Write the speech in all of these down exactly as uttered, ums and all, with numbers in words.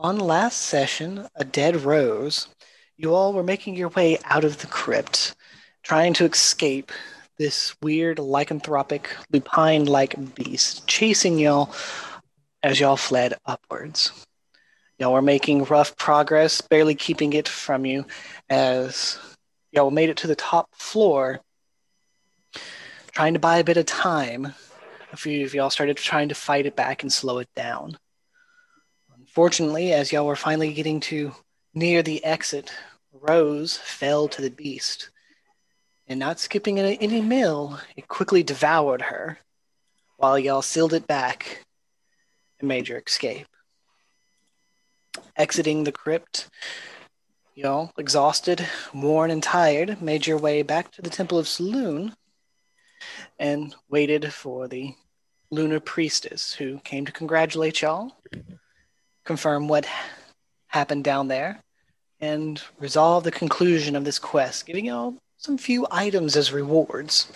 On last session, A Dead Rose, you all were making your way out of the crypt, trying to escape this weird lycanthropic, lupine-like beast chasing y'all as y'all fled upwards. Y'all were making rough progress, barely keeping it from you, as y'all made it to the top floor, trying to buy a bit of time. A few of y'all started trying to fight it back and slow it down. Unfortunately, as y'all were finally getting to near the exit, Rose fell to the beast. And not skipping any, any meal, it quickly devoured her while y'all sealed it back and made your escape. Exiting the crypt, y'all, exhausted, worn, and tired, made your way back to the Temple of Selûne and waited for the Lunar Priestess, who came to congratulate y'all, confirm what happened down there, and resolve the conclusion of this quest, giving y'all some few items as rewards.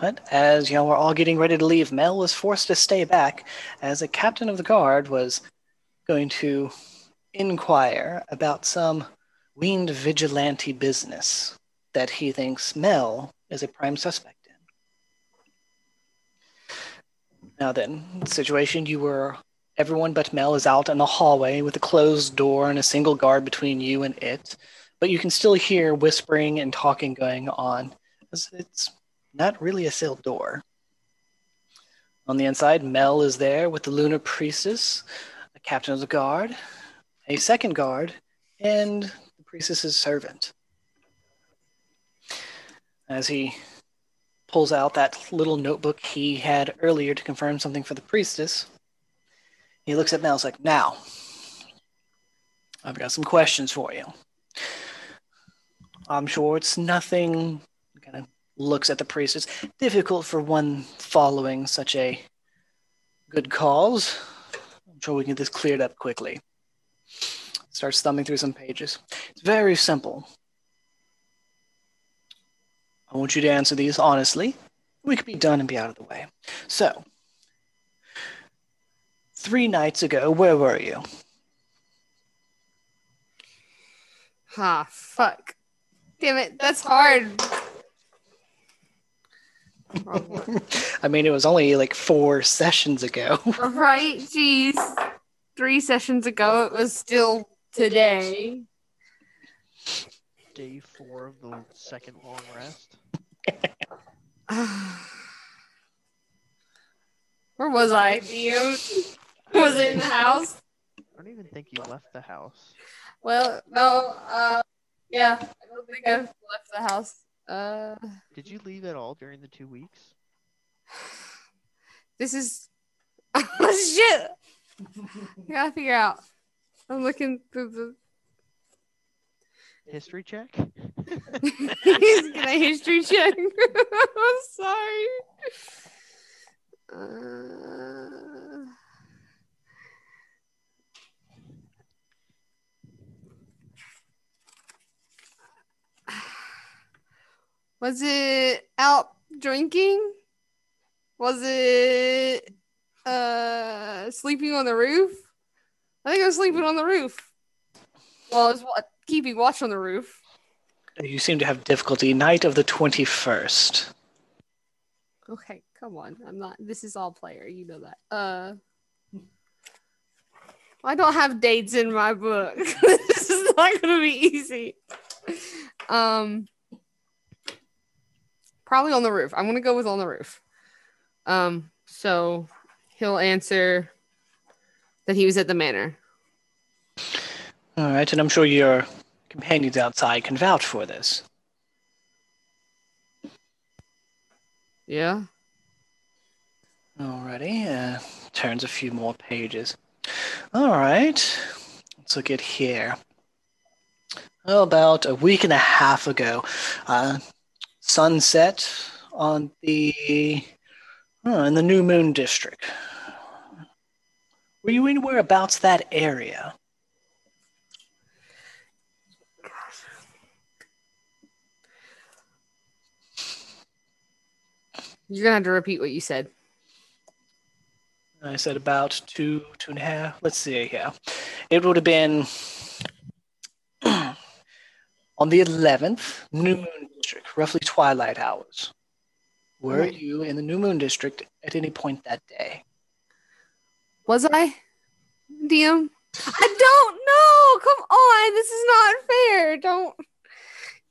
But as y'all were all getting ready to leave, Mel was forced to stay back as a captain of the guard was going to inquire about some winged vigilante business that he thinks Mel is a prime suspect in. Now then, the situation you were, everyone but Mel is out in the hallway with a closed door and a single guard between you and it. But you can still hear whispering and talking going on, because it's not really a sealed door. On the inside, Mel is there with the Lunar Priestess, a captain of the guard, a second guard, and the priestess's servant. As he pulls out that little notebook he had earlier to confirm something for the priestess, he looks at Mel and is like, "Now, I've got some questions for you. I'm sure it's nothing," kind of looks at the priestess, "difficult for one following such a good cause. I'm sure we can get this cleared up quickly." Starts thumbing through some pages. "It's very simple. I want you to answer these honestly. We could be done and be out of the way. So, three nights ago, where were you?" Ah, fuck. Damn it, that's hard. I mean, it was only like four sessions ago. Right, jeez. Three sessions ago, it was still today. Day four of the second long rest. Where was I? Was it in the house? I don't even think you left the house. Well, no, uh... yeah, I don't think I've left the house. Uh, Did you leave at all during the two weeks? This is... shit! I gotta figure out. I'm looking through the... History check? He's gonna history check. I'm sorry. Uh... Was it out drinking? Was it uh, sleeping on the roof? I think I was sleeping on the roof. Well, I was wa- keeping watch on the roof. You seem to have difficulty. Night of the twenty-first. Okay, come on. I'm not. This is all player. You know that. Uh, I don't have dates in my book. This is not going to be easy. Um. Probably on the roof. I'm going to go with on the roof. Um, so he'll answer that he was at the manor. All right, and I'm sure your companions outside can vouch for this. Yeah. Alrighty. Uh, turns a few more pages. All right. Let's look at here. About a week and a half ago, uh, sunset on the uh, in the New Moon District. Were you anywhere about that area? You're gonna have to repeat what you said. I said about two, two and a half. Let's see. Yeah, it would have been on the eleventh, New Moon District, roughly twilight hours. Were you in the New Moon District at any point that day? Was I? D M? I don't know. Come on, this is not fair. Don't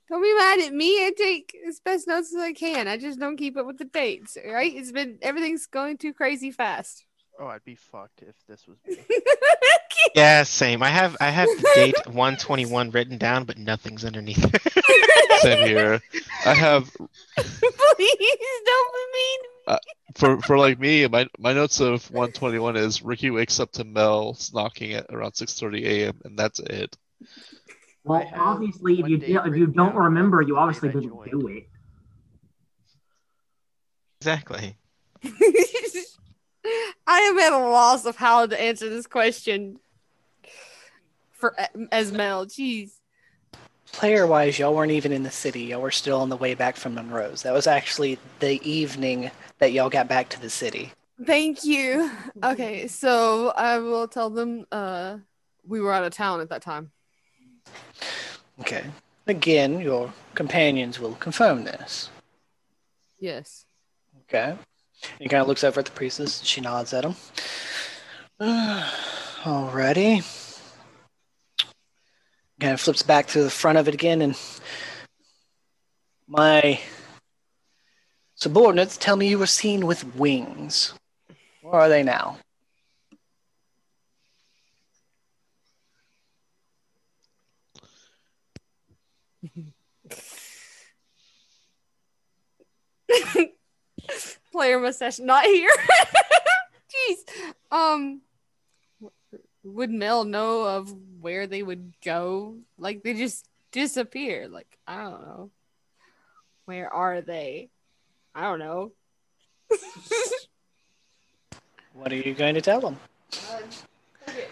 don't be mad at me. I take as best notes as I can. I just don't keep up with the dates. Right? It's been everything's going too crazy fast. Oh, I'd be fucked if this was me. Yeah, same. I have I have the date one twenty-one written down, but nothing's underneath it. Same here. I have. Please don't be mean. Uh, for for like me, my my notes of one twenty-one is Ricky wakes up to Mel's knocking at around six thirty a.m. and that's it. Well, obviously, if you if you don't remember, you obviously didn't do it. Exactly. I am at a loss of how to answer this question. For as Mel, jeez. Player-wise, y'all weren't even in the city. Y'all were still on the way back from Monroe's. That was actually the evening that y'all got back to the city. Thank you. Okay, so I will tell them uh, we were out of town at that time. Okay. Again, your companions will confirm this. Yes. Okay. He kind of looks over at the priestess. She nods at him. Uh, alrighty. Kind of flips back to the front of it again, and my subordinates tell me you were seen with wings. Where are they now? Player mustache not here. Jeez. Um. Would Mel know of where they would go? Like, they just disappear. Like, I don't know. Where are they? I don't know. What are you going to tell them? Uh, okay.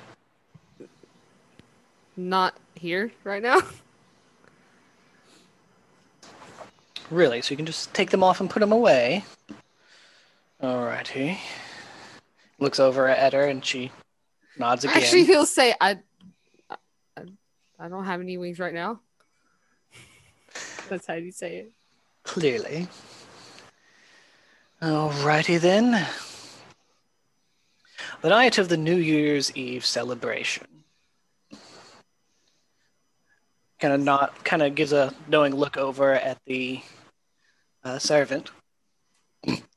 Not here right now. Really? So you can just take them off and put them away? Alrighty. Looks over at her and she... nods again. Actually, he'll say, I, I, I don't have any wings right now. That's how you say it. Clearly. Alrighty then. The night of the New Year's Eve celebration. Kind of not, kind of gives a knowing look over at the uh, servant.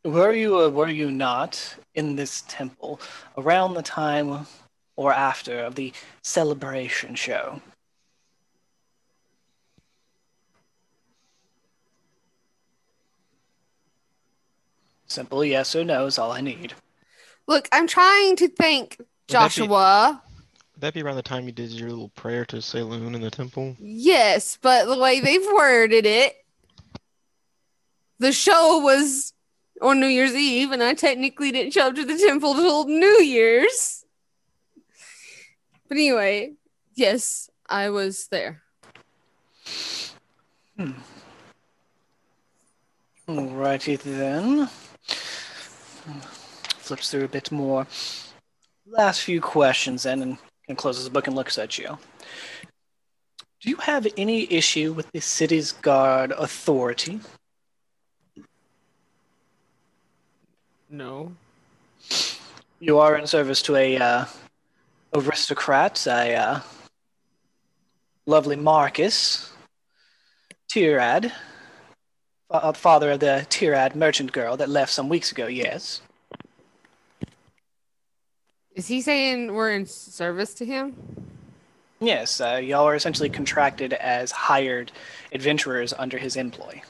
Were you or were you not in this temple around the time or after of the celebration show? Simple yes or no is all I need. Look, I'm trying to think, Joshua. Would that be, would that be around the time you did your little prayer to Selûne in the temple? Yes, but the way they've worded it, the show was on New Year's Eve, and I technically didn't show up to the temple till New Year's. But anyway, yes, I was there. Hmm. Alrighty then. Flips through a bit more. Last few questions then, and, and closes the book and looks at you. Do you have any issue with the city's guard authority? No. You are in service to a uh, aristocrat, a uh, lovely Marcus, Tirad, uh, father of the Tirad merchant girl that left some weeks ago, yes. Is he saying we're in service to him? Yes, uh, y'all are essentially contracted as hired adventurers under his employ.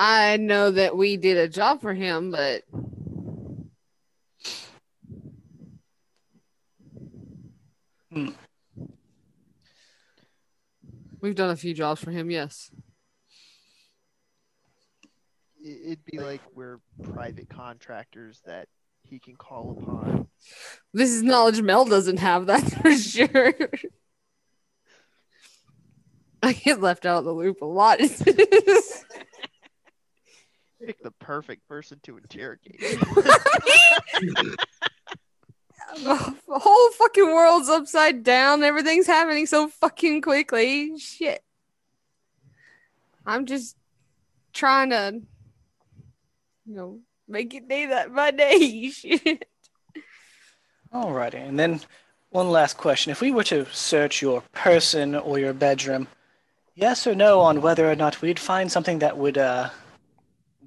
I know that we did a job for him, but hmm. We've done a few jobs for him, yes. It'd be like we're private contractors that he can call upon. This is knowledge Mel doesn't have, that's for sure. I get left out of the loop a lot. picked the perfect person to interrogate. The whole fucking world's upside down. Everything's happening so fucking quickly. Shit. I'm just trying to, you know, make it day that my day. Shit. Alrighty. And then one last question. If we were to search your person or your bedroom, yes or no on whether or not we'd find something that would uh,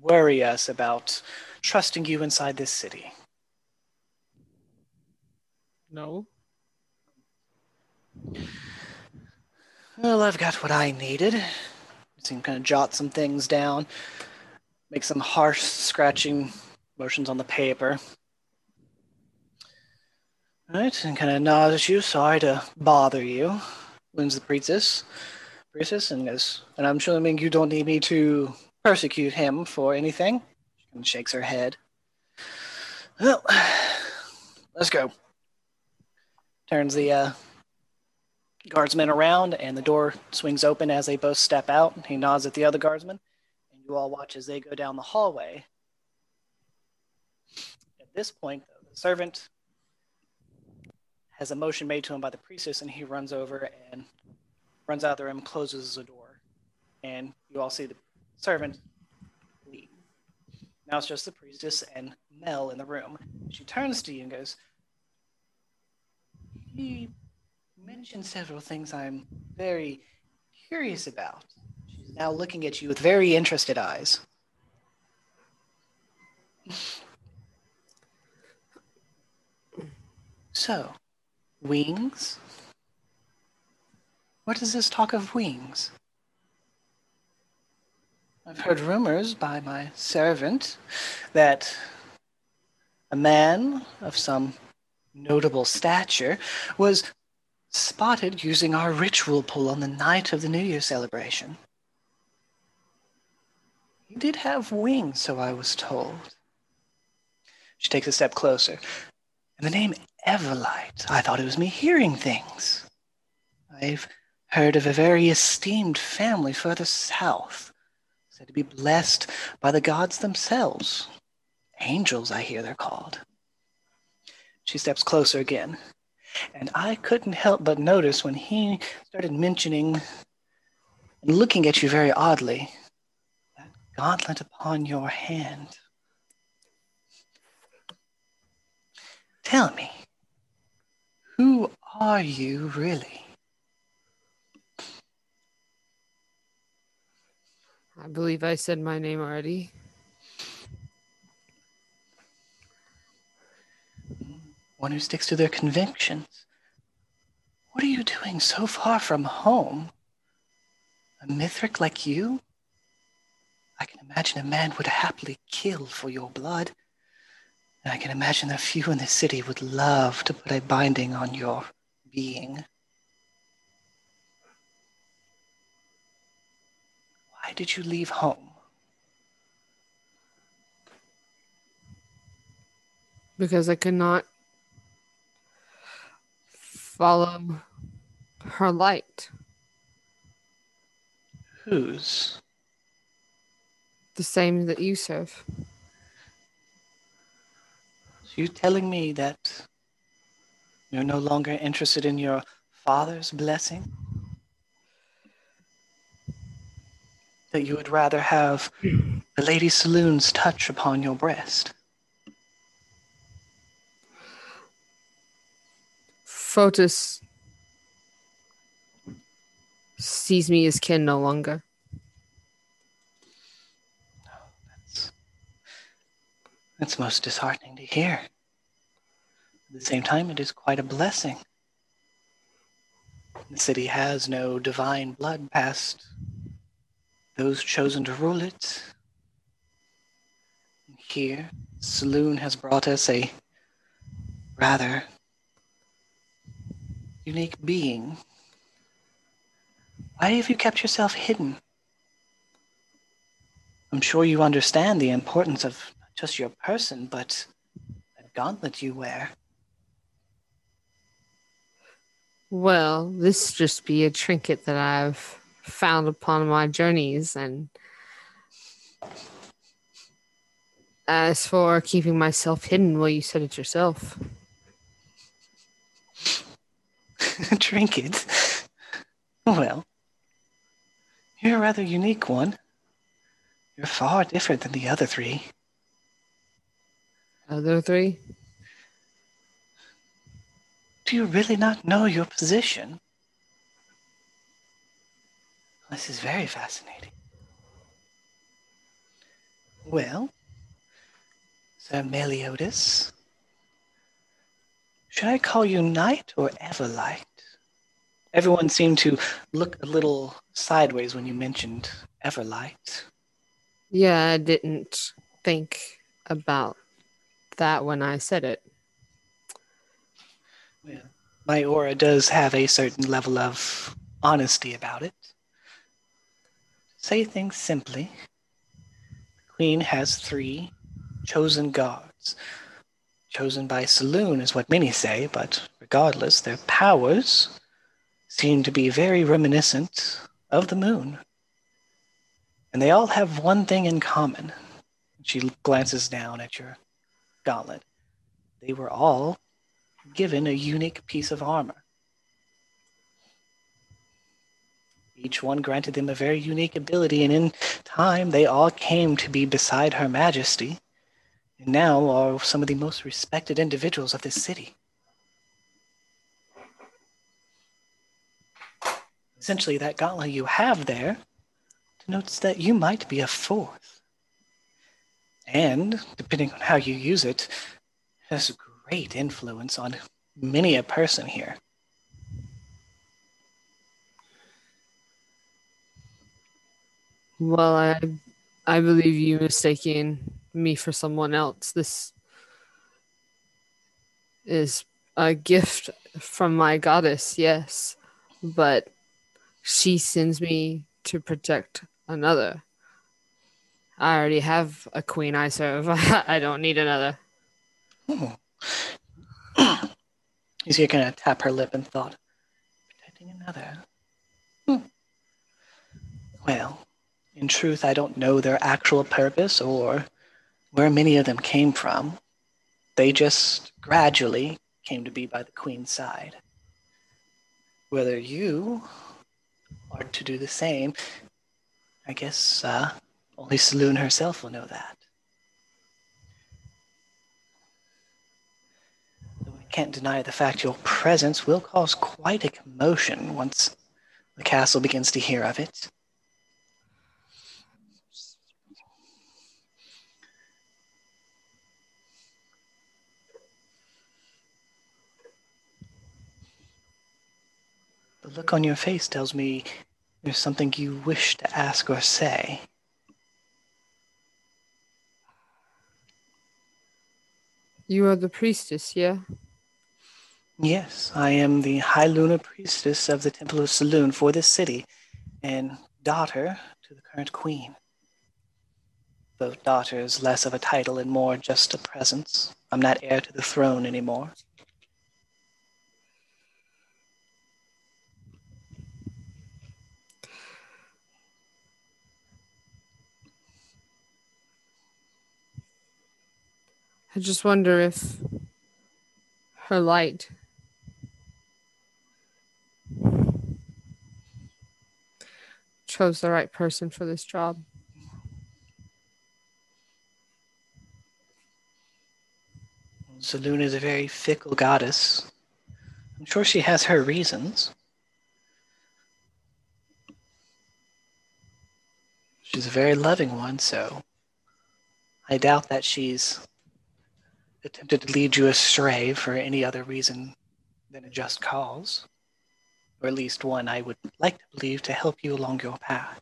worry us about trusting you inside this city? No. Well, I've got what I needed. So you can kind of jot some things down, make some harsh scratching motions on the paper. All right, and kind of nods at you. Sorry to bother you, Lunar Priestess. Priestess, and goes, and I'm assuming you don't need me to persecute him for anything. And shakes her head. Well, let's go. Turns the uh, guardsman around, and the door swings open as they both step out. He nods at the other guardsman, and you all watch as they go down the hallway. At this point, though, the servant has a motion made to him by the priestess, and he runs over and runs out of the room, closes the door, and you all see the servant leave. Now it's just the priestess and Mel in the room. She turns to you and goes, "He mentioned several things I'm very curious about." She's now looking at you with very interested eyes. So, wings? What is this talk of wings? I've heard rumors by my servant that a man of some notable stature was spotted using our ritual pool on the night of the New Year celebration. He did have wings, so I was told. She takes a step closer. And the name Everlight, I thought it was me hearing things. I've heard of a very esteemed family further south, said to be blessed by the gods themselves. Angels, I hear they're called. She steps closer again, and I couldn't help but notice when he started mentioning and looking at you very oddly, that gauntlet upon your hand. Tell me, who are you really? I believe I said my name already. One who sticks to their convictions. What are you doing so far from home? A Mithric like you? I can imagine a man would happily kill for your blood. And I can imagine that few in the city would love to put a binding on your being. Why did you leave home? Because I could not follow her light. Whose? The same that you serve. So you're telling me that you're no longer interested in your father's blessing? That you would rather have the Lady Selûne's touch upon your breast? Foltis sees me as kin no longer. Oh, that's, that's most disheartening to hear. At the same time, it is quite a blessing. The city has no divine blood past those chosen to rule it. And here, Selûne has brought us a rather unique being. Why have you kept yourself hidden? I'm sure you understand the importance of not just your person, but that gauntlet you wear. Well, this just be a trinket that I've found upon my journeys, and As for keeping myself hidden, well, you said it yourself. Drink it. Well, you're a rather unique one. You're far different than the other three. Other three? Do you really not know your position? This is very fascinating. Well, Sir Meliodas, should I call you Knight or Everlight? Everyone seemed to look a little sideways when you mentioned Everlight. Yeah, I didn't think about that when I said it. Well, my aura does have a certain level of honesty about it. To say things simply, the Queen has three chosen guards. Chosen by Selûne is what many say, but regardless, their powers seem to be very reminiscent of the moon. And they all have one thing in common. She glances down at your gauntlet. They were all given a unique piece of armor. Each one granted them a very unique ability, and in time they all came to be beside Her Majesty, and now are some of the most respected individuals of this city. Essentially, that gauntlet you have there denotes that you might be a fourth. And, depending on how you use it, it has great influence on many a person here. Well, I, I believe you mistaking me for someone else. This is a gift from my goddess, yes, but she sends me to protect another. I already have a queen I serve. I don't need another. Oh. Is he going to tap her lip in thought? Protecting another? Hmm. Well, in truth, I don't know their actual purpose or where many of them came from. They just gradually came to be by the Queen's side. Whether you are to do the same, I guess uh, only Selûne herself will know that. Can't deny the fact your presence will cause quite a commotion once the castle begins to hear of it. The look on your face tells me there's something you wish to ask or say. You are the priestess, yeah? Yes, I am the High Lunar Priestess of the Temple of Selûne for this city and daughter to the current queen. Though daughter is less of a title and more just a presence. I'm not heir to the throne anymore. I just wonder if her light chose the right person for this job. Selûne is a very fickle goddess. I'm sure she has her reasons. She's a very loving one, so I doubt that she's attempted to lead you astray for any other reason than a just cause, or at least one I would like to believe to help you along your path.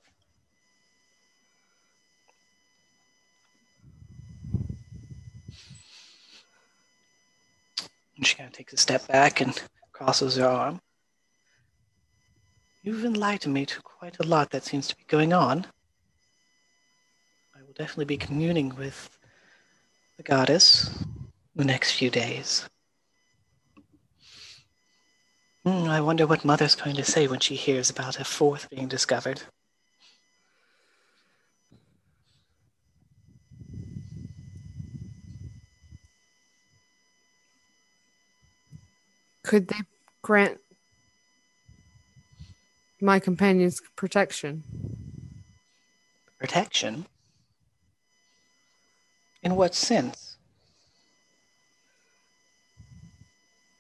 And she kind of takes a step back and crosses her arm. You've enlightened me to quite a lot that seems to be going on. I will definitely be communing with the goddess the next few days. I wonder what Mother's going to say when she hears about a fourth being discovered. Could they grant my companions protection? Protection? In what sense?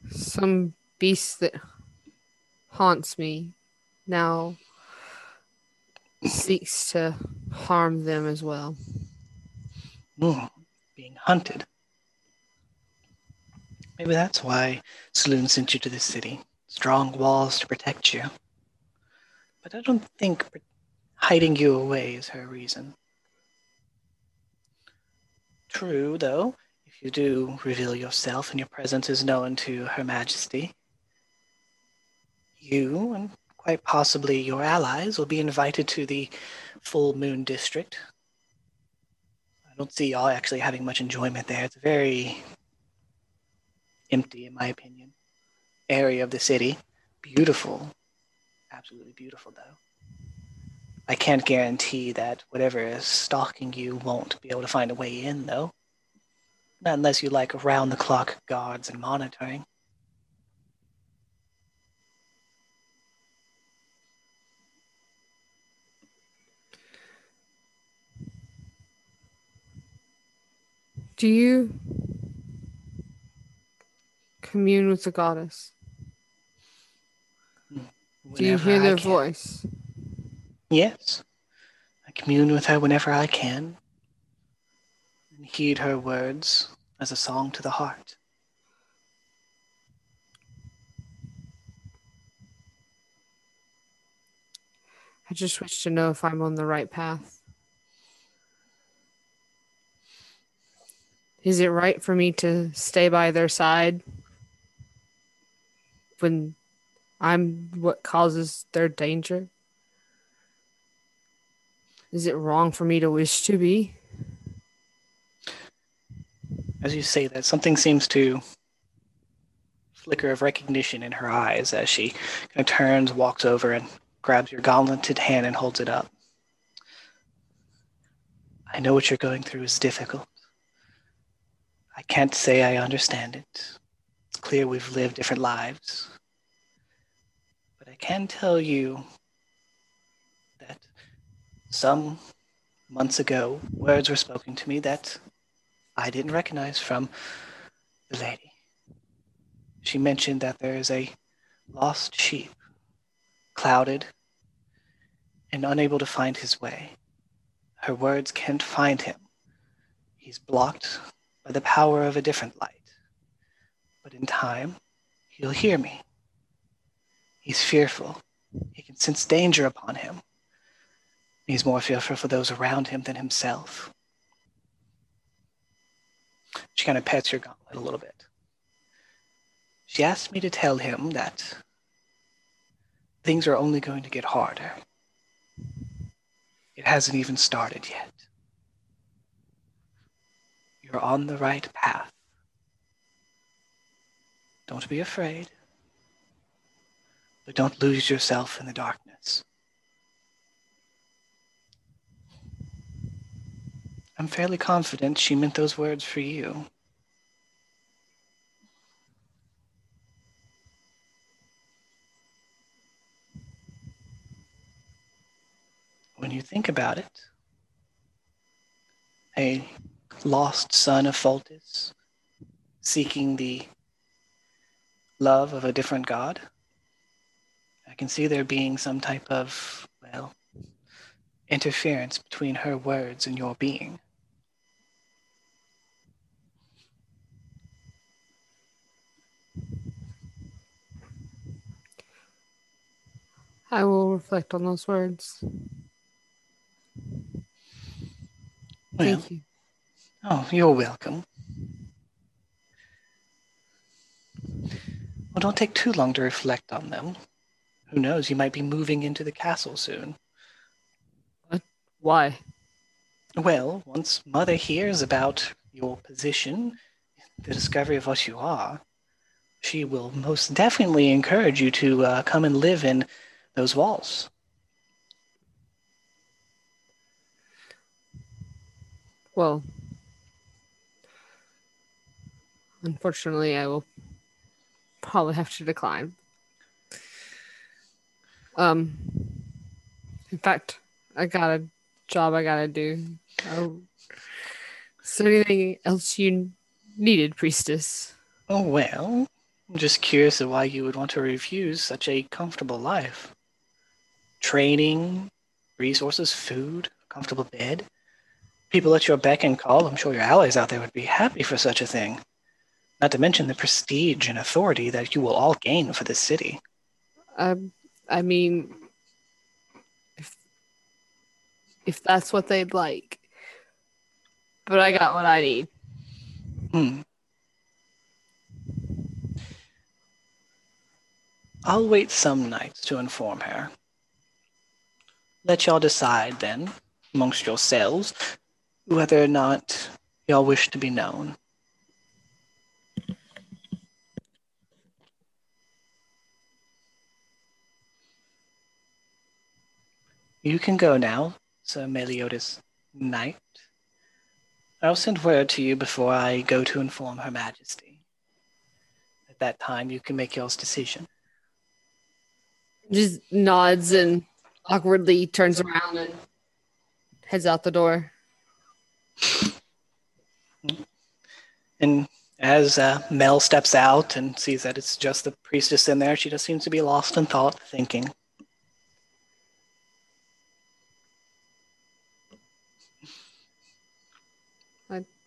Some beast that haunts me now seeks to harm them as well. Mm, being hunted. Maybe that's why Selûne sent you to this city. Strong walls to protect you. But I don't think hiding you away is her reason. True, though, if you do reveal yourself and your presence is known to Her Majesty, you and quite possibly your allies will be invited to the Full Moon District. I don't see y'all actually having much enjoyment there. It's very empty, in my opinion, area of the city. Beautiful. Absolutely beautiful, though. I can't guarantee that whatever is stalking you won't be able to find a way in, though. Not unless you like round-the-clock guards and monitoring. Do you commune with the goddess? Whenever Do you hear their voice? Yes. I commune with her whenever I can and heed her words as a song to the heart. I just wish to know if I'm on the right path. Is it right for me to stay by their side when I'm what causes their danger? Is it wrong for me to wish to be? As you say that, something seems to flicker of recognition in her eyes as she kind of turns, walks over, and grabs your gauntleted hand and holds it up. I know what you're going through is difficult. I can't say I understand it. It's clear we've lived different lives. But I can tell you that some months ago, words were spoken to me that I didn't recognize from the lady. She mentioned that there is a lost sheep, clouded and unable to find his way. Her words can't find him. He's blocked by the power of a different light. But in time, he'll hear me. He's fearful. He can sense danger upon him. He's more fearful for those around him than himself. She kind of pets your gauntlet a little bit. She asked me to tell him that things are only going to get harder. It hasn't even started yet. You're on the right path. Don't be afraid, but don't lose yourself in the darkness. I'm fairly confident she meant those words for you. When you think about it, a lost son of Foltis, seeking the love of a different god. I can see there being some type of, well, interference between her words and your being. I will reflect on those words. Well, thank you. Oh, you're welcome. Well, don't take too long to reflect on them. Who knows, you might be moving into the castle soon. What? Why? Well, once Mother hears about your position, the discovery of what you are, she will most definitely encourage you to uh, come and live in those walls. Well, unfortunately, I will probably have to decline. Um, in fact, I got a job I gotta do. Oh, is there anything else you needed, priestess? Oh, well, I'm just curious of why you would want to refuse such a comfortable life. Training, resources, food, comfortable bed. People at your beck and call. I'm sure your allies out there would be happy for such a thing. Not to mention the prestige and authority that you will all gain for this city. Um, I mean, if, if that's what they'd like. But I got what I need. Hmm. I'll wait some nights to inform her. Let y'all decide then, amongst yourselves, whether or not y'all wish to be known. You can go now, Sir Meliodas Knight. I'll send word to you before I go to inform Her Majesty. At that time, you can make y'all's decision. Just nods and awkwardly turns around and heads out the door. And as uh, Mel steps out and sees that it's just the priestess in there, she just seems to be lost in thought, thinking.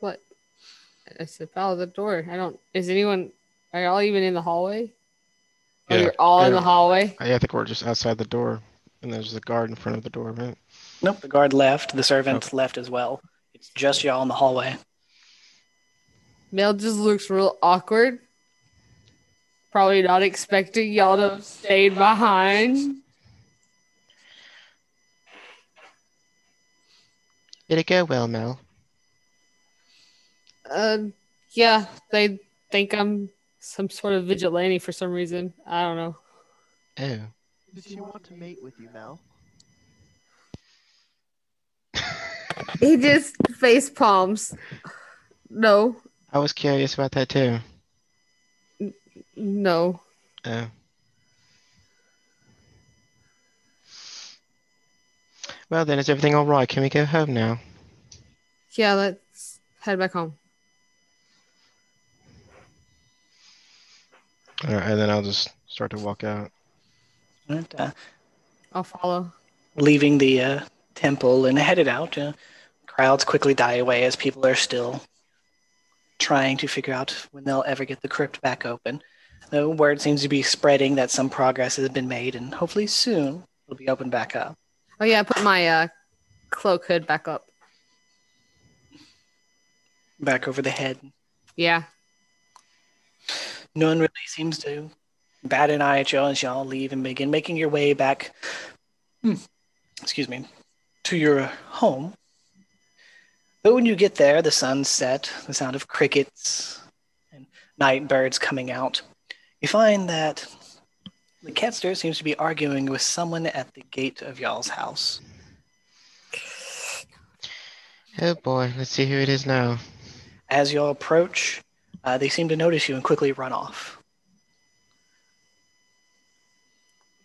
What? I said, follow the door. I don't, is anyone, are y'all even in the hallway? Yeah. You're all yeah. in the hallway? Yeah, I think we're just outside the door. And there's the guard in front of the door, right? Nope, the guard left. The servant oh. left as well. It's just y'all in the hallway. Mel just looks real awkward. Probably not expecting y'all to have stayed behind. Did it go well, Mel? Uh, yeah, they think I'm some sort of vigilante for some reason. I don't know. Oh. Does she want to mate with you, Mel? He just face palms. No. I was curious about that too. N- no. Oh. Well then, is everything all right? Can we go home now? Yeah, let's head back home. All right, and then I'll just start to walk out. And, uh, I'll follow. Leaving the uh, temple and headed out. Uh, crowds quickly die away as people are still trying to figure out when they'll ever get the crypt back open. The word seems to be spreading that some progress has been made, and hopefully soon it'll be opened back up. Oh yeah, I put my uh, cloak hood back up. Back over the head. Yeah. No one really seems to bat an eye at y'all as y'all leave and begin making your way back, hmm. excuse me, to your home. But when you get there, the sun set, the sound of crickets and night birds coming out. You find that the catster seems to be arguing with someone at the gate of y'all's house. Oh boy, let's see who it is now. As y'all approach, Uh, they seem to notice you and quickly run off.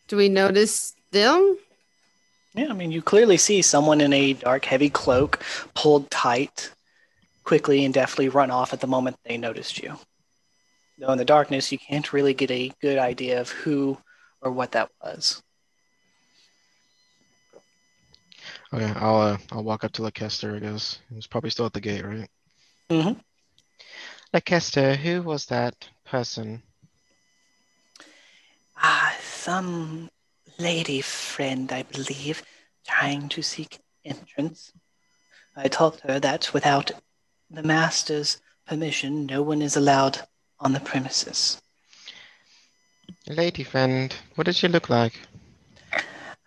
Do we notice them? Yeah, I mean, you clearly see someone in a dark, heavy cloak, pulled tight, quickly and deftly run off at the moment they noticed you. Though in the darkness, you can't really get a good idea of who or what that was. Okay, I'll uh, I'll walk up to Leicester, I guess. He's probably still at the gate, right? Mm-hmm. Leicester, who was that person? Ah, some lady friend, I believe, trying to seek entrance. I told her that without the master's permission, no one is allowed on the premises. Lady friend, what did she look like?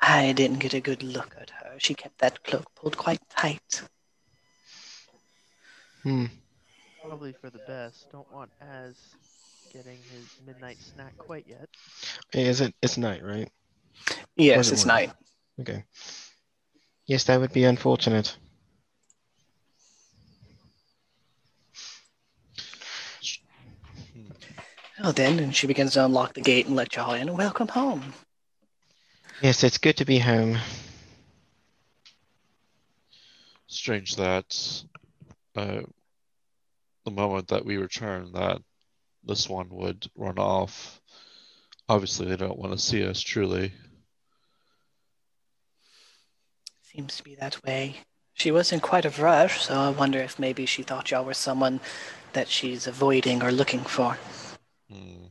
I didn't get a good look at her. She kept that cloak pulled quite tight. Hmm. Probably for the best. Don't want Az getting his midnight snack quite yet. Is it? It's night, right? Yes, it it's morning? night. Okay. Yes, that would be unfortunate. Well then, and she begins to unlock the gate and let y'all in. Welcome home. Yes, it's good to be home. Strange that uh, the moment that we return, that this one would run off. Obviously, they don't want to see us, truly. Seems to be that way. She was in quite a rush, so I wonder if maybe she thought y'all were someone that she's avoiding or looking for. Hmm.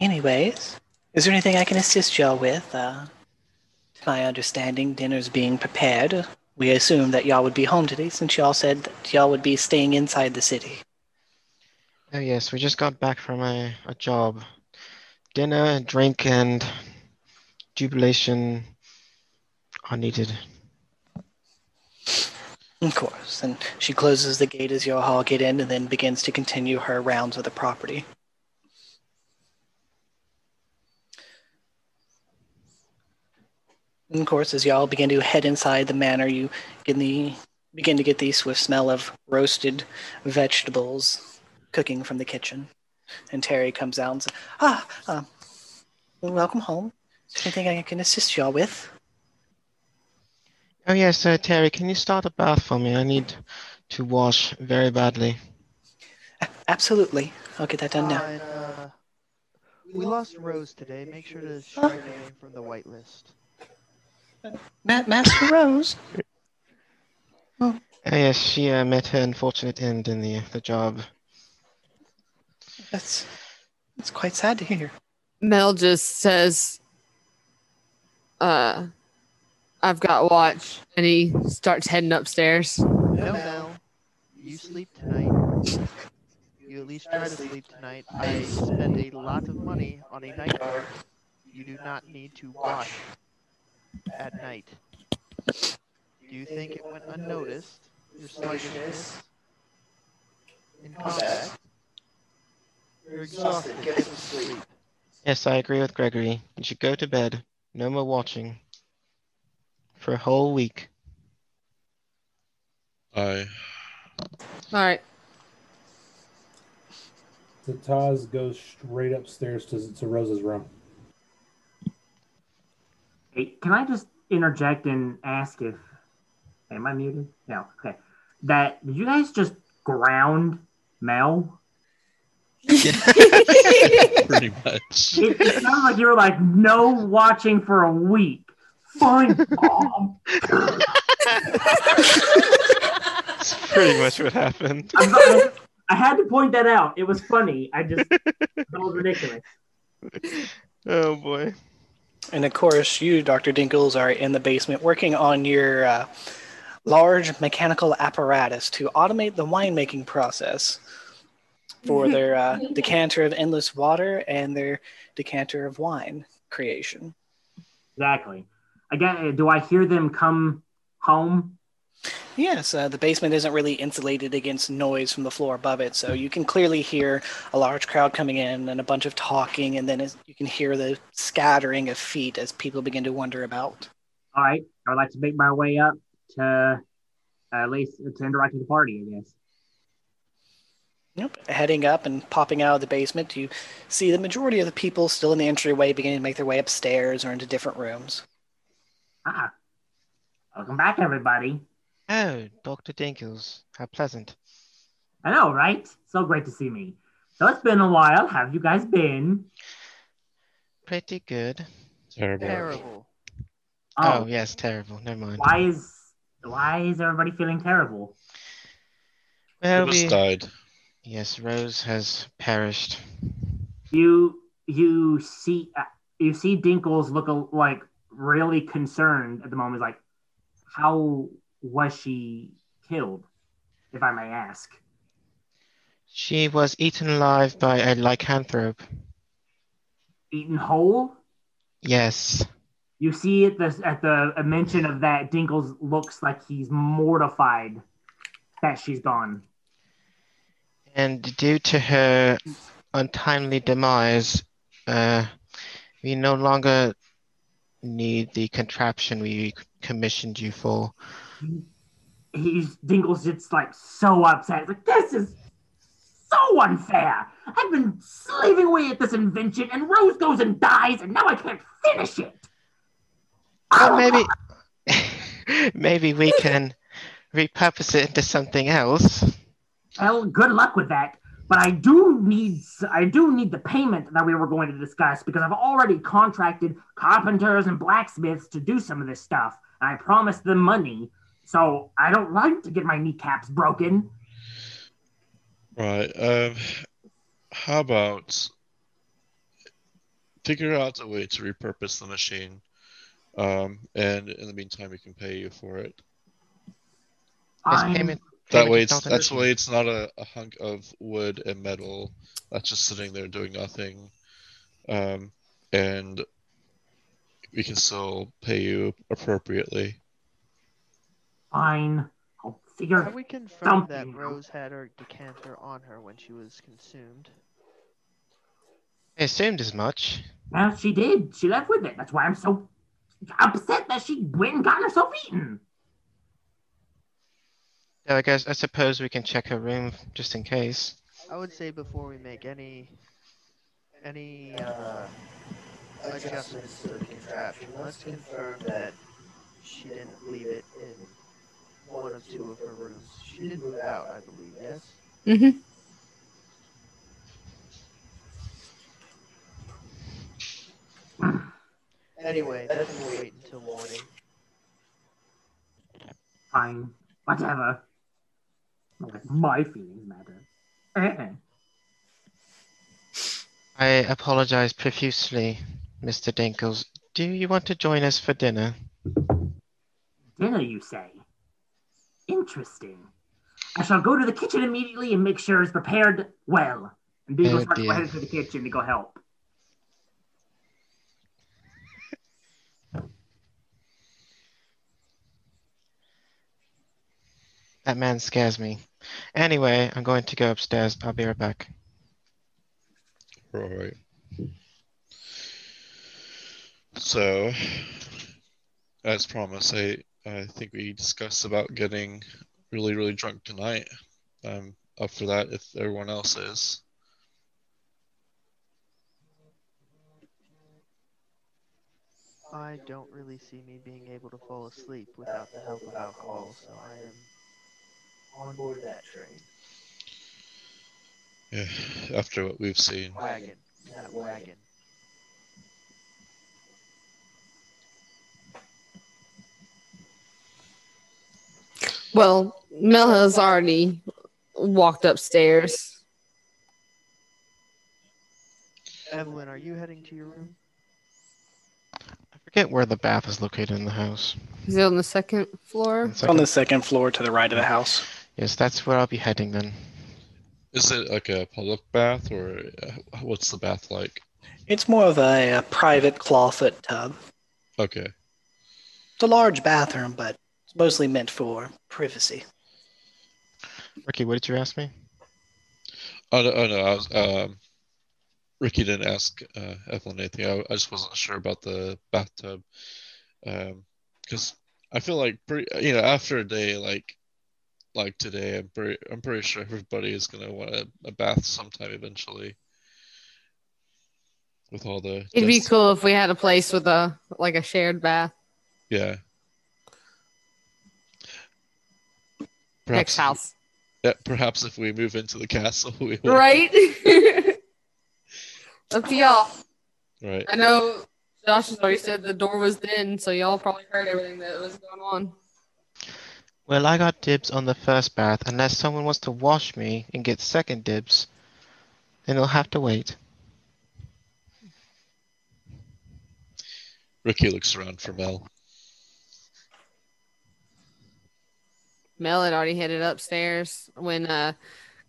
Anyways, is there anything I can assist y'all with? Uh, to my understanding, dinner's being prepared. We assumed that y'all would be home today since y'all said that y'all would be staying inside the city. Oh yes, we just got back from a, a job. Dinner, drink, and jubilation are needed. Of course, and she closes the gate as y'all all get in and then begins to continue her rounds of the property. And of course, as y'all begin to head inside the manor, you get the, begin to get the swift smell of roasted vegetables cooking from the kitchen. And Terry comes out and says, ah, uh, welcome home. Is there anything I can assist y'all with? Oh, yes, uh, Terry, can you start a bath for me? I need to wash very badly. A- absolutely. I'll get that done now. Uh, and, uh, we lost Rose today. Make sure to strike her name from the whitelist. Ma- Master Rose? Oh. Uh, yes, she uh, met her unfortunate end in the the job. That's that's quite sad to hear. Mel just says, "Uh, I've got watch," and he starts heading upstairs. No, Mel, you sleep tonight. You at least try to sleep tonight. I spend a lot of money on a night guard. You do not need to watch at night. Do you think it went unnoticed? Your sluggishness in combat. You're exhausted. Get some sleep. Yes, I agree with Gregory. You should go to bed. No more watching for a whole week. Aye. All right. The Taz goes straight upstairs to, to Rose's room. Hey, can I just interject and ask if... Am I muted? No, okay. That, did you guys just ground Mel? Yeah. Pretty much. It, it sounded like you were like, no watching for a week. Fine, Mom. That's pretty much what happened. I'm, I, I had to point that out. It was funny. I just... It was ridiculous. Oh, boy. And of course, you, Doctor Dinkles, are in the basement working on your uh, large mechanical apparatus to automate the winemaking process for their uh, decanter of endless water and their decanter of wine creation. Exactly. Again, do I hear them come home? Yes, uh, the basement isn't really insulated against noise from the floor above it, so you can clearly hear a large crowd coming in and a bunch of talking, and then you can hear the scattering of feet as people begin to wander about. All right, I'd like to make my way up to uh, at least to interact with the party, I guess. Yep, heading up and popping out of the basement, you see the majority of the people still in the entryway beginning to make their way upstairs or into different rooms. Ah, welcome back, everybody. Oh, Doctor Dinkles, how pleasant. I know, right? So great to see me. So it's been a while. How have you guys been? Pretty good. Terrible. Terrible. Oh, oh yes, terrible. Never mind. Why is why is everybody feeling terrible? Well, we died. Yes, Rose has perished. You you see uh, you see Dinkles look a, like really concerned at the moment. Like, how was she killed, if I may ask? She was eaten alive by a lycanthrope. Eaten whole? Yes. You see at the, at the mention of that, Dinkles looks like he's mortified that she's gone. And due to her untimely demise, uh, we no longer need the contraption we commissioned you for. he's Dingle's just like so upset. He's like, this is so unfair. I've been slaving away at this invention, and Rose goes and dies, and now I can't finish it. Well, maybe, maybe we can repurpose it into something else. Well, good luck with that. But I do need, I do need the payment that we were going to discuss, because I've already contracted carpenters and blacksmiths to do some of this stuff. And I promised them money, so I don't like to get my kneecaps broken. Right. Um, how about figure out a way to repurpose the machine, um, and in the meantime, we can pay you for it. Payment, that way, it's, that's way it's not a, a hunk of wood and metal that's just sitting there doing nothing, um, and we can still pay you appropriately. Fine. I'll figure out. We confirmed that Rose had her decanter on her when she was consumed. I assumed as much. Well, she did. She left with it. That's why I'm so upset that she went and got herself eaten. Yeah, I guess I suppose we can check her room just in case. I would say before we make any any uh, adjustments to the contraption, let's confirm that she didn't leave it in one of two of her rooms. She did move out, I believe. Yes. Mm-hmm. Anyway, that can wait until morning. Fine. Whatever. My feelings matter. Uh-uh. I apologize profusely, Mister Dinkles. Do you want to join us for dinner? Dinner, you say? Interesting. I shall go to the kitchen immediately and make sure it's prepared well. And Dinkles starts heading to the kitchen to go help. That man scares me. Anyway, I'm going to go upstairs. I'll be right back. Right. So, as promised, I, I think we discussed about getting really, really drunk tonight. I'm up for that if everyone else is. I don't really see me being able to fall asleep without the help of alcohol, so I am on board that train. Yeah, after what we've seen. Wagon, that wagon. Well, Mel has already walked upstairs. Evelyn, are you heading to your room? I forget where the bath is located in the house. Is it on the second floor? It's on the second floor to the right of the house. Yes, that's where I'll be heading then. Is it like a public bath, or what's the bath like? It's more of a, a private clawfoot tub. Okay. It's a large bathroom, but it's mostly meant for privacy. Ricky, what did you ask me? Oh, no, oh, no I was, um, Ricky didn't ask uh, Evelyn anything. I, I just wasn't sure about the bathtub. Because um, I feel like, pretty, you know, after a day like, like today, I'm pretty, I'm pretty sure everybody is going to want a, a bath sometime eventually. With all the... It'd be cool if we had a place with a, like a shared bath. Yeah. Perhaps, next house. Yeah, perhaps if we move into the castle, we will. Right? Up to y'all. Right. I know Josh has already said the door was in, so y'all probably heard everything that was going on. Well, I got dibs on the first bath. Unless someone wants to wash me and get second dibs, then they'll have to wait. Ricky looks around for Mel. Mel had already headed upstairs when uh,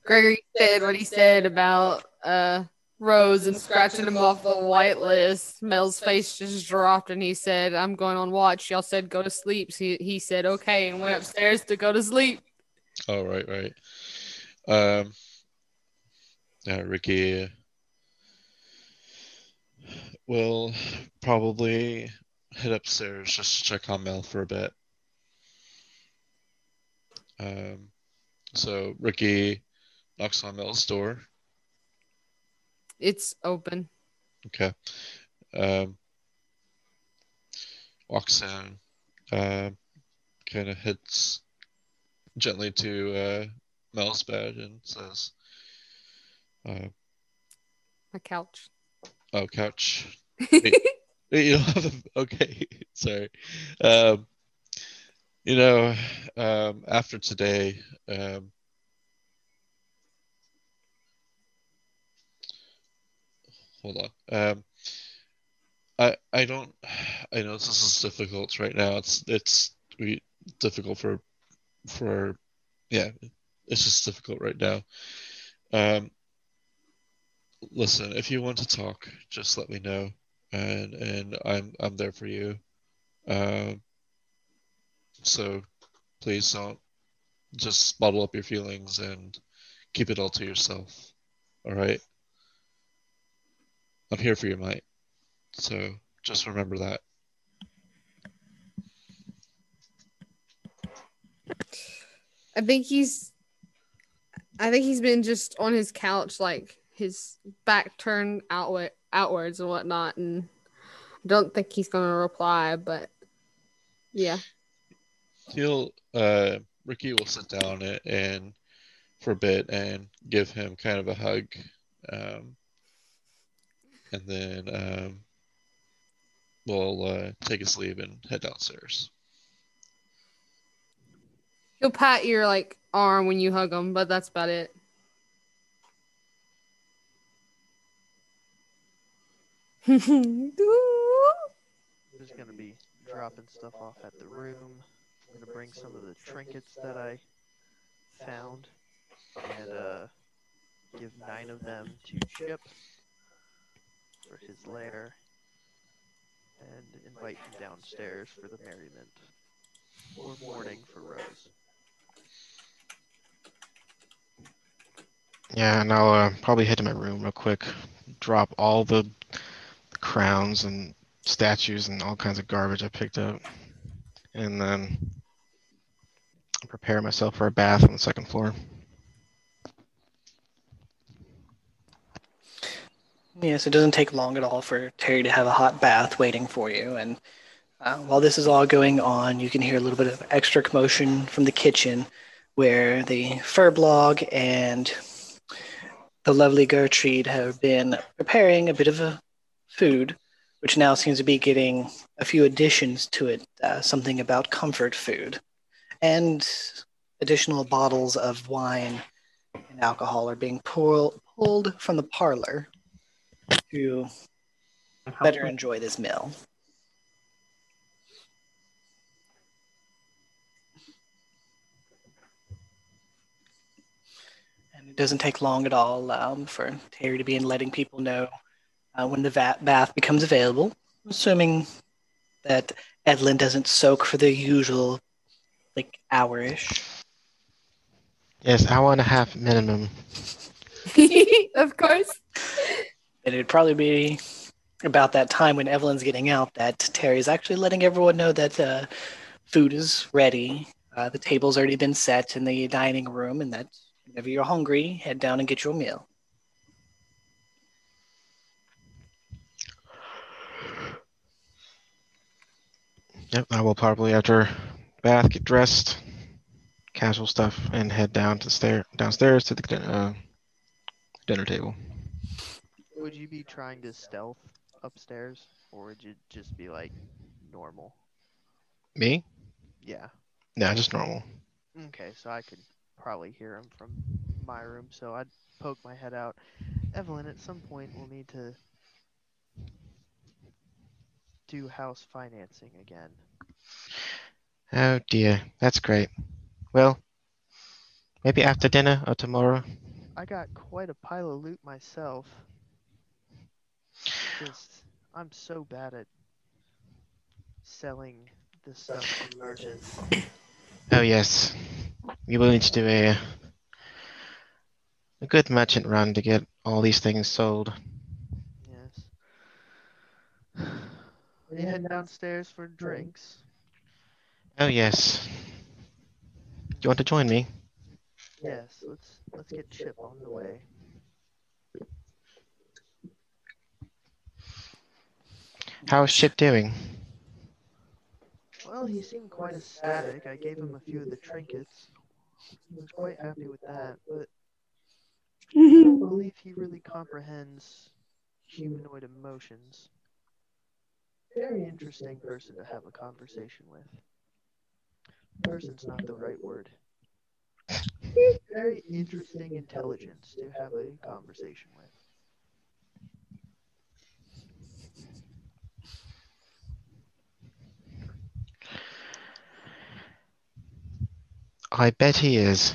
Gregory said what he said about uh, Rose and scratching him off the white list. Mel's face just dropped and he said, I'm going on watch. Y'all said go to sleep. So he, he said, okay, and went upstairs to go to sleep. Oh, right, right. Um, yeah, Ricky uh, will probably head upstairs just to check on Mel for a bit. Um, so Ricky knocks on Mel's door. It's open. Okay. Um, walks in, uh, kind of hits gently to uh, Mel's bed and says, uh, "My couch." Oh, couch. Wait, you don't have a... Okay, sorry. Um, you know, um, after today, um, hold on. Um, I I don't. I know this is difficult right now. It's it's we difficult for for yeah. It's just difficult right now. Um. Listen, if you want to talk, just let me know, and and I'm I'm there for you. Um. So, please don't just bottle up your feelings and keep it all to yourself. All right. I'm here for you, mate. So just remember that. I think he's I think he's been just on his couch, like his back turned outward outwards and whatnot, and I don't think he's gonna reply, but yeah. He'll uh Ricky will sit down and, and for a bit and give him kind of a hug. Um And then um, we'll uh, take his leave and head downstairs. He'll pat your like arm when you hug him, but that's about it. There's gonna be dropping stuff off at the room. I'm gonna bring some of the trinkets that I found and uh, give nine of them to Chip for his lair, and invite him downstairs for the merriment, or mourning for Rose. Yeah, and I'll uh, probably head to my room real quick, drop all the crowns and statues and all kinds of garbage I picked up, and then prepare myself for a bath on the second floor. Yes, it doesn't take long at all for Terry to have a hot bath waiting for you. And uh, while this is all going on, you can hear a little bit of extra commotion from the kitchen where the Furblog and the lovely Gertrude have been preparing a bit of a food, which now seems to be getting a few additions to it, uh, something about comfort food. And additional bottles of wine and alcohol are being pour- pulled from the parlor to better enjoy this meal. And it doesn't take long at all um, for Terry to be in letting people know uh, when the va- bath becomes available, assuming that Edlin doesn't soak for the usual like hour-ish. Yes, hour and a half minimum. Of course. And it'd probably be about that time when Evelyn's getting out that Terry's actually letting everyone know that the uh, food is ready. Uh, the table's already been set in the dining room, and that whenever you're hungry, head down and get your meal. Yep, I will probably, after bath, get dressed, casual stuff, and head down to stair- downstairs to the uh, dinner table. Would you be trying to stealth upstairs, or would you just be like normal? Me? Yeah. No, just normal. Okay, so I could probably hear him from my room, so I'd poke my head out. Evelyn, at some point, we'll need to do house financing again. Oh dear, that's great. Well, maybe after dinner or tomorrow. I got quite a pile of loot myself. Just, I'm so bad at selling this stuff to merchants. Oh yes, you will need to do a a good merchant run to get all these things sold. Yes. We head downstairs for drinks. Oh yes. you want to join me? Yes, let's let's get Chip on the way. How's Chip doing? Well, he seemed quite ecstatic. I gave him a few of the trinkets. He was quite happy with that, but I don't believe he really comprehends humanoid emotions. Very interesting person to have a conversation with. Person's not the right word. Very interesting intelligence to have a conversation with. I bet he is.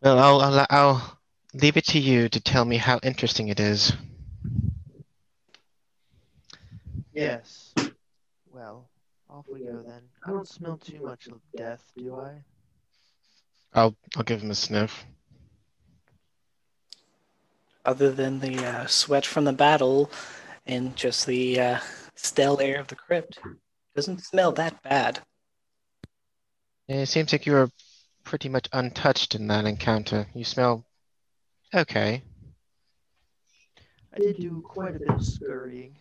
Well, I'll, I'll, I'll leave it to you to tell me how interesting it is. Yes. Well, off we go then. I don't smell too much of death, do I? I'll I'll give him a sniff. Other than the uh, sweat from the battle and just the uh, stale air of the crypt, doesn't smell that bad. It seems like you were pretty much untouched in that encounter. You smell okay. I did do quite a bit of scurrying.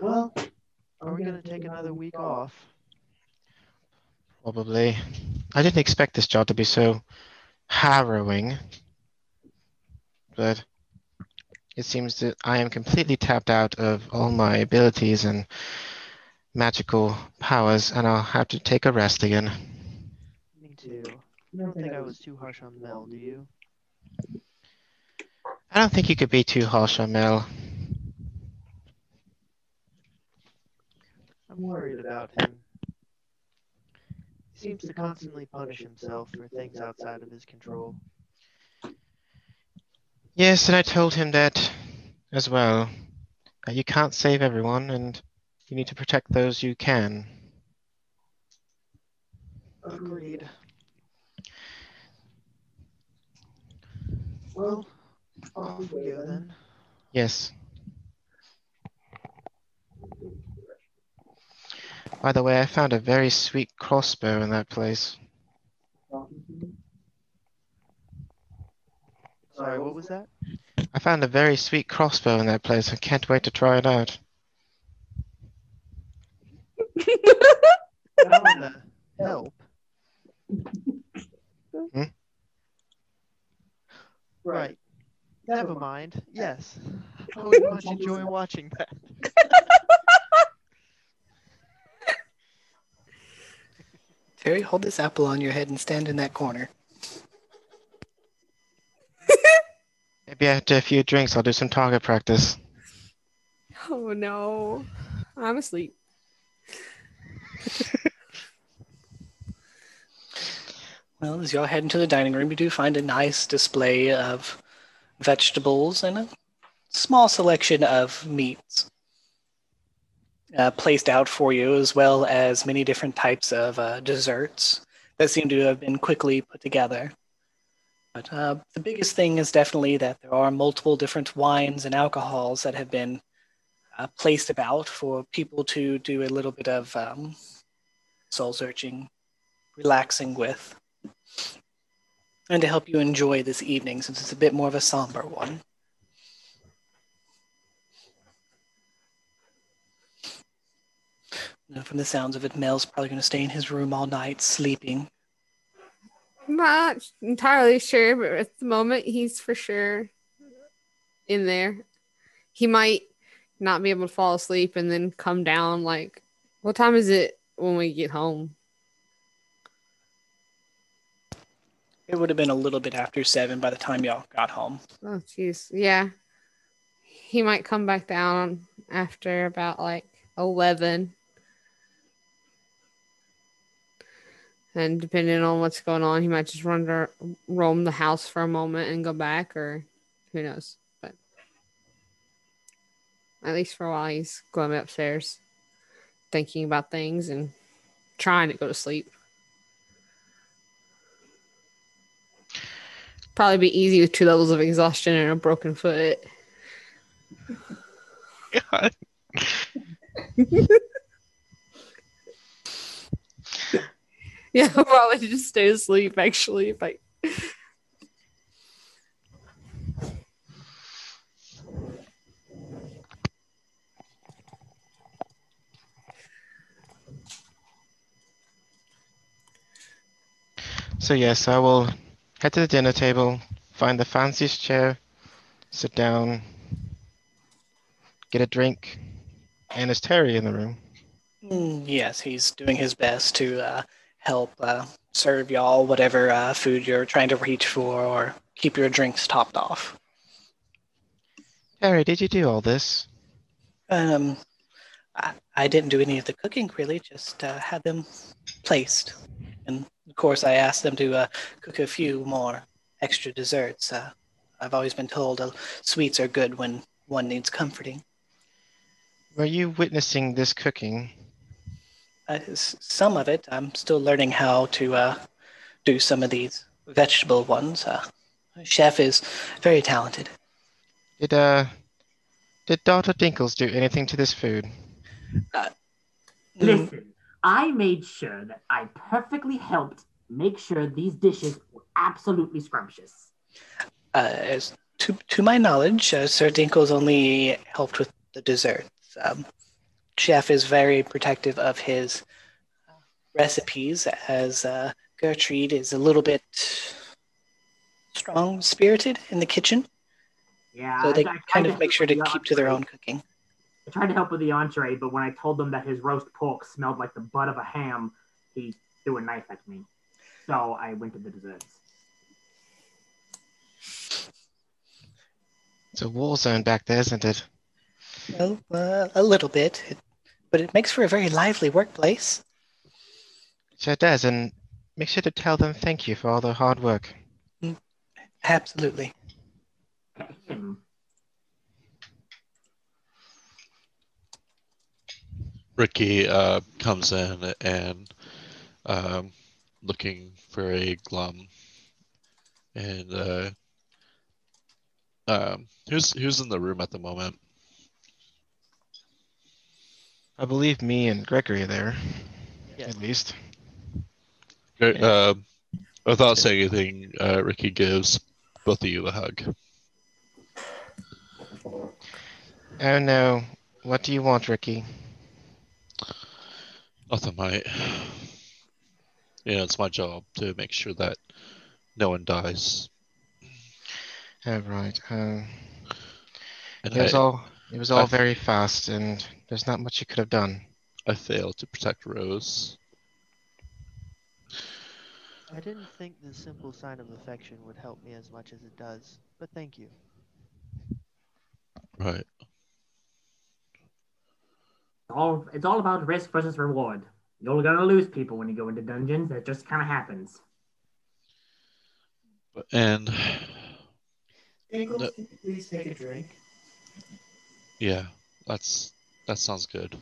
Well, are we going to take another week off? Probably. I didn't expect this job to be so harrowing, but it seems that I am completely tapped out of all my abilities and magical powers, and I'll have to take a rest again. Me too. You don't think I was too harsh on Mel, do you? I don't think you could be too harsh on Mel. I'm worried about him. He seems to constantly punish himself for things outside of his control. Yes, and I told him that as well. Uh, you can't save everyone, and you need to protect those you can. Agreed. Well, off we go then. Yes. By the way, I found a very sweet crossbow in that place. Sorry, what was that? I found a very sweet crossbow in that place. I can't wait to try it out. Help. Hmm? Right. Never mind. Yes. I would much enjoy watching that. Terry, hold this apple on your head and stand in that corner. Maybe after a few drinks, I'll do some target practice. Oh no, I'm asleep. Well, as y'all head into the dining room, you do find a nice display of vegetables and a small selection of meats. Uh, placed out for you, as well as many different types of uh, desserts that seem to have been quickly put together. But uh, the biggest thing is definitely that there are multiple different wines and alcohols that have been uh, placed about for people to do a little bit of um, soul-searching, relaxing with, and to help you enjoy this evening, since it's a bit more of a somber one. From the sounds of it, Mel's probably going to stay in his room all night, sleeping. Not entirely sure, but at the moment, he's for sure in there. He might not be able to fall asleep and then come down. Like, what time is it when we get home? It would have been a little bit after seven by the time y'all got home. Oh, jeez. Yeah. He might come back down after about, like, eleven. And depending on what's going on, he might just run to roam the house for a moment and go back, or who knows. But at least for a while, he's going upstairs, thinking about things and trying to go to sleep. Probably be easy with two levels of exhaustion and a broken foot. God. Yeah, probably just stay asleep, actually. If I... So yes, I will head to the dinner table, find the fanciest chair, sit down, get a drink, and is Terry in the room? Mm, yes, he's doing his best to uh, help uh, serve y'all whatever uh, food you're trying to reach for or keep your drinks topped off. Terry, did you do all this? Um, I, I didn't do any of the cooking, really, just uh, had them placed. And, of course, I asked them to uh, cook a few more extra desserts. Uh, I've always been told uh, sweets are good when one needs comforting. Were you witnessing this cooking? Uh, some of it. I'm still learning how to uh, do some of these vegetable ones. Uh, chef is very talented. Did uh, did Doctor Dinkles do anything to this food? Uh, Listen, I made sure that I perfectly helped make sure these dishes were absolutely scrumptious. Uh, as to to my knowledge, uh, Sir Dinkles only helped with the desserts. Um, Chef is very protective of his recipes, as uh, Gertrude is a little bit strong-spirited in the kitchen. Yeah, so they I, I kind of make sure to entree. Keep to their own cooking. I tried to help with the entree, but when I told them that his roast pork smelled like the butt of a ham, he threw a knife at me. So I went to the desserts. It's a war zone back there, isn't it? Well, uh, a little bit, it, but it makes for a very lively workplace. It sure does, and make sure to tell them thank you for all their hard work. Mm, absolutely. Ricky uh, comes in and um, looking very glum, and uh, um, who's who's in the room at the moment? I believe me and Gregory are there, yeah. At least. Uh, without saying anything, uh, Ricky gives both of you a hug. Oh no, what do you want, Ricky? Nothing, mate. You know, it's my job to make sure that no one dies. Oh, right. Um, it was I, all. It was all I, very fast and. There's not much you could have done. I failed to protect Rose. I didn't think the simple sign of affection would help me as much as it does, but thank you. Right. All, it's all about risk versus reward. You're going to lose people when you go into dungeons. That just kind of happens. And... Eagles, no, can you please take a drink? Yeah, that's... That sounds good.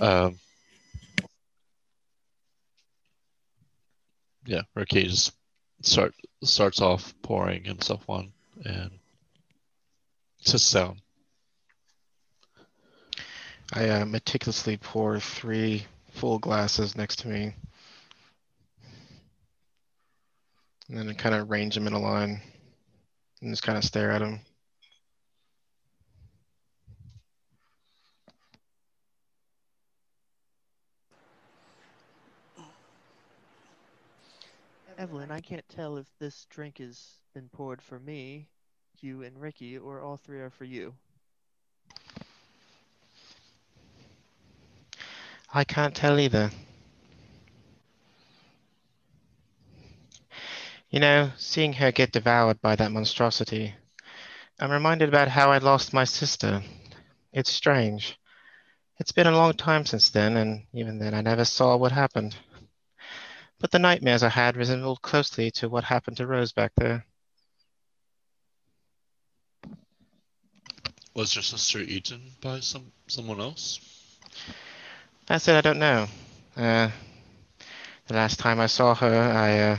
Um, yeah, Ricky just start, starts off pouring himself one and sits down. I uh, meticulously pour three full glasses next to me. And then I kind of arrange them in a line and just kind of stare at them. Evelyn, I can't tell if this drink has been poured for me, you, and Ricky, or all three are for you. I can't tell either. You know, seeing her get devoured by that monstrosity, I'm reminded about how I lost my sister. It's strange. It's been a long time since then, and even then I never saw what happened. But the nightmares I had resembled closely to what happened to Rose back there. Was your sister eaten by some someone else? That's it, I don't know. Uh, The last time I saw her, I uh,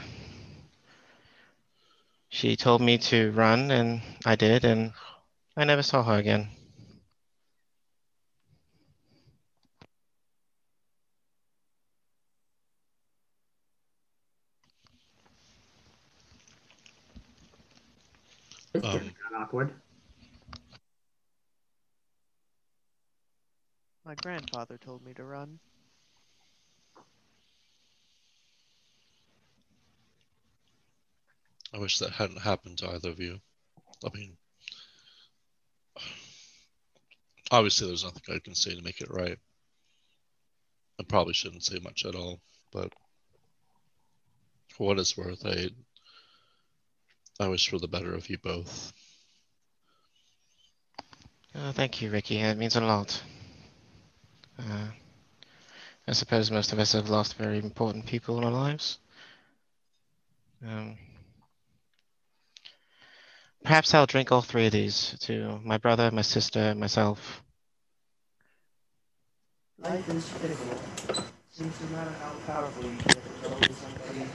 she told me to run, and I did, and I never saw her again. This um, got awkward. My grandfather told me to run. I wish that hadn't happened to either of you. I mean, obviously there's nothing I can say to make it right. I probably shouldn't say much at all, but for what it's worth, I I wish for the better of you both. Oh, thank you, Ricky. It means a lot. Uh, I suppose most of us have lost very important people in our lives. Um, perhaps I'll drink all three of these to my brother, my sister, and myself. Life is fickle. Seems to matter how powerful you get, there's always somebody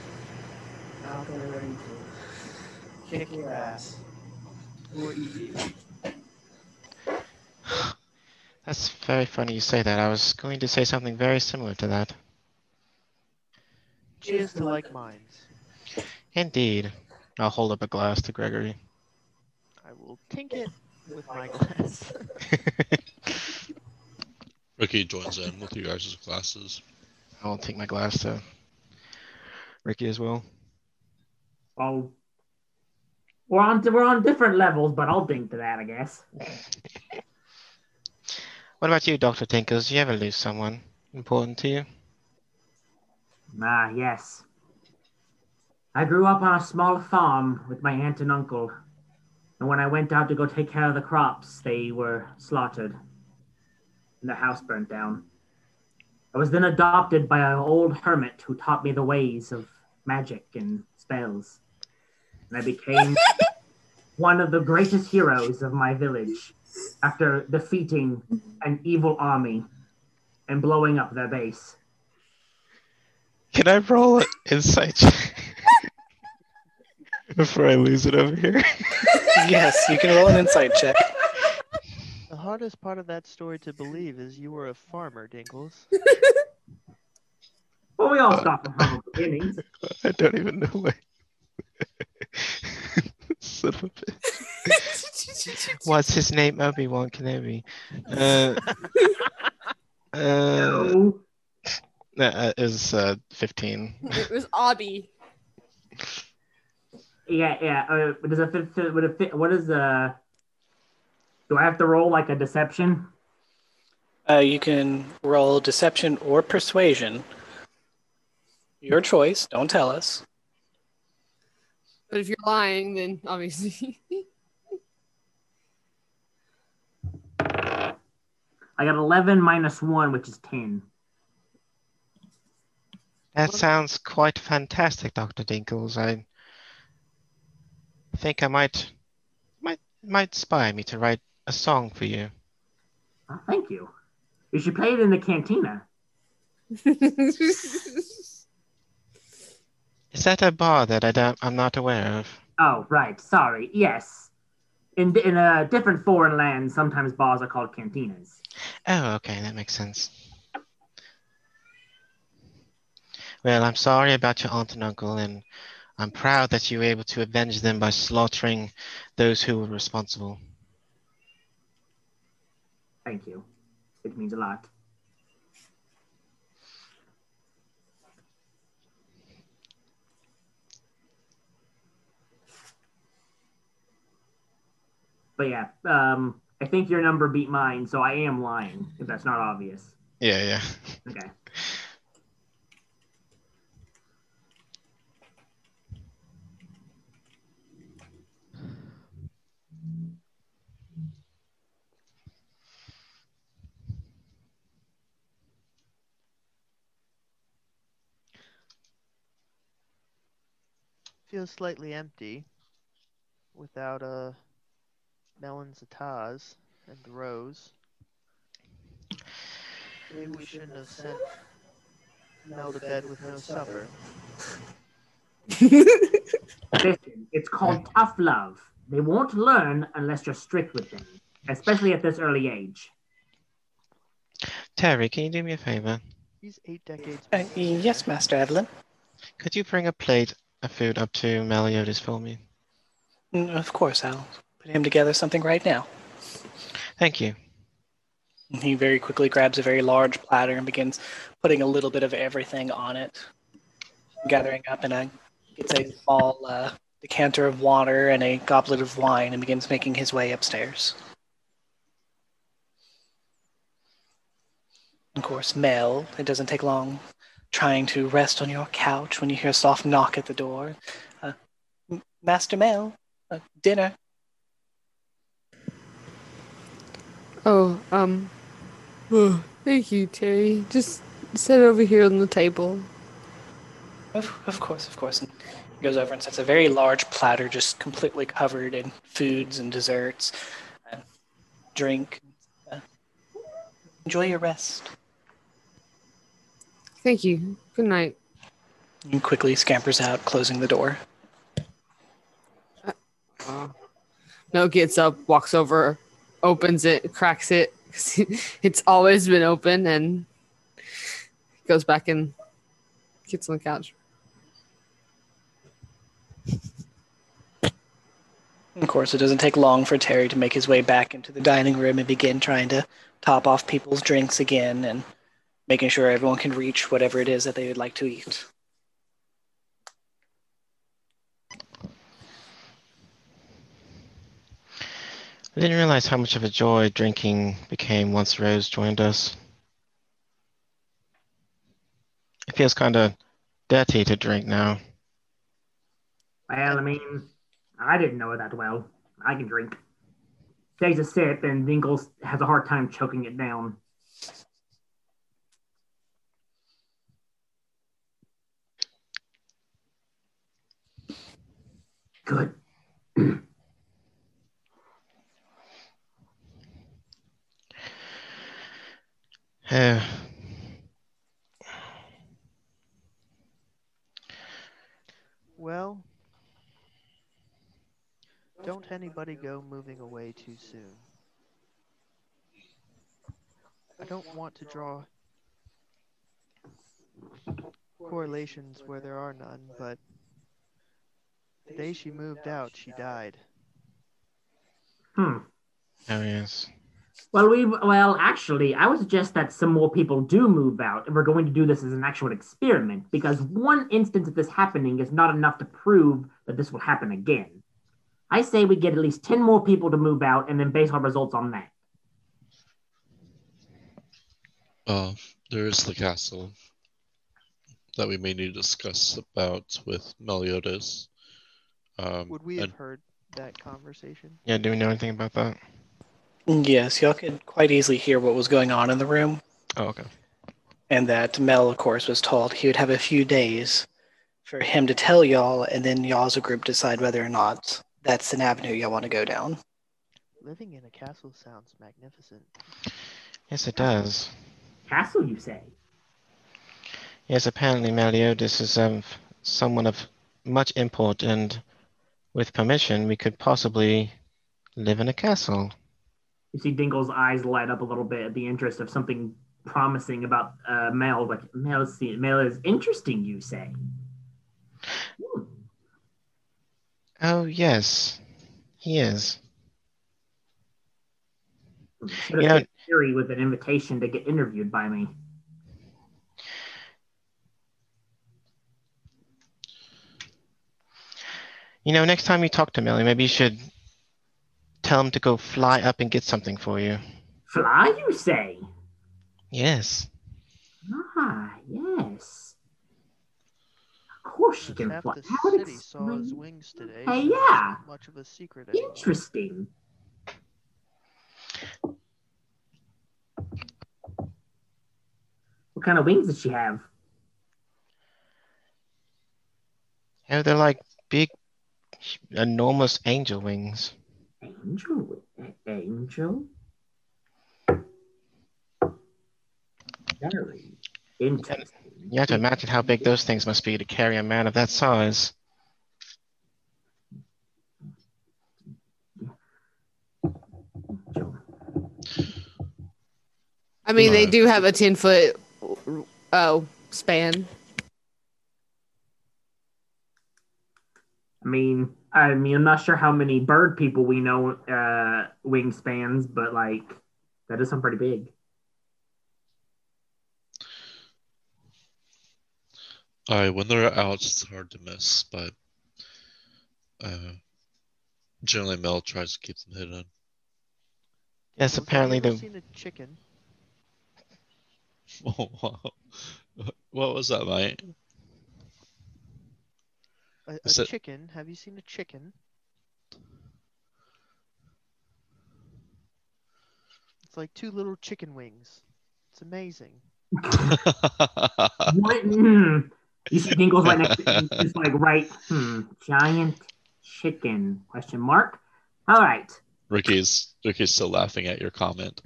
out there ready to kick your ass or eat you. That's very funny you say that. I was going to say something very similar to that. Cheers to like minds. Indeed. I'll hold up a glass to Gregory. I will tink it with my glass. Ricky joins in with you guys' glasses. I'll take my glass to Ricky as well. I'll... We're on, we're on different levels, but I'll dink to that, I guess. What about you, Doctor Tinkers? Do you ever lose someone important to you? Ah, yes. I grew up on a small farm with my aunt and uncle, and when I went out to go take care of the crops, they were slaughtered, and the house burnt down. I was then adopted by an old hermit who taught me the ways of magic and spells, and I became one of the greatest heroes of my village, after defeating an evil army and blowing up their base. Can I roll an insight check before I lose it over here? Yes, you can roll an insight check. The hardest part of that story to believe is you were a farmer, Dinkles. Well, we all uh, stopped from humble beginnings. I don't even know why. Son of a bitch. What's his name? Obi-Wan Kenobi. Uh, uh, no. uh, it was uh, fifteen. It was Obi. Yeah, yeah. Uh, does a fit, would a fit, what is the... Do I have to roll like a deception? Uh, you can roll deception or persuasion. Your choice. Don't tell us. But if you're lying, then obviously... I got eleven minus one, which is ten. That sounds quite fantastic, Doctor Dinkles. I think I might might might inspire me to write a song for you. Oh, thank you. You should play it in the cantina. Is that a bar that I don't, I'm not aware of? Oh, right. Sorry. Yes. In in a different foreign land, sometimes bars are called cantinas. Oh, okay, that makes sense. Well, I'm sorry about your aunt and uncle, and I'm proud that you were able to avenge them by slaughtering those who were responsible. Thank you. It means a lot. But yeah, um, I think your number beat mine, so I am lying, if that's not obvious. Yeah, yeah. Okay. Feels slightly empty without a... Melon, Zataz, and Rose. Maybe we shouldn't have sent Now the bed with no supper. Listen, it's called tough love. They won't learn unless you're strict with them, especially at this early age. Terry, can you do me a favor? He's eight decades. Uh, yes, Master Evelyn. Could you bring a plate of food up to Meliodas for me? Mm, of course, I'll put him together something right now. Thank you. He very quickly grabs a very large platter and begins putting a little bit of everything on it, gathering up, and uh, gets a small uh, decanter of water and a goblet of wine and begins making his way upstairs. Of course, Mel, it doesn't take long trying to rest on your couch when you hear a soft knock at the door. Uh, Master Mel, uh, dinner. Oh, um... Oh, thank you, Terry. Just sit over here on the table. Of, of course, of course. And he goes over and sets a very large platter just completely covered in foods and desserts, uh, drink. Uh, enjoy your rest. Thank you. Good night. And quickly scampers out, closing the door. Uh, uh, no, gets up, walks over, opens it, cracks it. It's always been open, and goes back and gets on the couch. Of course, it doesn't take long for Terry to make his way back into the dining room and begin trying to top off people's drinks again and making sure everyone can reach whatever it is that they would like to eat. I didn't realize how much of a joy drinking became once Rose joined us. It feels kind of dirty to drink now. Well, I mean, I didn't know her that well. I can drink. Takes a sip and Dingles has a hard time choking it down. Good. Uh, well, don't anybody go moving away too soon. I don't want to draw correlations where there are none, but the day she moved out, she died. Hmm. Oh, yes. Well, we well, actually, I would suggest that some more people do move out, and we're going to do this as an actual experiment, because one instance of this happening is not enough to prove that this will happen again. I say we get at least ten more people to move out, and then base our results on that. Uh, there is the castle that we may need to discuss about with Meliodas. Um, Would we have and- heard that conversation? Yeah, do we know anything about that? Yes, y'all could quite easily hear what was going on in the room. Oh, okay. And that Mel, of course, was told he would have a few days for him to tell y'all, and then y'all as a group decide whether or not that's an avenue y'all want to go down. Living in a castle sounds magnificent. Yes, it does. Castle, you say? Yes, apparently Meliodas is um, someone of much import, and with permission, we could possibly live in a castle. You see Dingle's eyes light up a little bit at the interest of something promising about uh, Mel. Like, Mel is interesting, you say? Hmm. Oh, yes. He is. You know, Terry with an invitation to get interviewed by me. You know, next time you talk to Melly, maybe you should tell him to go fly up and get something for you. Fly, you say? Yes. Ah, yes. Of course you can fly. The How city explain... saw his wings today. Hey, yeah. Much of a secret. Interesting. Anymore. What kind of wings does she have? Yeah, they're like big, enormous angel wings. Angel? Angel? Very interesting. You have to imagine how big those things must be to carry a man of that size. I mean, they do have a ten-foot oh, span. I mean, I mean, I'm not sure how many bird people we know uh, wingspans, but, like, that is something pretty big. Alright, when they're out, it's hard to miss, but uh, generally Mel tries to keep them hidden. Yes, apparently they've seen a chicken. Oh, wow. What was that, mate? A, a that... chicken. Have you seen a chicken? It's like two little chicken wings. It's amazing. What? Mm. You see Dingle's right next to it's like right. Hmm. Giant chicken. Question mark. All right. Ricky's Ricky's still laughing at your comment.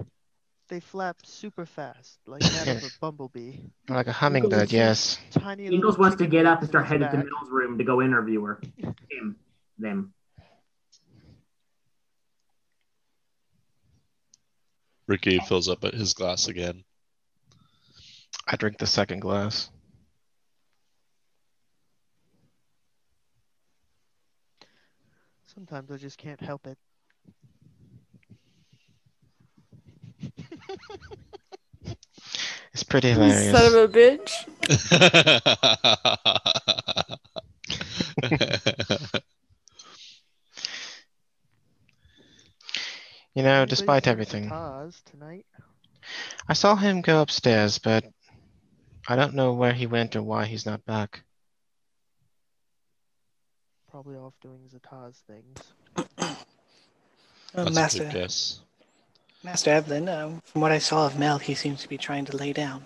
They flap super fast, like that of a bumblebee. Like a hummingbird, Eagles, yes. Tiny Eagles wants to get up and start headed back. To Mel's room to go interview her. Him. Them. Ricky fills up his glass again. I drink the second glass. Sometimes I just can't help it. It's pretty hilarious. Son of a bitch. You know, despite everything, I saw him go upstairs, but I don't know where he went or why he's not back. Probably off doing Zataz things. Oh, master. Yes. Master Evelyn, um, from what I saw of Mel, he seems to be trying to lay down.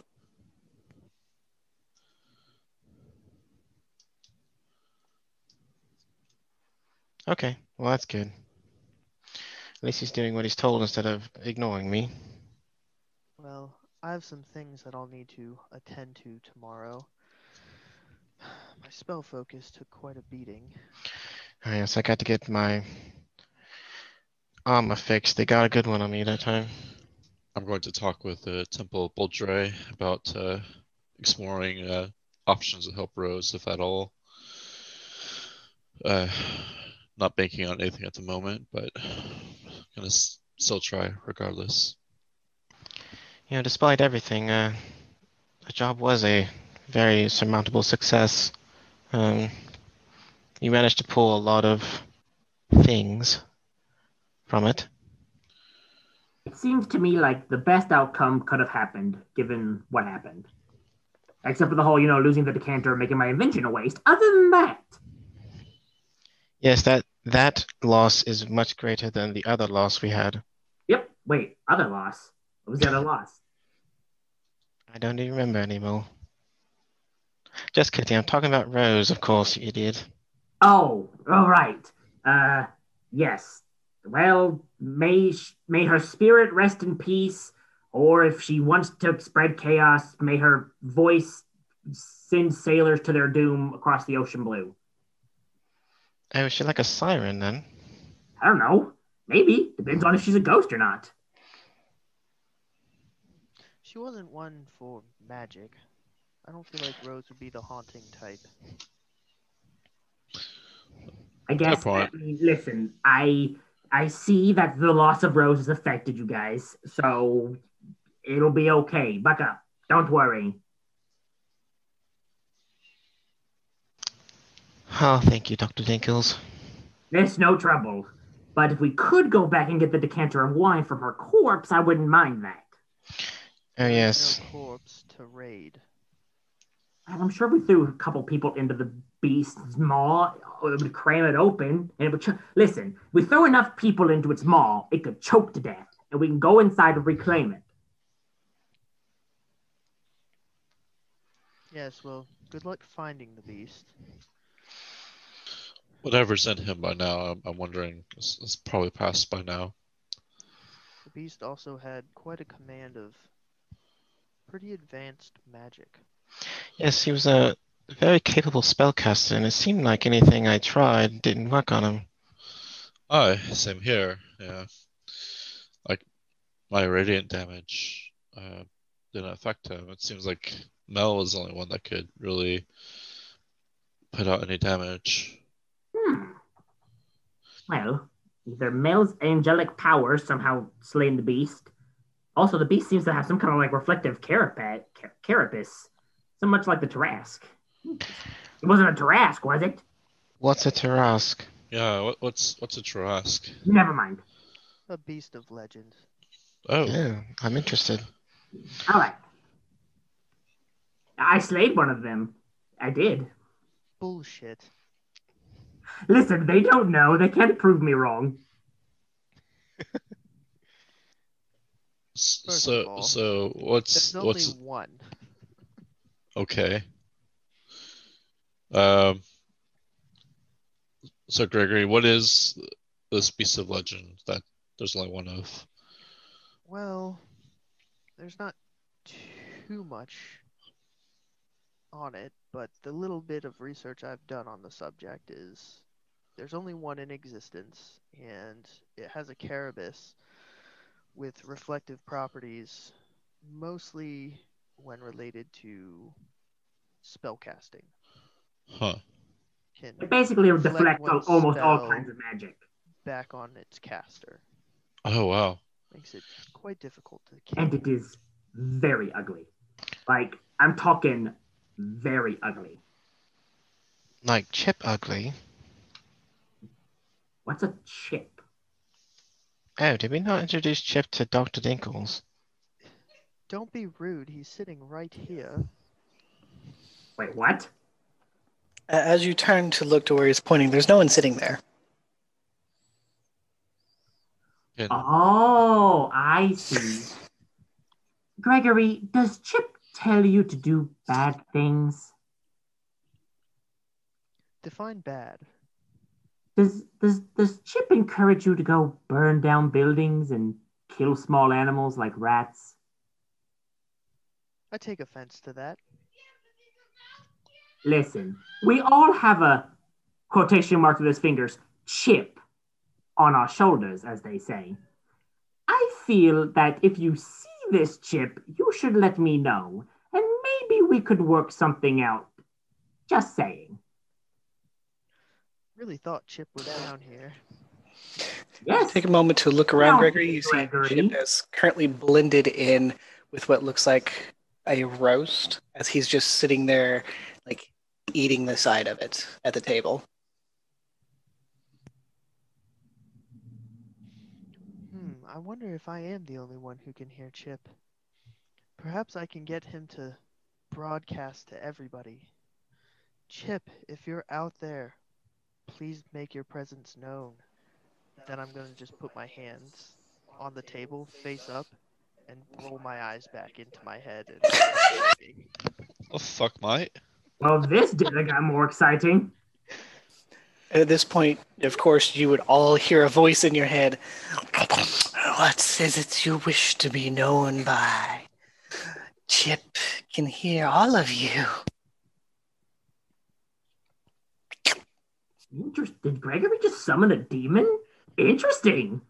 Okay, well that's good. At least he's doing what he's told instead of ignoring me. Well, I have some things that I'll need to attend to tomorrow. My spell focus took quite a beating. Oh, yes, I got to get my... armor fixed. They got a good one on me that time. I'm going to talk with uh, Temple Boldre about uh, exploring uh, options to help Rose, if at all. Uh, not banking on anything at the moment, but gonna s- still try regardless. You know, despite everything, uh, the job was a very surmountable success. Um, you managed to pull a lot of things from it. It seems to me like the best outcome could have happened, given what happened. Except for the whole, you know, losing the decanter and making my invention a waste. Other than that... Yes, that that loss is much greater than the other loss we had. Yep. Wait, other loss? What was the other loss? I don't even remember anymore. Just kidding. I'm talking about Rose, of course, you idiot. Oh, all right. Uh, yes. Well, may sh- may her spirit rest in peace, or if she wants to spread chaos, may her voice send sailors to their doom across the ocean blue. Oh, is she like a siren then? I don't know. Maybe. Depends on if she's a ghost or not. She wasn't one for magic. I don't feel like Rose would be the haunting type. I guess, I mean, listen, I... I see that the loss of Rose has affected you guys, so it'll be okay. Buck up. Don't worry. Oh, thank you, Doctor Dinkles. There's no trouble. But if we could go back and get the decanter of wine from her corpse, I wouldn't mind that. Oh, yes. No corpse to raid. I'm sure we threw a couple people into the beast's maw, it would cram it open, and it would cho- listen, we throw enough people into its maw, it could choke to death, and we can go inside and reclaim it. Yes, well, good luck finding the beast. Whatever's in him by now, I'm, I'm wondering, it's, it's probably passed by now. The beast also had quite a command of pretty advanced magic. Yes, he was a very capable spellcaster, and it seemed like anything I tried didn't work on him. Oh, same here, yeah. Like, my radiant damage uh, didn't affect him. It seems like Mel was the only one that could really put out any damage. Hmm. Well, either Mel's angelic power somehow slain the beast. Also, the beast seems to have some kind of like reflective carapace, carapace, so much like the Tarrasque. It wasn't a Tarrasque, was it? What's a Tarrasque? Yeah, what, what's what's a Tarrasque? Never mind. A beast of legend. Oh, yeah, I'm interested. All right, I slayed one of them. I did. Bullshit. Listen, they don't know. They can't prove me wrong. First so, all, so what's there's only what's one? Okay. Um. So, Gregory, what is this beast of legend that there's only one of? Well, there's not too much on it, but the little bit of research I've done on the subject is there's only one in existence, and it has a carapace with reflective properties, mostly when related to spellcasting. Huh. Can it basically deflect almost all kinds of magic back on its caster. Oh, wow. Makes it quite difficult to kill. And it is very ugly. Like, I'm talking very ugly. Like Chip ugly? What's a Chip? Oh, did we not introduce Chip to Doctor Dinkles? Don't be rude. He's sitting right here. Wait, what? As you turn to look to where he's pointing, there's no one sitting there. Good. Oh, I see. Gregory, does Chip tell you to do bad things? Define bad. Does, does does Chip encourage you to go burn down buildings and kill small animals like rats? I take offense to that. Listen, we all have a quotation mark with his fingers, chip, on our shoulders, as they say. I feel that if you see this chip, you should let me know, and maybe we could work something out. Just saying. Really thought Chip was down here. Yes. Take a moment to look around, no, Gregory. You see Chip is currently blended in with what looks like a roast, as he's just sitting there, like, eating the side of it at the table. Hmm, I wonder if I am the only one who can hear Chip. Perhaps I can get him to broadcast to everybody. Chip, if you're out there, please make your presence known. Then I'm going to just put my hands on the table, face up, and roll my eyes back into my head. And oh, fuck, mate. Well, this did got more exciting. At this point, of course, you would all hear a voice in your head. What is it you wish to be known by? Chip can hear all of you. Interesting. Did Gregory just summon a demon? Interesting.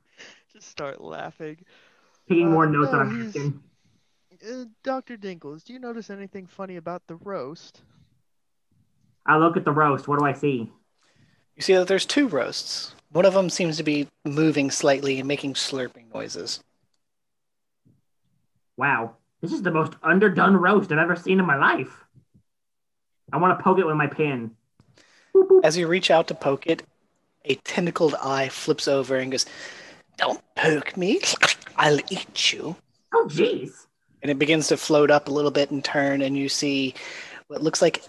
Just start laughing. Taking uh, more notes no, on him. Uh, Doctor Dinkles, do you notice anything funny about the roast? I look at the roast. What do I see? You see that there's two roasts. One of them seems to be moving slightly and making slurping noises. Wow. This is the most underdone roast I've ever seen in my life. I want to poke it with my pin. As you reach out to poke it, a tentacled eye flips over and goes, "Don't poke me, I'll eat you." Oh, jeez. And it begins to float up a little bit and turn, and you see what looks like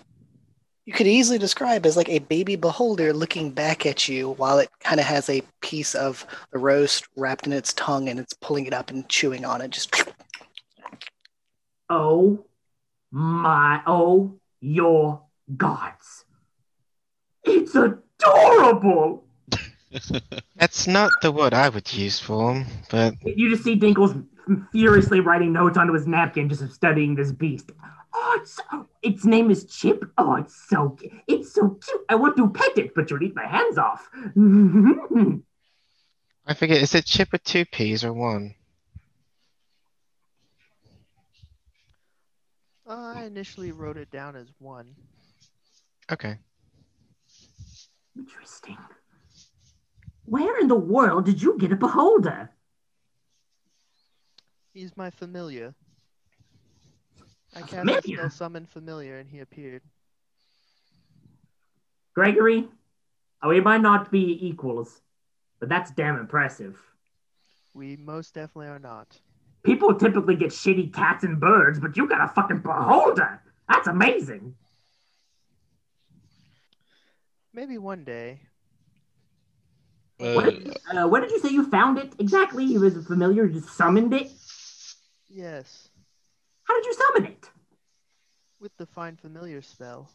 you could easily describe as like a baby beholder looking back at you while it kind of has a piece of the roast wrapped in its tongue, and it's pulling it up and chewing on it. Just Oh, my, oh, your gods. It's adorable! That's not the word I would use for him, but... You just see Dinkles furiously writing notes onto his napkin just of studying this beast. Oh, it's, oh, its name is Chip. Oh, it's so it's so cute. I want to pet it, but you'll eat my hands off. I forget, is it Chip with two P's or one? Uh, I initially wrote it down as one. Okay. Interesting. Where in the world did you get a beholder? He's my familiar. I cast a spell summon familiar and he appeared. Gregory, we might not be equals, but that's damn impressive. We most definitely are not. People typically get shitty cats and birds, but you got a fucking beholder. That's amazing. Maybe one day. Uh, what did you, uh, where did you say you found it exactly? It was familiar. You summoned it? Yes. How did you summon it? With the Find Familiar spell.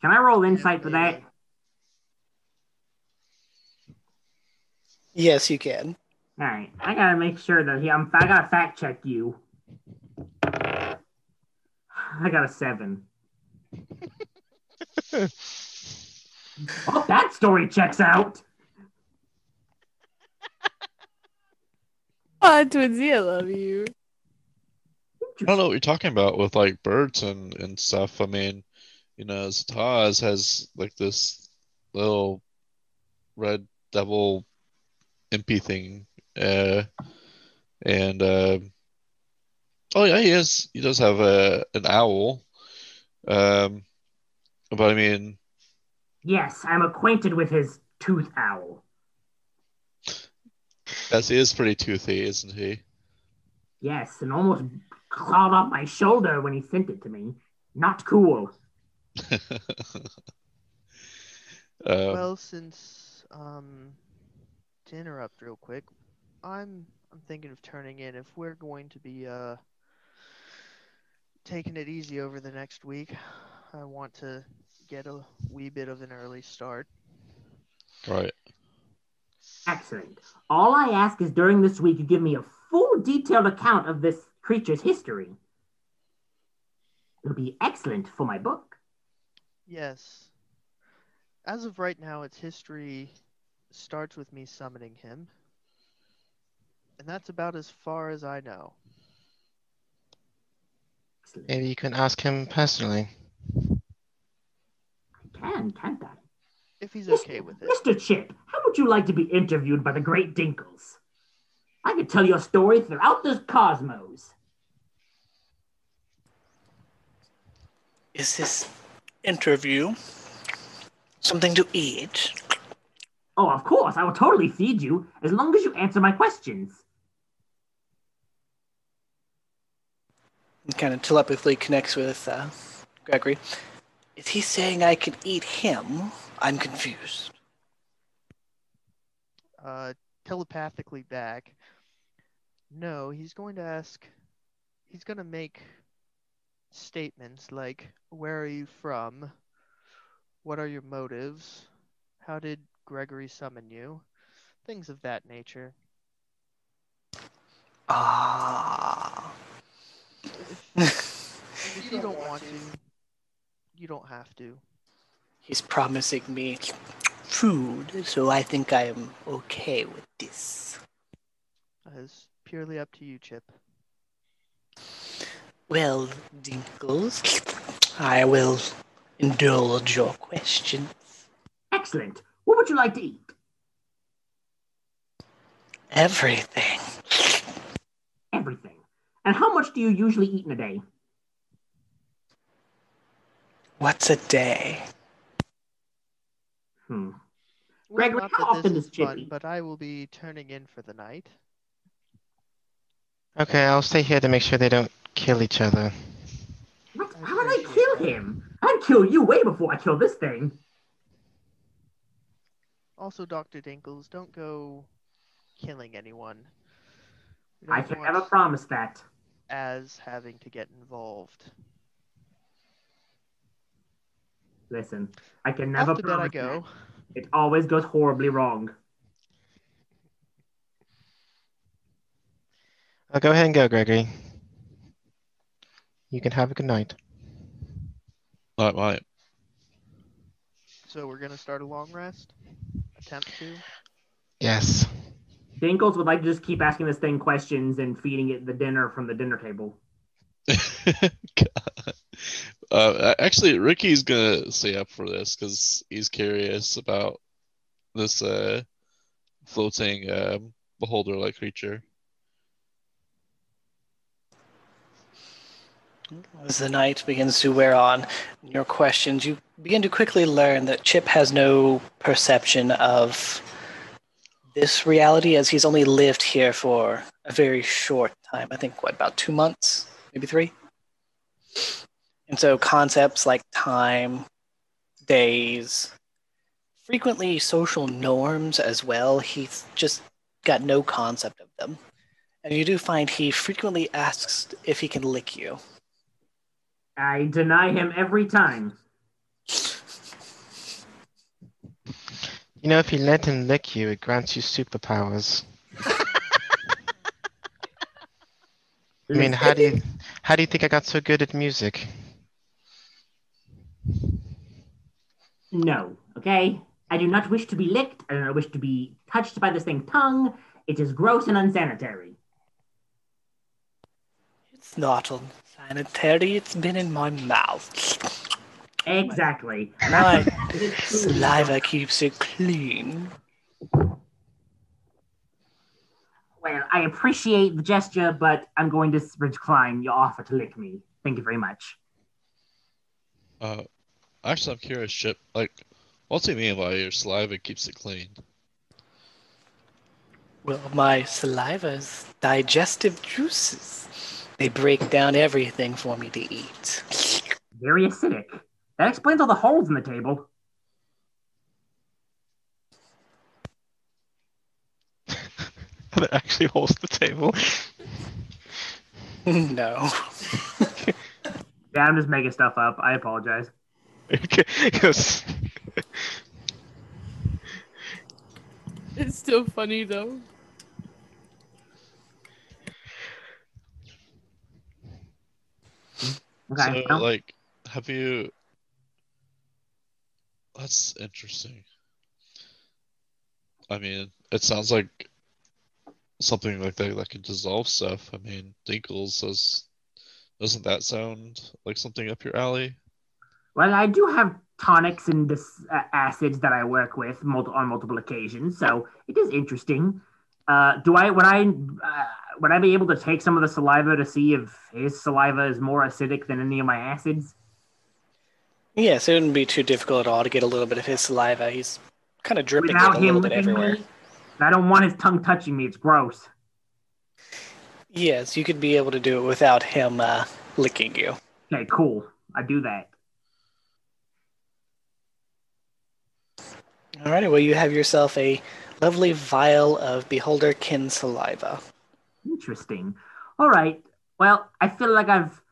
Can I roll insight yeah, for that? Yes, you can. All right. I got to make sure that he, I'm, I got to fact check you. I got a seven. Oh, that story checks out. Oh, Twinsy, I love you. I don't know what you're talking about with like birds and, and stuff. I mean, you know, Zataz has like this little red devil impy thing. Uh, and, uh, oh, yeah, he is. He does have a, an owl. Um, but I mean, yes, I'm acquainted with his tooth owl. Yes, he is pretty toothy, isn't he? Yes, and almost clawed off my shoulder when he sent it to me. Not cool. um, well, since um, to interrupt real quick, I'm I'm thinking of turning in. If we're going to be uh, taking it easy over the next week, I want to get a wee bit of an early start. Right. Excellent. All I ask is during this week you give me a full detailed account of this creature's history. It'll be excellent for my book. Yes. As of right now, its history starts with me summoning him. And that's about as far as I know. Excellent. Maybe you can ask him personally. I can, can't I? If he's okay Mister with it. Mister Chip, how would you like to be interviewed by the Great Dinkles? I could tell your story throughout this cosmos. Is this interview something to eat? Oh, of course. I will totally feed you as long as you answer my questions. It kind of telepathically connects with uh, Gregory. Is he saying I could eat him? I'm confused. Uh, telepathically back. No, he's going to ask, he's going to make statements like, where are you from? What are your motives? How did Gregory summon you? Things of that nature. Ah. If, if you don't want to, you don't have to. He's promising me food, so I think I am okay with this. It's purely up to you, Chip. Well, Dinkles, I will indulge your question. Excellent. What would you like to eat? Everything. Everything. And how much do you usually eat in a day? What's a day? Hmm. Well, Gregory, how often is Chip? But I will be turning in for the night. Okay, I'll stay here to make sure they don't kill each other. What? How would I kill him? I'd kill you way before I kill this thing. Also, Doctor Dinkles, don't go killing anyone. I can never promise that. As having to get involved. Listen, I can never After promise that I go. It. It always goes horribly wrong. I'll go ahead and go, Gregory. You can have a good night. All right. So we're going to start a long rest? Attempt to? Yes. Dinkles would like to just keep asking this thing questions and feeding it the dinner from the dinner table. God. Uh, actually, Ricky's going to stay up for this because he's curious about this uh, floating uh, beholder-like creature. As the night begins to wear on, your questions, you begin to quickly learn that Chip has no perception of this reality, as he's only lived here for a very short time. I think, what, about two months? Maybe three? And so concepts like time, days, frequently social norms as well, he's just got no concept of them. And you do find he frequently asks if he can lick you. I deny him every time. You know, if you let him lick you, it grants you superpowers. I mean, how do you how do you think I got so good at music? No, okay? I do not wish to be licked, and I wish to be touched by this thing's tongue. It is gross and unsanitary. It's not on. And Terry, it's been in my mouth. Exactly. My saliva keeps it clean. Well, I appreciate the gesture, but I'm going to decline your offer to lick me. Thank you very much. Uh, actually, I'm curious, Chip. Like, what do you mean by your saliva keeps it clean? Well, my saliva's digestive juices. They break down everything for me to eat. Very acidic. That explains all the holes in the table. Are there actually holes in the table? No. Yeah, I'm just making stuff up. I apologize. Okay. Yes. It's still funny, though. Okay, so, well. like, have you... That's interesting. I mean, it sounds like something like that that could dissolve stuff. I mean, Dinkles says, doesn't that sound like something up your alley? Well, I do have tonics and dis- uh, acids that I work with multi- on multiple occasions, so it is interesting. Uh, do I, when I... Uh, Would I be able to take some of the saliva to see if his saliva is more acidic than any of my acids? Yes, it wouldn't be too difficult at all to get a little bit of his saliva. He's kind of dripping Without it a him little bit everywhere. Me, I don't want his tongue touching me. It's gross. Yes, you could be able to do it without him uh, licking you. Okay, cool. I do that. Alrighty, well, you have yourself a lovely vial of Beholderkin saliva. Interesting. All right. Well, I feel like I've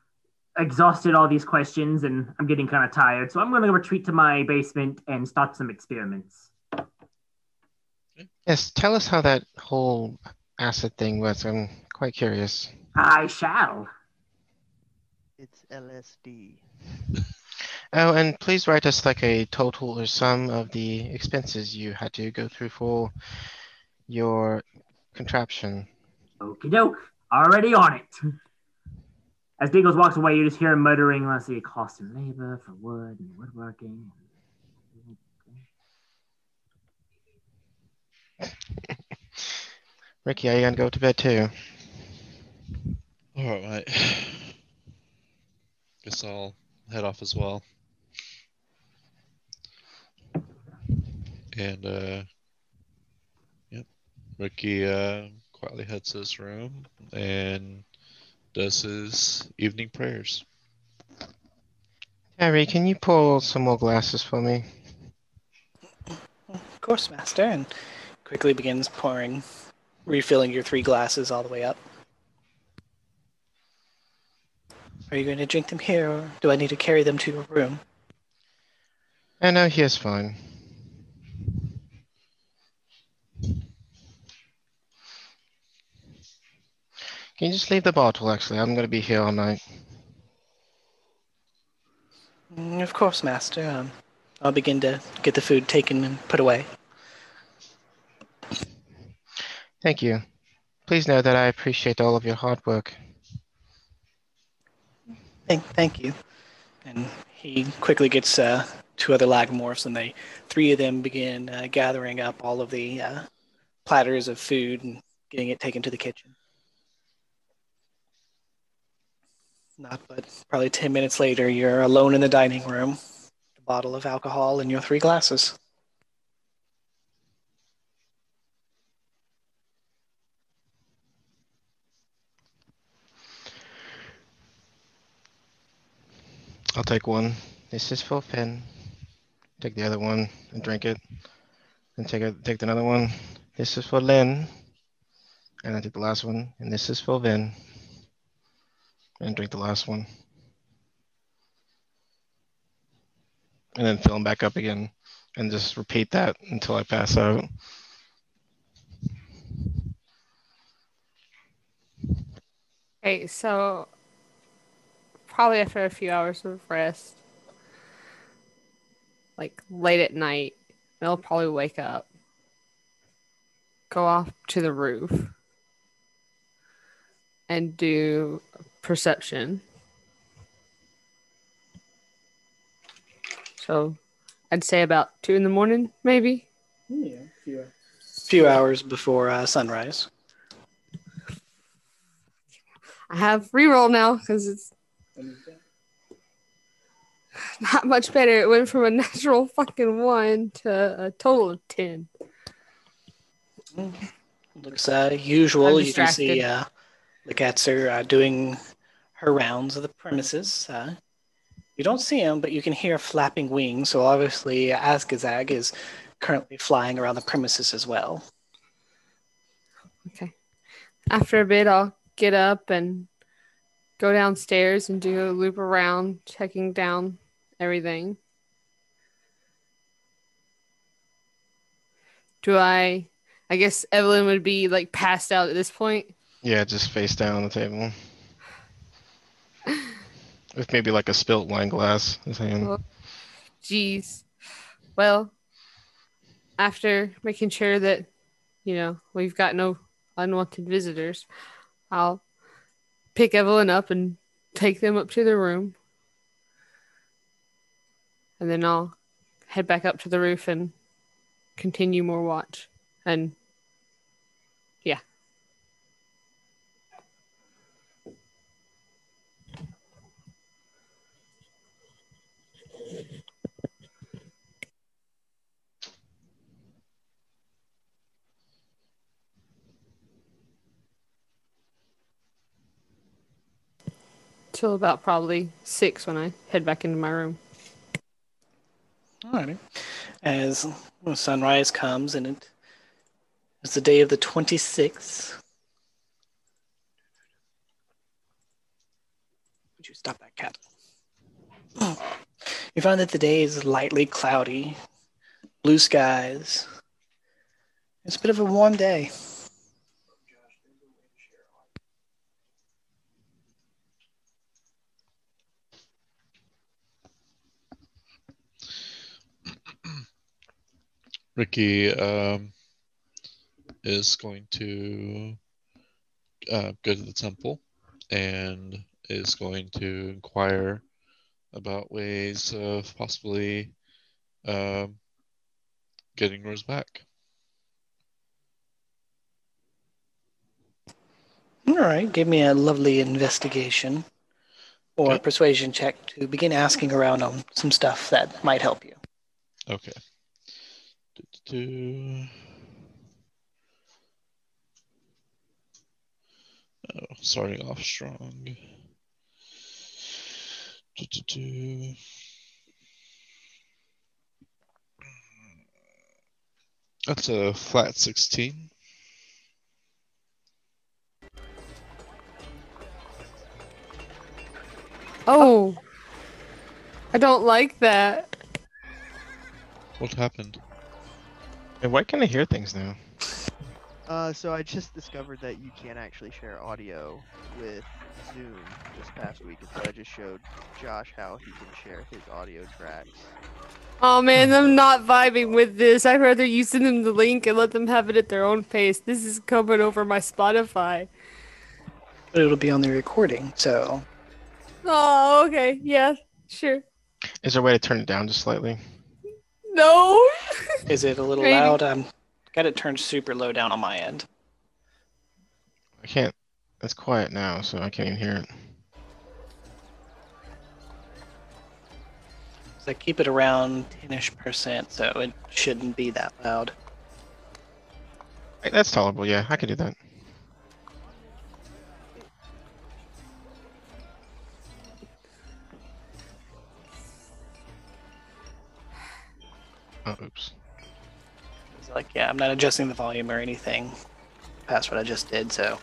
exhausted all these questions and I'm getting kind of tired. So I'm going to retreat to my basement and start some experiments. Yes. Tell us how that whole acid thing was. I'm quite curious. I shall. It's L S D. Oh, and please write us like a total or sum of the expenses you had to go through for your contraption. Okie doke, already on it. As Dinkles walks away, you just hear him muttering, let's see, cost and labor for wood and woodworking. Ricky, are you going to go to bed too? All right. Guess I'll head off as well. And, uh, yep, Ricky, uh, quietly heads to his room and does his evening prayers. Terry, can you pour some more glasses for me? Of course, Master, and quickly begins pouring, refilling your three glasses all the way up. Are you going to drink them here, or do I need to carry them to your room? Oh, no, here's fine. Can you just leave the bottle, actually? I'm going to be here all night. Of course, Master. Um, I'll begin to get the food taken and put away. Thank you. Please know that I appreciate all of your hard work. Thank, thank you. And he quickly gets uh, two other lagomorphs, and they, three of them begin uh, gathering up all of the uh, platters of food and getting it taken to the kitchen. Not but probably ten minutes later, you're alone in the dining room, a bottle of alcohol and your three glasses. I'll take one. This is for Finn. Take the other one and drink it. And take a, take another one. This is for Lynn. And I take the last one. And this is for Vin. And drink the last one. And then fill them back up again. And just repeat that until I pass out. Okay, so probably after a few hours of rest, like late at night, they'll probably wake up, go off to the roof, and do perception. So I'd say about two in the morning, maybe. Yeah, a few hours, few hours before uh, sunrise. I have reroll now because it's not much better. It went from a natural fucking one to a total of ten. Looks uh, usual. You can see uh, the cats are uh, doing her rounds of the premises. Uh, you don't see him, but you can hear flapping wings. So obviously, Azgazag is currently flying around the premises as well. Okay. After a bit, I'll get up and go downstairs and do a loop around, checking down everything. Do I... I guess Evelyn would be, like, passed out at this point? Yeah, just face down on the table. With maybe, like, a spilt wine glass. Jeez. Well, well, after making sure that, you know, we've got no unwanted visitors, I'll pick Evelyn up and take them up to their room. And then I'll head back up to the roof and continue more watch. And yeah. Till about probably six when I head back into my room. Alrighty. As sunrise comes and it it's the day of the twenty-sixth. Would you stop that cat? Oh. You find that the day is lightly cloudy, blue skies. It's a bit of a warm day. Ricky, um... is going to uh, go to the temple and is going to inquire about ways of possibly uh, getting Rose back. All right, give me a lovely investigation or okay. persuasion check to begin asking around on some stuff that might help you. Okay. Do-do-do. Oh, starting off strong. Do, do, do. That's a flat sixteen. Oh, I don't like that. What happened? Hey, why can't I hear things now? Uh, so I just discovered that you can't actually share audio with Zoom this past week, and so I just showed Josh how he can share his audio tracks. Oh man, I'm not vibing with this. I'd rather you send them the link and let them have it at their own pace. This is coming over my Spotify. But it'll be on the recording, so... Oh, okay. Yeah, sure. Is there a way to turn it down just slightly? No! Is it a little Maybe. loud? I've got it turned super low down on my end. I can't... It's quiet now, so I can't even hear it. So I keep it around ten-ish percent, so it shouldn't be that loud. That's tolerable, yeah. I can do that. Oh, oops. It's like, yeah, I'm not adjusting the volume or anything past what I just did, so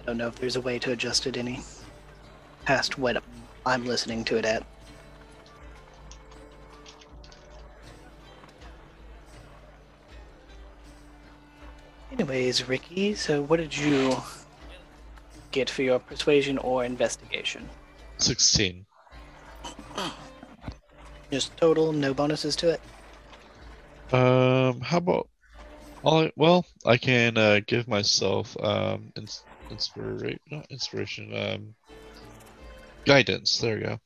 I don't know if there's a way to adjust it any past what I'm listening to it at. Anyways, Ricky, so what did you get for your persuasion or investigation? sixteen. Just total, no bonuses to it? Um, how about... I, well, I can uh, give myself um, ins inspira not inspiration, um, guidance, there we go.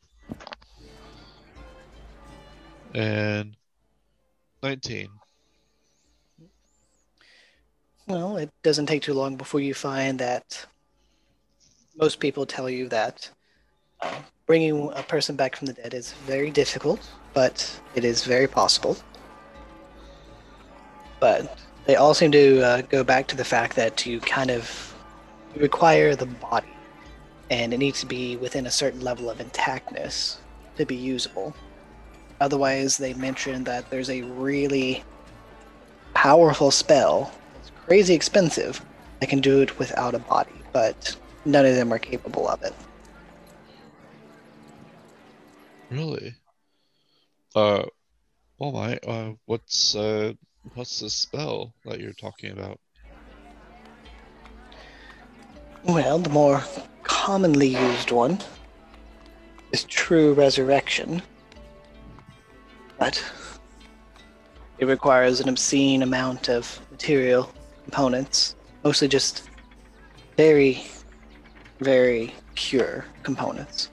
And nineteen. Well, it doesn't take too long before you find that most people tell you that uh, bringing a person back from the dead is very difficult, but it is very possible. But they all seem to uh, go back to the fact that you kind of require the body, and it needs to be within a certain level of intactness to be usable. Otherwise, they mentioned that there's a really powerful spell. Crazy expensive. I can do it without a body, but none of them are capable of it. Really? Uh, well, my, uh, what's uh, what's the spell that you're talking about? Well, the more commonly used one is True Resurrection, but it requires an obscene amount of material. Components, mostly just very, very pure components.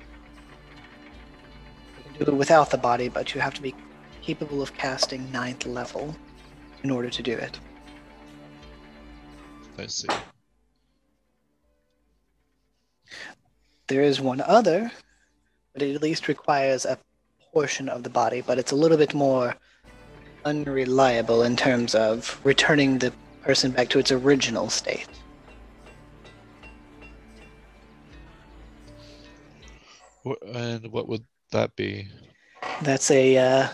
You can do it without the body, but you have to be capable of casting ninth level in order to do it. I see. There is one other, but it at least requires a portion of the body, but it's a little bit more unreliable in terms of returning the person back to its original state. And what would that be? That's a uh,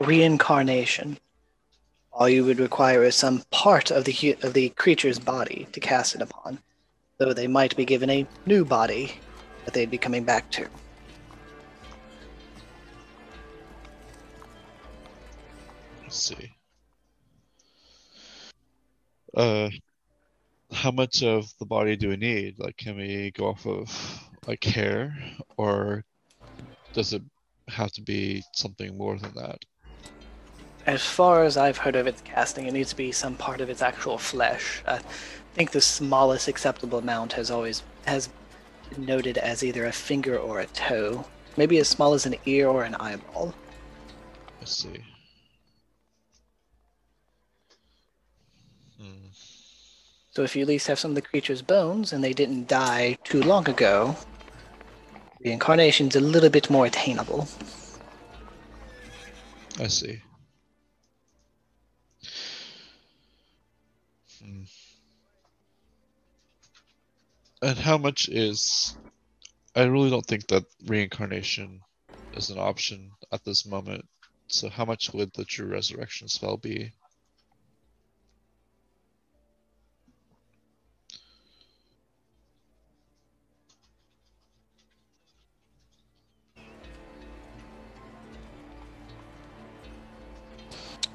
reincarnation. All you would require is some part of the of the creature's body to cast it upon, though they might be given a new body that they'd be coming back to. Let's see. Uh, how much of the body do we need? Like, can we go off of like hair, or does it have to be something more than that? As far as I've heard of its casting, it needs to be some part of its actual flesh. I think the smallest acceptable amount has always has been noted as either a finger or a toe, maybe as small as an ear or an eyeball. I see. So if you at least have some of the creature's bones, and they didn't die too long ago, reincarnation's a little bit more attainable. I see. Hmm. And how much is... I really don't think that reincarnation is an option at this moment, so how much would the True Resurrection spell be?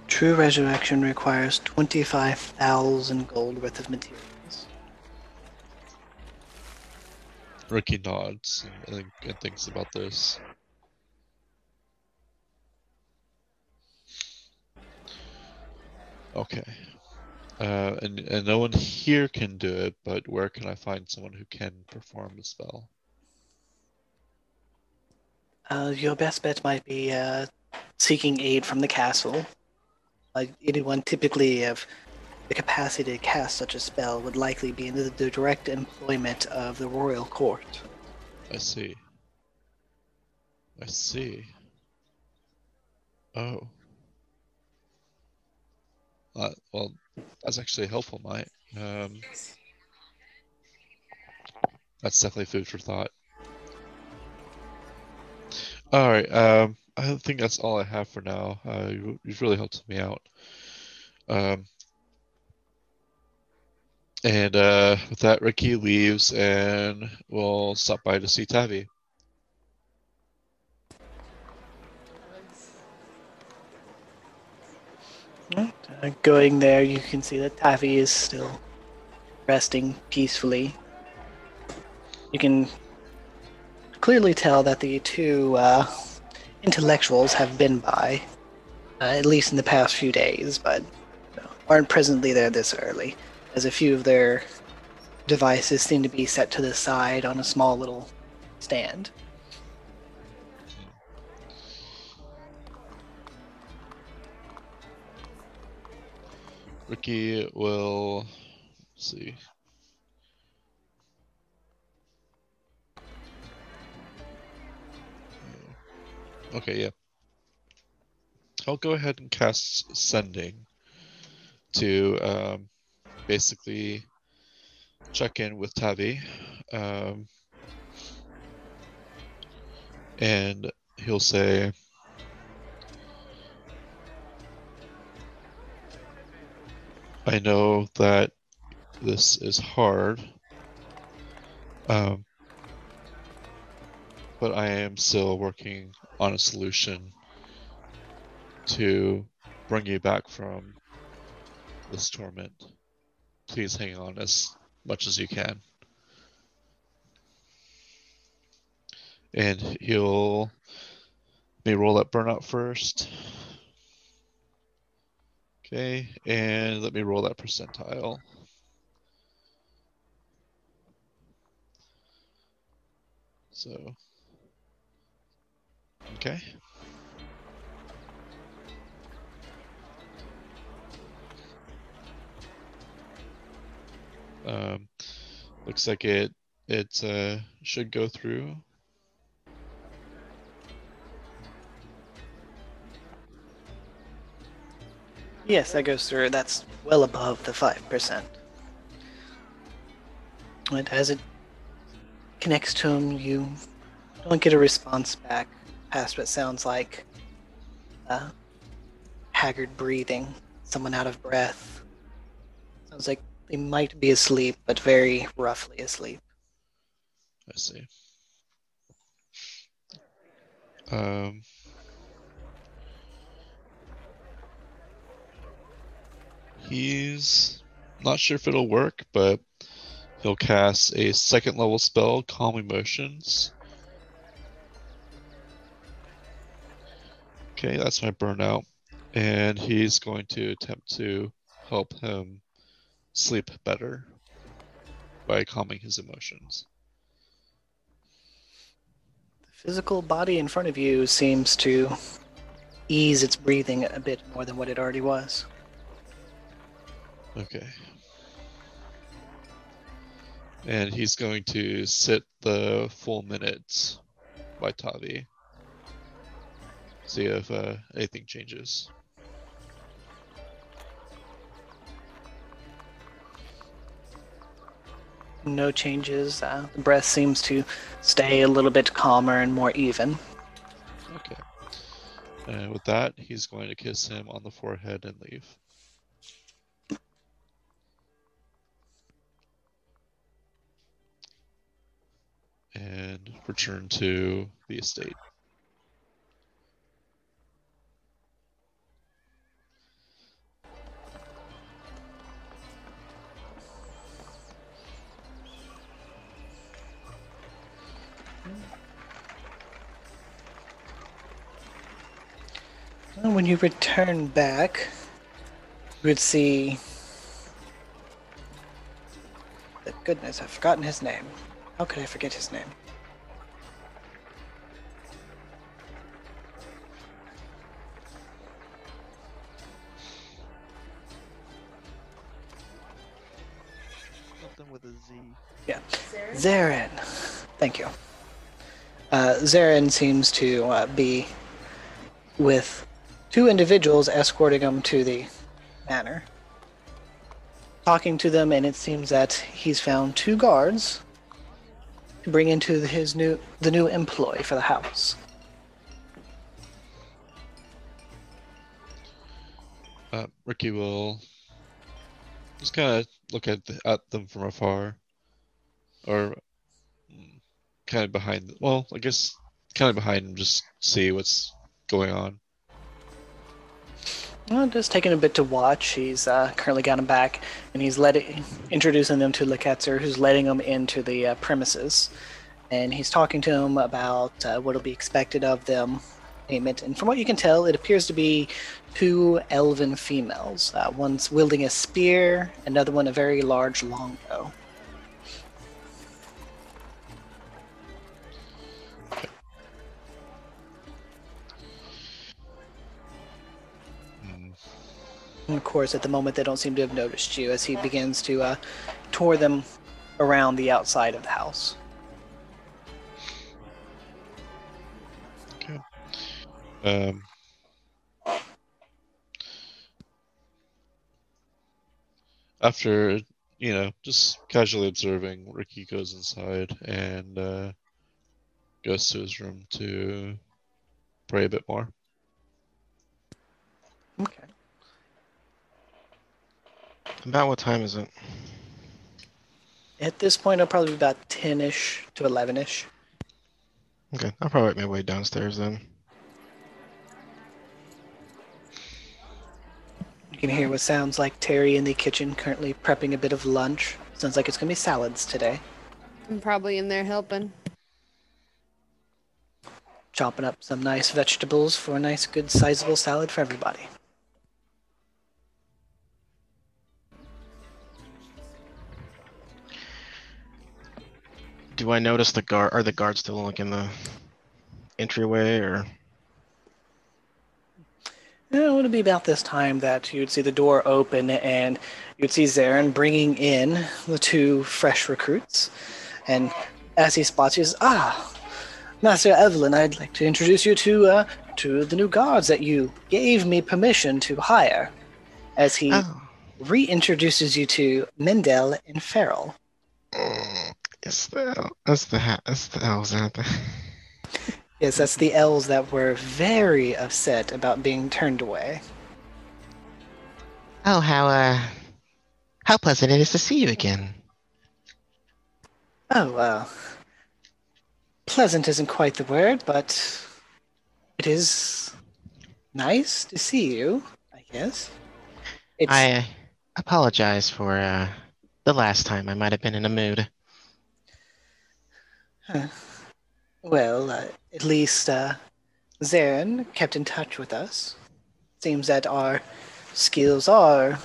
True Resurrection requires twenty-five thousand gold worth of materials. Ricky nods and, and, and thinks about this. Okay. Uh, and, and no one here can do it, but where can I find someone who can perform the spell? Uh, your best bet might be uh, seeking aid from the castle. Like anyone typically of the capacity to cast such a spell would likely be in the, the direct employment of the royal court. I see. I see. Oh. Uh, well, that's actually helpful, mate. Um, that's definitely food for thought. All right. Um, I think that's all I have for now. Uh, you, you've really helped me out. Um, and uh, with that, Ricky leaves, and we'll stop by to see Tavi. Uh, going there, you can see that Tavi is still resting peacefully. You can clearly tell that the two uh, intellectuals have been by, uh, at least in the past few days, but you know, aren't presently there this early, as a few of their devices seem to be set to the side on a small little stand. Ricky will see. Okay, yeah. I'll go ahead and cast Sending to um, basically check in with Tavi. Um, and he'll say, I know that this is hard, um, but I am still working on a solution to bring you back from this torment. Please hang on as much as you can. And he'll may roll that burnout first. Okay, and let me roll that percentile. So, okay. Um, looks like it it uh, should go through. Yes, that goes through. That's well above the five percent. And as it connects to him, you don't get a response back past what sounds like uh, haggard breathing, someone out of breath. Sounds like they might be asleep, but very roughly asleep. I see. Um... He's not sure if it'll work, but he'll cast a second level spell, Calm Emotions. Okay, that's my burnout. And he's going to attempt to help him sleep better by calming his emotions. The physical body in front of you seems to ease its breathing a bit more than what it already was. Okay. And he's going to sit the full minutes by Tavi. See if uh, anything changes. No changes. Uh, the breath seems to stay a little bit calmer and more even. Okay. And with that, he's going to kiss him on the forehead and leave. And return to the estate. And when you return back, you would see... Goodness, I've forgotten his name. How could I forget his name? Something with a Z. Yeah. Zarin. Thank you. Uh, Zarin seems to uh, be with two individuals escorting him to the manor. Talking to them, and it seems that he's found two guards to bring into his new the new employ for the house. Uh, Ricky will just kind of look at the, at them from afar, or kind of behind. Well, I guess kind of behind and just see what's going on. Well, just taking a bit to watch. He's uh, currently got him back, and he's letting, introducing them to Lekatzer, who's letting him into the uh, premises. And he's talking to him about uh, what'll be expected of them. And from what you can tell, it appears to be two elven females. Uh, one's wielding a spear, another one a very large longbow. And of course, at the moment, they don't seem to have noticed you as he begins to uh, tour them around the outside of the house. Okay. Um, after, you know, just casually observing, Ricky goes inside and uh, goes to his room to pray a bit more. Okay. About what time is it? At this point, it'll probably be about ten-ish to eleven-ish. Okay, I'll probably make my way downstairs then. You can hear what sounds like Terry in the kitchen, currently prepping a bit of lunch. Sounds like it's going to be salads today. I'm probably in there helping. Chopping up some nice vegetables for a nice, good, sizable salad for everybody. Do I notice the guard? Are the guards still like in the entryway, or? Yeah, it would be about this time that you'd see the door open, and you'd see Zarin bringing in the two fresh recruits. And as he spots you, he says, "Ah, Master Evelyn, I'd like to introduce you to uh, to the new guards that you gave me permission to hire." As he oh. reintroduces you to Mendel and Feral. Mm. It's the, that's the, that's the elves, aren't they? Yes, that's the elves that were very upset about being turned away. Oh, how, uh, how pleasant it is to see you again. Oh, well, pleasant isn't quite the word, but it is nice to see you, I guess. It's... I uh, apologize for uh, the last time. I might have been in a mood. Huh. Well, uh, at least uh, Zarin kept in touch with us. Seems that our skills are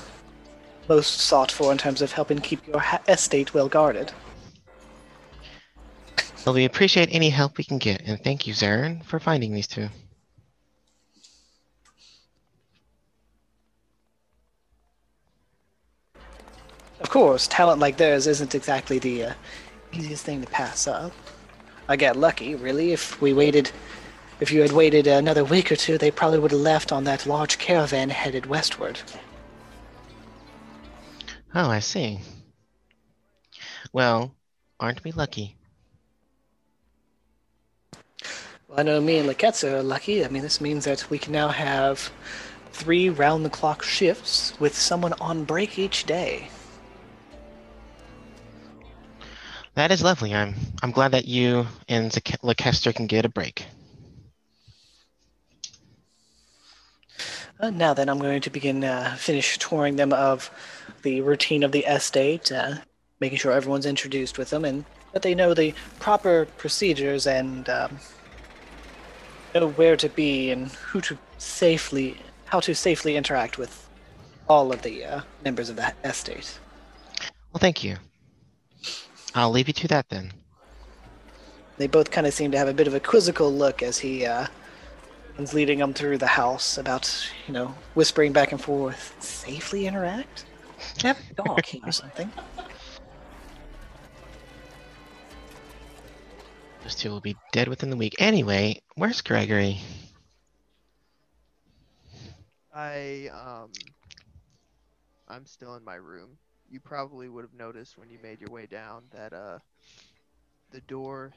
most sought for in terms of helping keep your ha estate well guarded. Well, we appreciate any help we can get, and thank you, Zarin, for finding these two. Of course, talent like theirs isn't exactly the uh, easiest thing to pass up. I got lucky, really. If we waited, if you had waited another week or two, they probably would have left on that large caravan headed westward. Oh, I see. Well, aren't we lucky? Well, I know me and Leketza are lucky. I mean, this means that we can now have three round-the-clock shifts with someone on break each day. That is lovely. I'm I'm glad that you and Leicester can get a break. Uh, now then, I'm going to begin uh, finish touring them of the routine of the estate, uh, making sure everyone's introduced with them and that they know the proper procedures and um, know where to be and who to safely, how to safely interact with all of the uh, members of the estate. Well, thank you. I'll leave you to that then. They both kind of seem to have a bit of a quizzical look as he uh, is leading them through the house about, you know, whispering back and forth, safely interact? They have a dog here or something. Those two will be dead within the week. Anyway, where's Gregory? I, um, I'm still in my room. You probably would have noticed when you made your way down that, uh, the door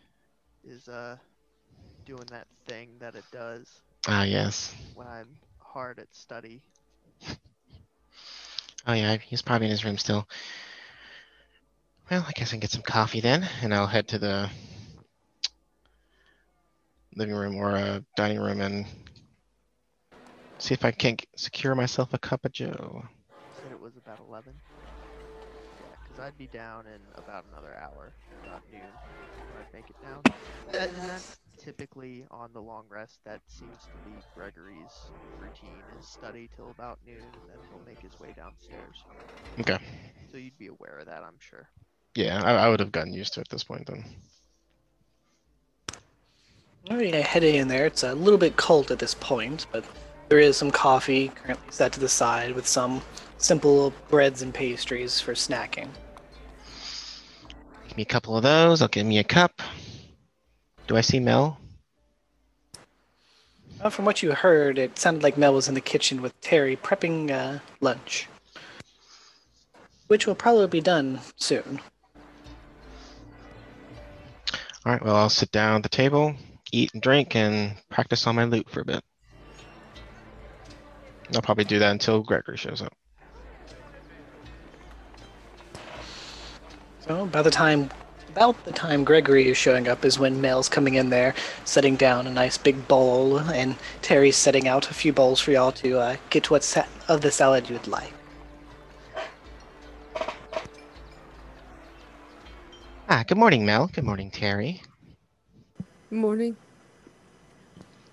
is, uh, doing that thing that it does. Ah, yes. When I'm hard at study. Oh, yeah, he's probably in his room still. Well, I guess I can get some coffee then, and I'll head to the living room or uh, dining room and see if I can secure myself a cup of joe. Said it was about eleven. Yeah, because I'd be down in about another hour, about noon. I'd make it down. That, that's typically on the long rest. That seems to be Gregory's routine, is study till about noon, and then he'll make his way downstairs. Okay. So you'd be aware of that, I'm sure. Yeah, I, I would have gotten used to it at this point then. Already heading in there. It's a little bit cold at this point, but there is some coffee currently set to the side with some simple breads and pastries for snacking. Give me a couple of those. I'll give me a cup. Do I see Mel? Well, from what you heard, it sounded like Mel was in the kitchen with Terry prepping uh, lunch, which will probably be done soon. All right, well, I'll sit down at the table, eat and drink, and practice on my loot for a bit. I'll probably do that until Gregory shows up. So by the time, about the time Gregory is showing up is when Mel's coming in there, setting down a nice big bowl, and Terry's setting out a few bowls for y'all to uh, get what set of the salad you'd like. Ah, good morning, Mel. Good morning, Terry. Good morning.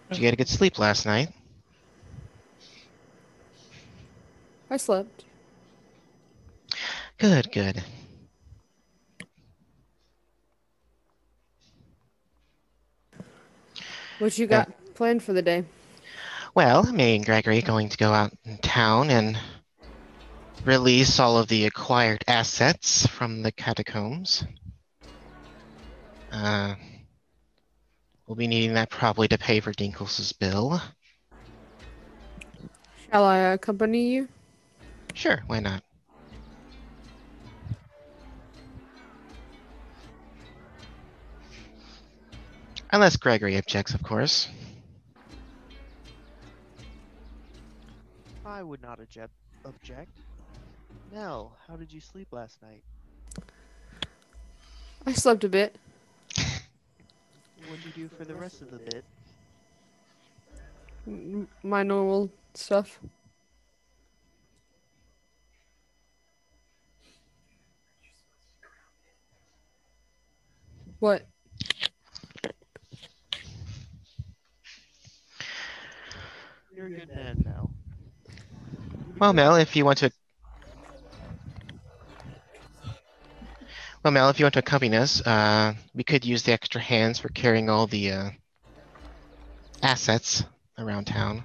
Did you get a good sleep last night? I slept. Good, good. What you got uh, planned for the day? Well, me and Gregory are going to go out in town and release all of the acquired assets from the catacombs. Uh, we'll be needing that probably to pay for Dinkles' bill. Shall I accompany you? Sure, why not? Unless Gregory objects, of course. I would not object. object. Nell, how did you sleep last night? I slept a bit. What did you do for the rest of the bit? My normal stuff. What? You're a good man now. Well, Mel, if you want to... Well, Mel, if you want to accompany us, uh, we could use the extra hands for carrying all the uh, assets around town.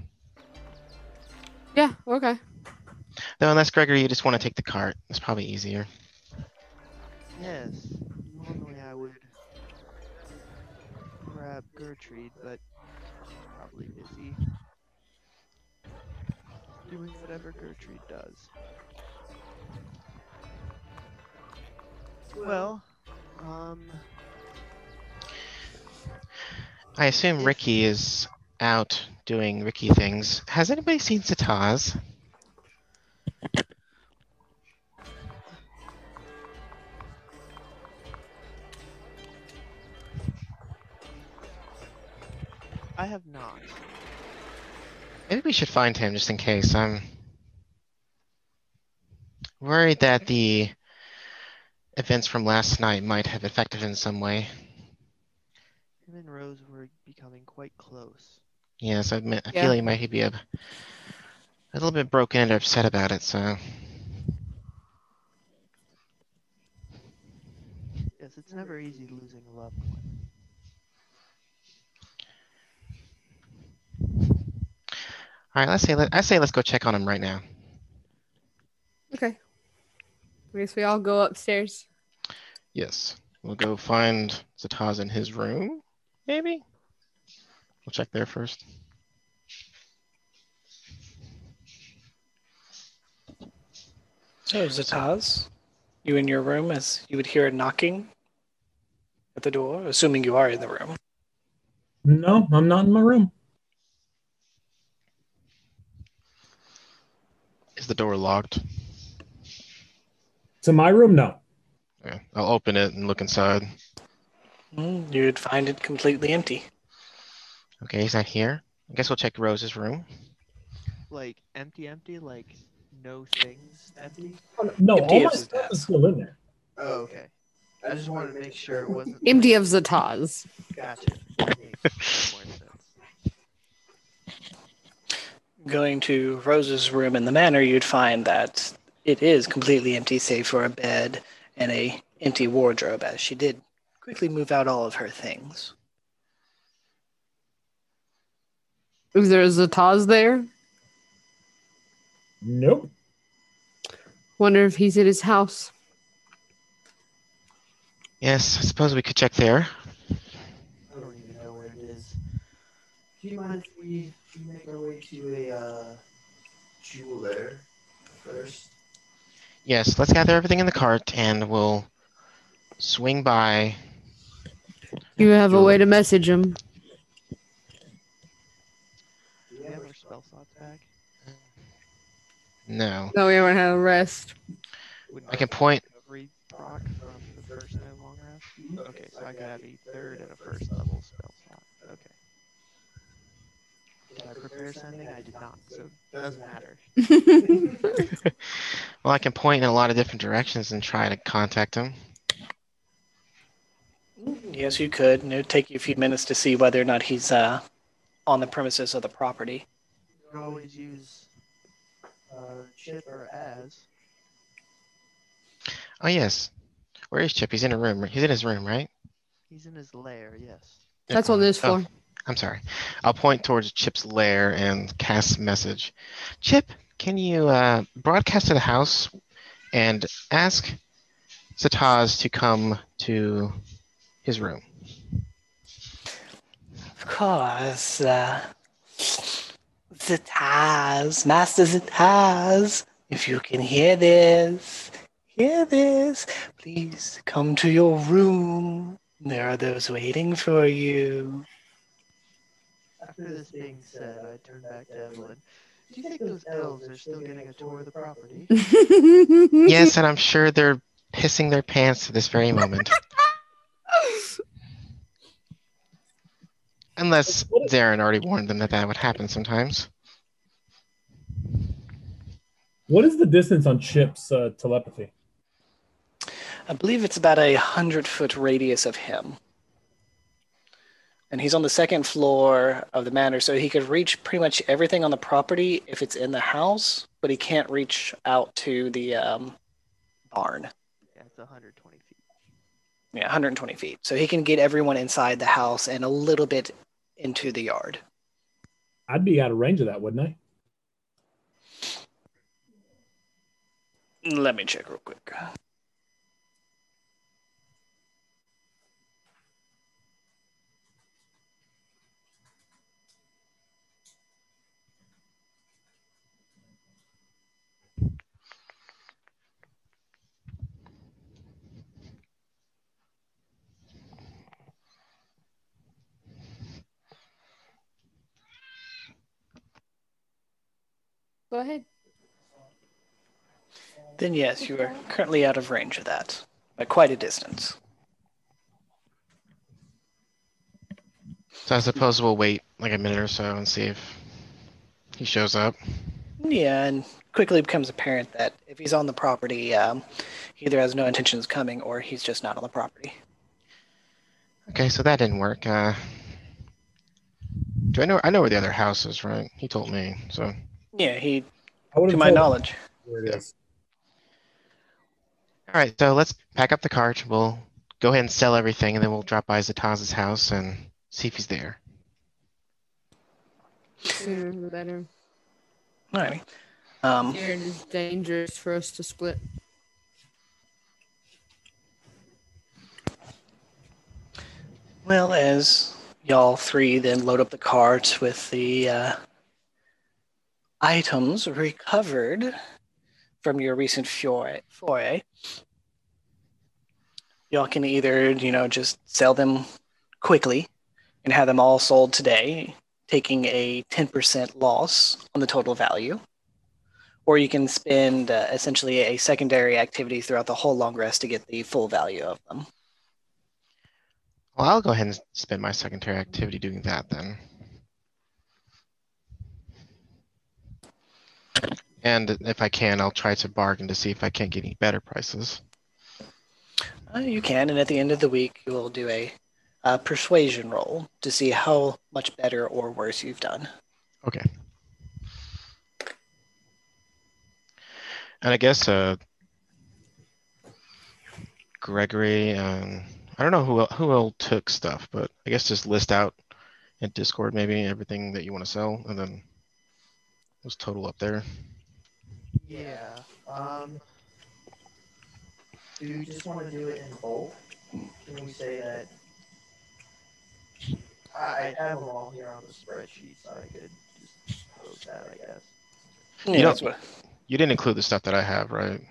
Yeah, okay. Though, unless, Gregory, you just want to take the cart. It's probably easier. Yes. Normally I would grab Gertrude, but she's probably busy doing whatever Gertrude does. Well, um... I assume Ricky is out doing Ricky things. Has anybody seen Zataz? I have not. Maybe we should find him just in case. I'm worried that the events from last night might have affected him in some way. Him and Rose were becoming quite close. Yes, I, admit, I yeah. feel like he might be a, a little bit broken and upset about it, so... Yes, it's never easy losing a loved one. All right, let's say let, I say let's go check on him right now. Okay. I guess we all go upstairs. Yes. We'll go find Zataz in his room, maybe? We'll check there first. So, Zataz, you in your room as you would hear a knocking at the door, assuming you are in the room. No, I'm not in my room. Is the door locked? To my room? No. Yeah, I'll open it and look inside. Mm, you'd find it completely empty. Okay, he's not here. I guess we'll check Rose's room. Like, empty, empty? Like, no things empty? No, empty all my stuff that. is still in there. Oh, okay. I just wanted to make sure it wasn't... Empty of Zataz. Gotcha. Going to Rose's room in the manor, you'd find that it is completely empty, save for a bed and a empty wardrobe, as she did quickly move out all of her things. Is there a Zataz there? Nope. Wonder if he's at his house. Yes, I suppose we could check there. I don't even know where it is. Do you mind if we make our way to a uh, jeweler first? Yes, let's gather everything in the cart and we'll swing by. You have a way to message him. Do we have our spell slots back? No. No, we haven't had a rest. I can point. Proc from the first and long rest? Okay, so I could have a third and a first level spell slot. Okay. Did I prepare something? I did not, so it doesn't matter. Well, I can point in a lot of different directions and try to contact him. Yes, you could. And it would take you a few minutes to see whether or not he's uh, on the premises of the property. You can always use uh, Chip or Az. Oh, yes. Where is Chip? He's in a room. He's in his room, right? He's in his lair, yes. That's what it is for. Oh, I'm sorry. I'll point towards Chip's lair and cast message. Chip, can you uh, broadcast to the house and ask Zataz to come to his room? Of course. Uh, Zataz, Master Zataz, if you can hear this, hear this, please come to your room. There are those waiting for you. After this being said, I turn back to Evelyn. Do you think those elves are still getting a tour of the property? Yes, and I'm sure they're pissing their pants at this very moment. Unless Zarin already warned them that that would happen sometimes. What is the distance on Chip's uh, telepathy? I believe it's about a hundred-foot radius of him. And he's on the second floor of the manor, so he could reach pretty much everything on the property if it's in the house, but he can't reach out to the um, barn. Yeah, it's one hundred twenty feet. Yeah, one hundred twenty feet. So he can get everyone inside the house and a little bit into the yard. I'd be out of range of that, wouldn't I? Let me check real quick. Go ahead. Then yes, you are currently out of range of that, by quite a distance. So I suppose we'll wait like a minute or so and see if he shows up. Yeah, and quickly becomes apparent that if he's on the property, um, he either has no intentions of coming or he's just not on the property. Okay, so that didn't work. Uh, Do I know? I know where the other house is, right? He told me. So. Yeah, he. To my knowledge. Where it is. All right, so let's pack up the cart. We'll go ahead and sell everything, and then we'll drop by Zataz's house and see if he's there. Sooner the better. All right. Um, Here it is dangerous for us to split. Well, as y'all three then load up the cart with the uh, items recovered from your recent foray, y'all can either, you know, just sell them quickly and have them all sold today, taking a ten percent loss on the total value, or you can spend uh, essentially a secondary activity throughout the whole long rest to get the full value of them. Well, I'll go ahead and spend my secondary activity doing that then. And if I can, I'll try to bargain to see if I can't get any better prices. Uh, you can, and at the end of the week, you will do a uh, persuasion roll to see how much better or worse you've done. Okay. And I guess uh, Gregory, um, I don't know who else, who else took stuff, but I guess just list out in Discord maybe everything that you want to sell, and then what's total up there. Yeah. Um, do you just want to do it in bulk? Can we say that? I have them all here on the spreadsheet, so I could just post that, I guess. Yeah, you, that's what... you didn't include the stuff that I have, right?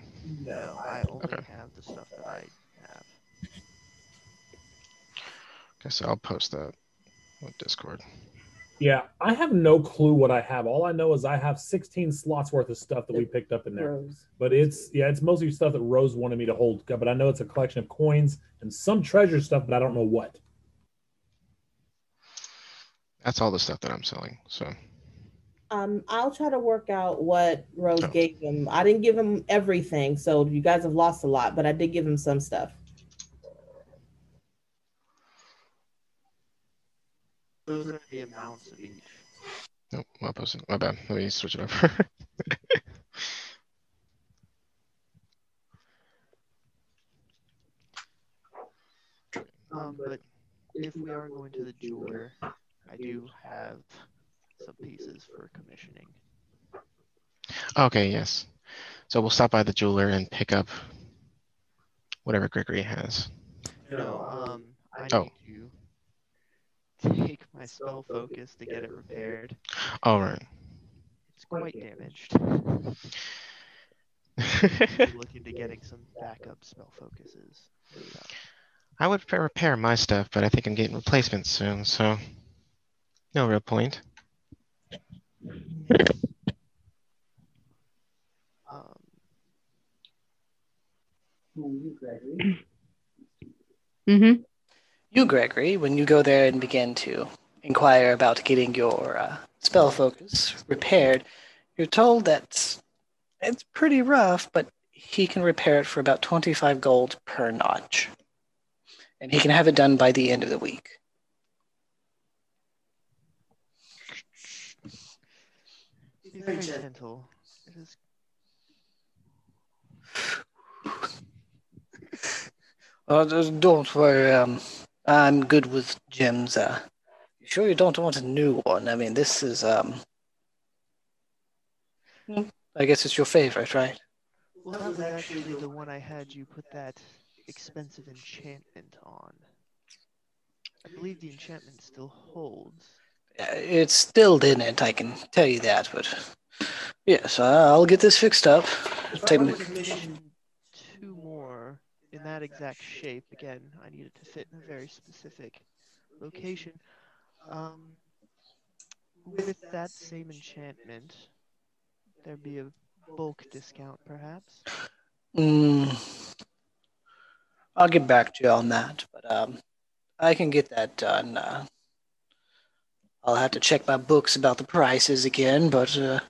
No, I only okay. have the stuff that I have. Okay, so I'll post that on Discord. Yeah, I have no clue what I have. All I know is I have sixteen slots worth of stuff that we picked up in there. Rose. But it's yeah, it's mostly stuff that Rose wanted me to hold. But I know it's a collection of coins and some treasure stuff, but I don't know what. That's all the stuff that I'm selling. So, um, I'll try to work out what Rose oh. gave him. I didn't give him everything, so you guys have lost a lot. But I did give him some stuff. Those are the amounts of each. Nope, my posting. My bad. Let me switch it over. um, but if we are going to the jeweler, I do have some pieces for commissioning. Okay, yes. So we'll stop by the jeweler and pick up whatever Gregory has. No, um, I oh. need you. Take my spell focus to get it repaired. All right. It's quite damaged. Looking to getting some backup spell focuses. I would repair my stuff, but I think I'm getting replacements soon, so no real point. um. You, Gregory. Mm-hmm. You, Gregory, when you go there and begin to inquire about getting your uh, spell focus repaired, you're told that it's pretty rough, but he can repair it for about twenty-five gold per notch. And he can have it done by the end of the week. He's very gentle. It is... oh, don't worry, um... I'm good with gems. Uh, you sure you don't want a new one? I mean, this is, um... I guess it's your favorite, right? Well, that was actually the one I had you put that expensive enchantment on. I believe the enchantment still holds. It's still in it, I can tell you that, but... Yes, I'll get this fixed up. Take me... in that exact shape. Again, I need it to fit in a very specific location. Um, with that same enchantment, there'd be a bulk discount, perhaps? Mm, I'll get back to you on that, but um, I can get that done. Uh, I'll have to check my books about the prices again, but uh,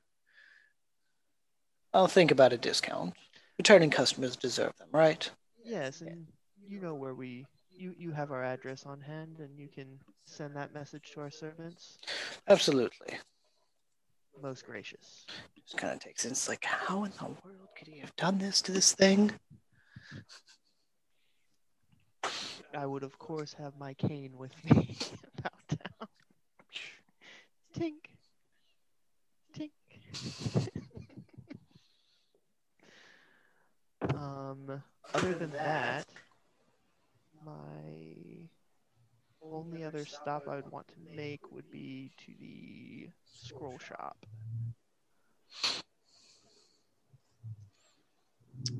I'll think about a discount. Returning customers deserve them, right? Yes, and you know where we you, you have our address on hand, and you can send that message to our servants? Absolutely. Most gracious. Just kind of takes it. It's like, how in the world could he have done this to this thing? I would, of course, have my cane with me about town. Tink. Tink. um, other than that, my only other stop I would want to make would be to the scroll shop.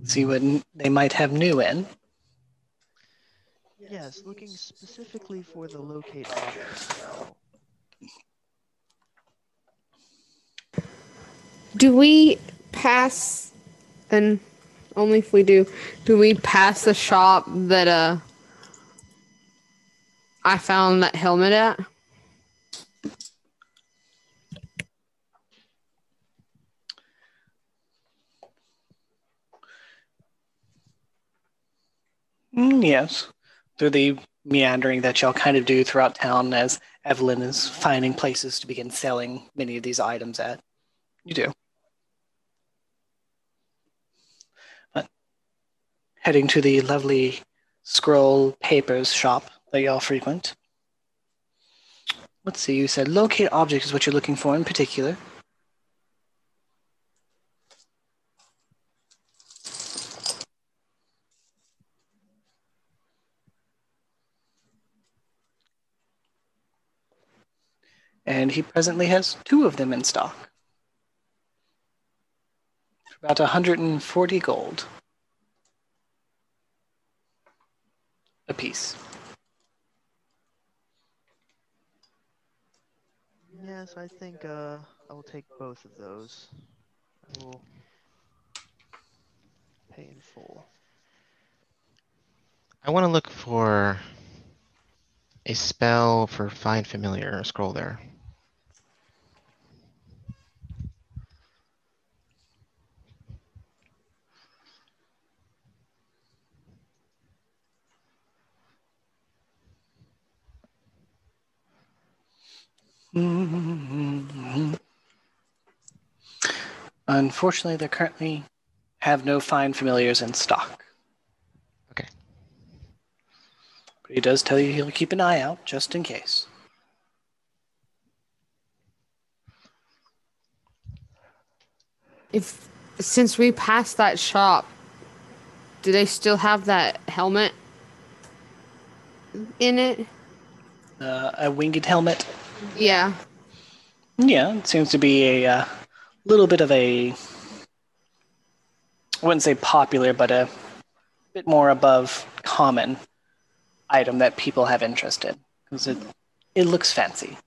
See what they might have new in. Yes, looking specifically for the locate object. Do we pass, and only if we do, do we pass the shop that uh I found that helmet at? Mm, yes. Through the meandering that y'all kind of do throughout town as Evelyn is finding places to begin selling many of these items at. You do. But heading to the lovely scroll papers shop that y'all frequent. Let's see, you said locate object is what you're looking for in particular. And he presently has two of them in stock. For about one hundred forty gold a piece. Yes, I think uh, I will take both of those. I will pay in full. I want to look for a spell for Find Familiar, a scroll there. Mm-hmm. Unfortunately, they currently have no Find Familiars in stock. Okay. But he does tell you he'll keep an eye out, just in case. If since we passed that shop, do they still have that helmet in it? Uh, a winged helmet? Yeah. Yeah, it seems to be a uh, little bit of a, I wouldn't say popular, but a bit more above common item that people have interest in. Because it, it looks fancy.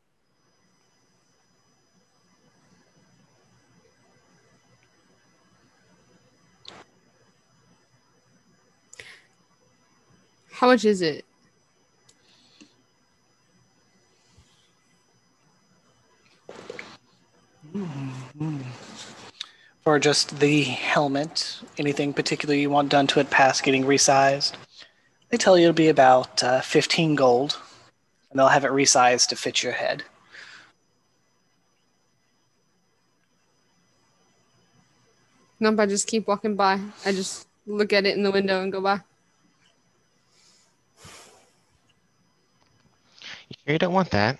How much is it? Mm-hmm. Or just the helmet, anything particular you want done to it past getting resized? They tell you it'll be about uh, fifteen gold, and they'll have it resized to fit your head. Nope, I just keep walking by. I just look at it in the window and go by. You sure you don't want that?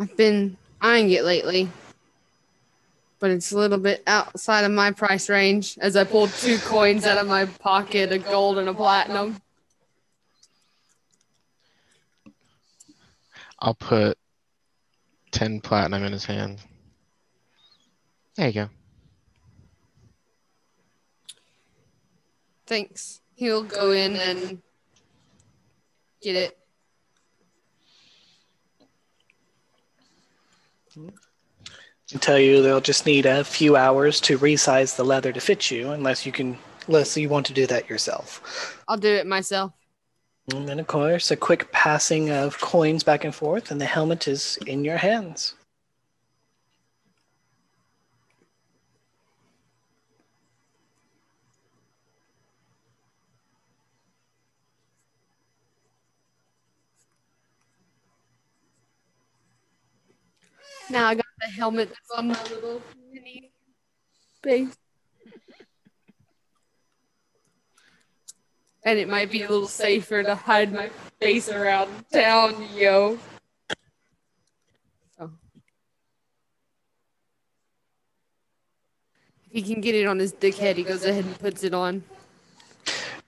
I've been eyeing it lately, but it's a little bit outside of my price range as I pulled two coins out of my pocket, a gold and a platinum. I'll put ten platinum in his hand. There you go. Thanks. He'll go in and get it. To tell you they'll just need a few hours to resize the leather to fit you, unless you can, unless you want to do that yourself. I'll do it myself. And then, of course, a quick passing of coins back and forth, and the helmet is in your hands. Now I got the helmet that's on my little mini base. And it might be a little safer to hide my face around town, yo. Oh. If he can get it on his dickhead, he goes ahead and puts it on.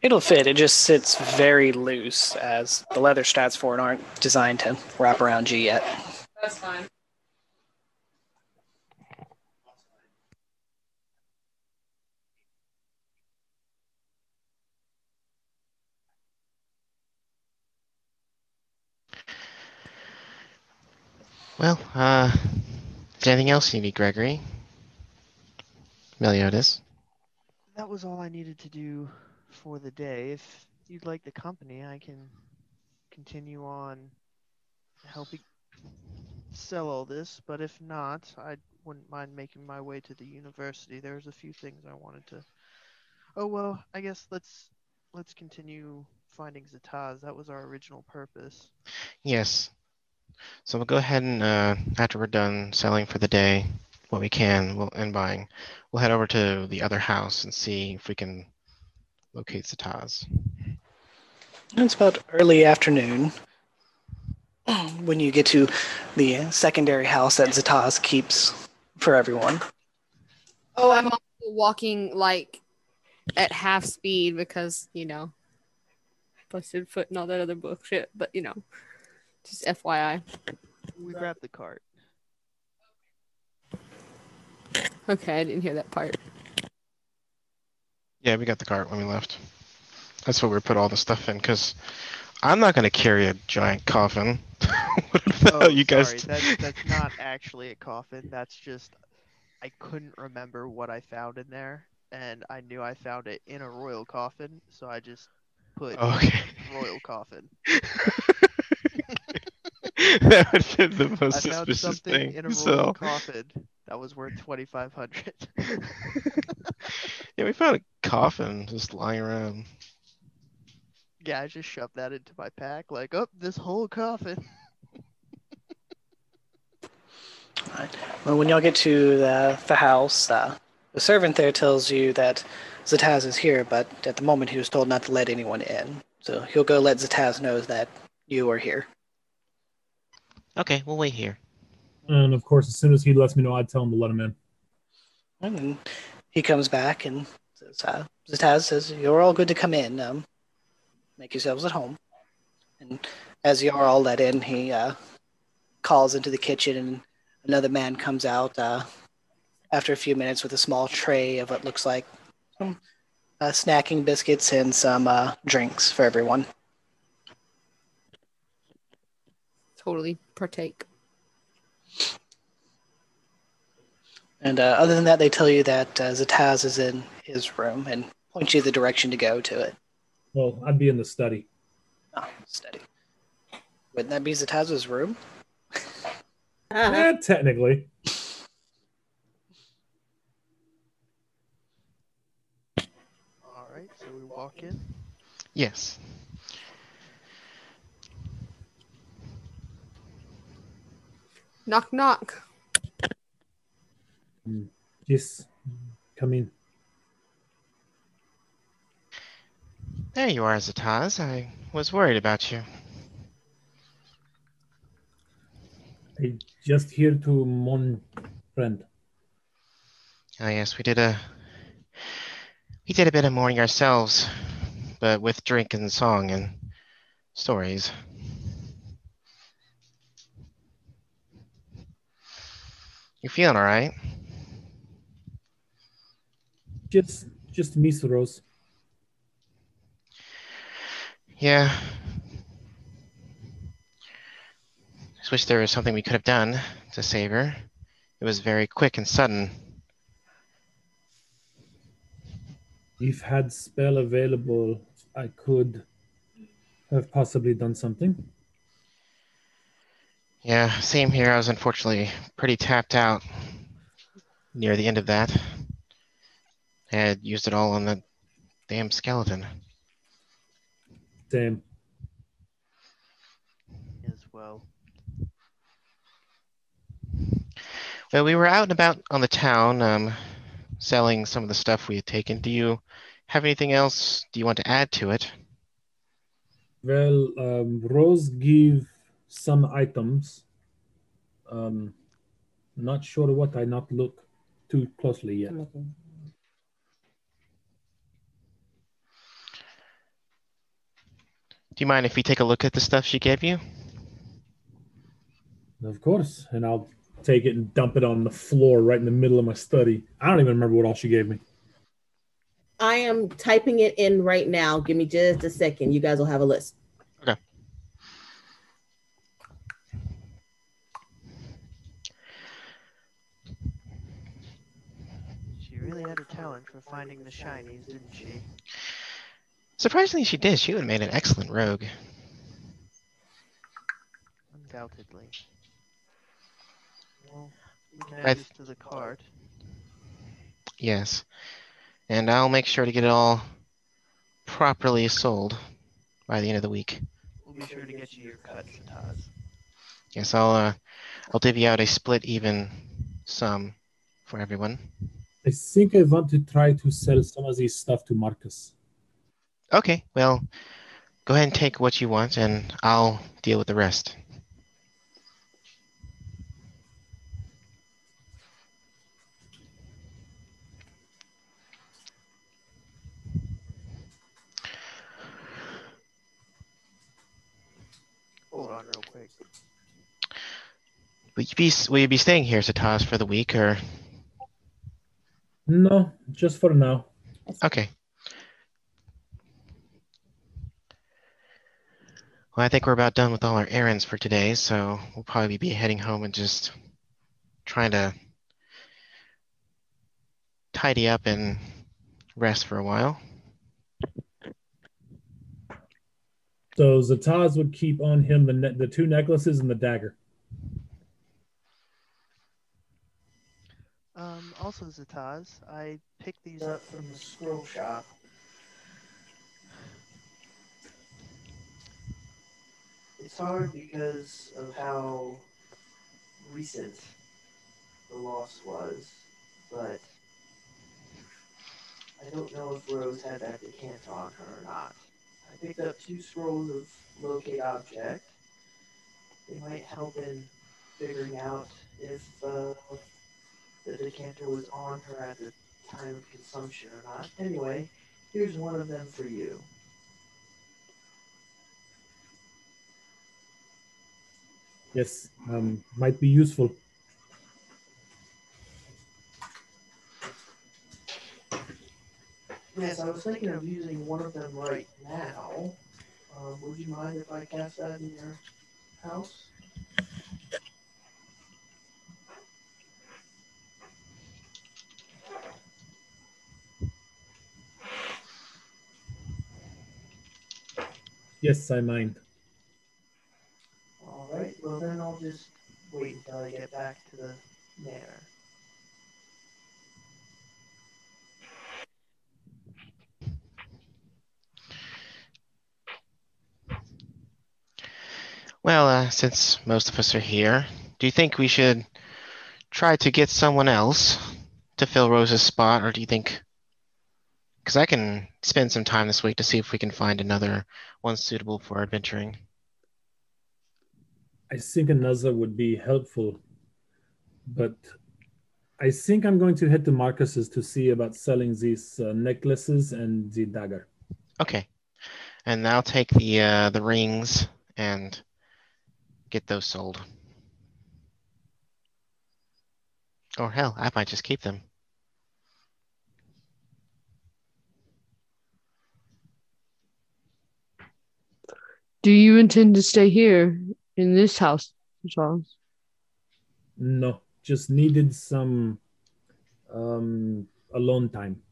It'll fit. It just sits very loose, as the leather stats for it aren't designed to wrap around G yet. That's fine. Well, uh, is there anything else you need, Gregory? Meliodas? That was all I needed to do for the day. If you'd like the company, I can continue on helping sell all this, but if not, I wouldn't mind making my way to the university. There's a few things I wanted to... Oh, well, I guess let's let's continue finding Zataz. That was our original purpose. Yes. So we'll go ahead and, uh, after we're done selling for the day, what we can, we'll and buying, we'll head over to the other house and see if we can locate Zataz. It's about early afternoon when you get to the secondary house that Zataz keeps for everyone. Oh, I'm also walking, like, at half speed because, you know, busted foot and all that other bullshit, but, you know. Just F Y I. We grabbed the cart. Okay, I didn't hear that part. Yeah, we got the cart when we left. That's where we put all the stuff in, because I'm not going to carry a giant coffin. What about oh, you guys? Sorry, that's, that's not actually a coffin. That's just, I couldn't remember what I found in there, and I knew I found it in a royal coffin, so I just put okay. royal coffin. That would have been the most I found suspicious something thing. In a so. Coffin that was worth twenty five hundred. Yeah, we found a coffin just lying around. Yeah, I just shoved that into my pack. Like, oh, this whole coffin. All right. Well, when y'all get to the the house, uh, the servant there tells you that Zataz is here, but at the moment he was told not to let anyone in. So he'll go let Zataz know that you are here. Okay, we'll wait here. And of course, as soon as he lets me know, I'd tell him to let him in. And then he comes back and says, uh, Zataz says, you're all good to come in. Um, make yourselves at home. And as you're all let in, he uh, calls into the kitchen and another man comes out uh, after a few minutes with a small tray of what looks like some uh, snacking biscuits and some uh, drinks for everyone. Totally partake. And uh, other than that, they tell you that uh, Zataz is in his room and point you the direction to go to it. Well, I'd be in the study. Oh, study. Wouldn't that be Zataz's room? Yeah, technically. All right, so we walk in? Yes. Knock, knock. Yes, come in. There you are, Zataz. I was worried about you. I'm just here to mourn friend. Ah, yes, we did a we did a bit of mourning ourselves, but with drink and song and stories. You feeling all right? Just, just miseros. Yeah. Just wish there was something we could have done to save her. It was very quick and sudden. If had spell available, I could have possibly done something. Yeah, same here. I was unfortunately pretty tapped out near the end of that. I had used it all on the damn skeleton. Damn. As well. But we were out and about on the town, um, selling some of the stuff we had taken. Do you have anything else? Do you want to add to it? Well, um, Rose gave some items. Um, not sure what. I not look too closely yet. Okay. Do you mind if we take a look at the stuff she gave you? Of course, and I'll take it and dump it on the floor right in the middle of my study. I don't even remember what all she gave me. I am typing it in right now. Give me just a second. You guys will have a list. Okay. She really had a talent for finding the shinies, didn't she? Surprisingly, she did. She would have made an excellent rogue. Undoubtedly. Well, we can add this to the card. Yes. And I'll make sure to get it all properly sold by the end of the week. We'll be sure to get you your cut, Zataz. Yes, I'll uh, I'll divvy out a split even sum for everyone. I think I want to try to sell some of this stuff to Marcus. Okay, well, go ahead and take what you want, and I'll deal with the rest. Hold on real quick. Will you be, will you be staying here, Zataz, for the week, or? No, just for now. Okay. Well, I think we're about done with all our errands for today, so we'll probably be heading home and just trying to tidy up and rest for a while. So Zataz would keep on him the ne the two necklaces and the dagger. Um, also, Zataz, I picked these up from the scroll shop. It's hard because of how recent the loss was, but I don't know if Rose had that decant on her or not. I picked up two scrolls of Locate Object. They might help in figuring out if uh, the decanter was on her at the time of consumption or not. Anyway, here's one of them for you. Yes, um, might be useful. Yes, I was thinking of using one of them right now. Um, would you mind if I cast that in your house? Yes, I mind. All right, well then I'll just wait until I get back to the manor. Well, uh, since most of us are here, do you think we should try to get someone else to fill Rose's spot, or do you think... Because I can spend some time this week to see if we can find another one suitable for adventuring. I think another would be helpful, but I think I'm going to head to Marcus's to see about selling these uh, necklaces and the dagger. Okay, and I'll take the uh, the rings and get those sold. Or hell, I might just keep them. Do you intend to stay here in this house, Charles? No, just needed some um, alone time.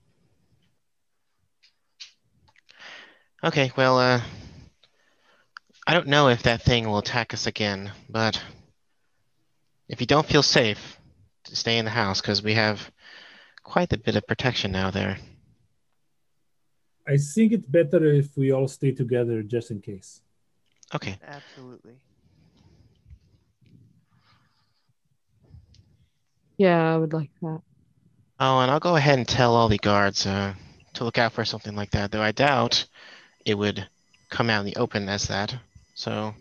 Okay, well, uh, I don't know if that thing will attack us again, but if you don't feel safe, stay in the house, because we have quite a bit of protection now there. I think it's better if we all stay together just in case. Okay. Absolutely. Yeah, I would like that. Oh, and I'll go ahead and tell all the guards uh, to look out for something like that, though I doubt it would come out in the open as that. So,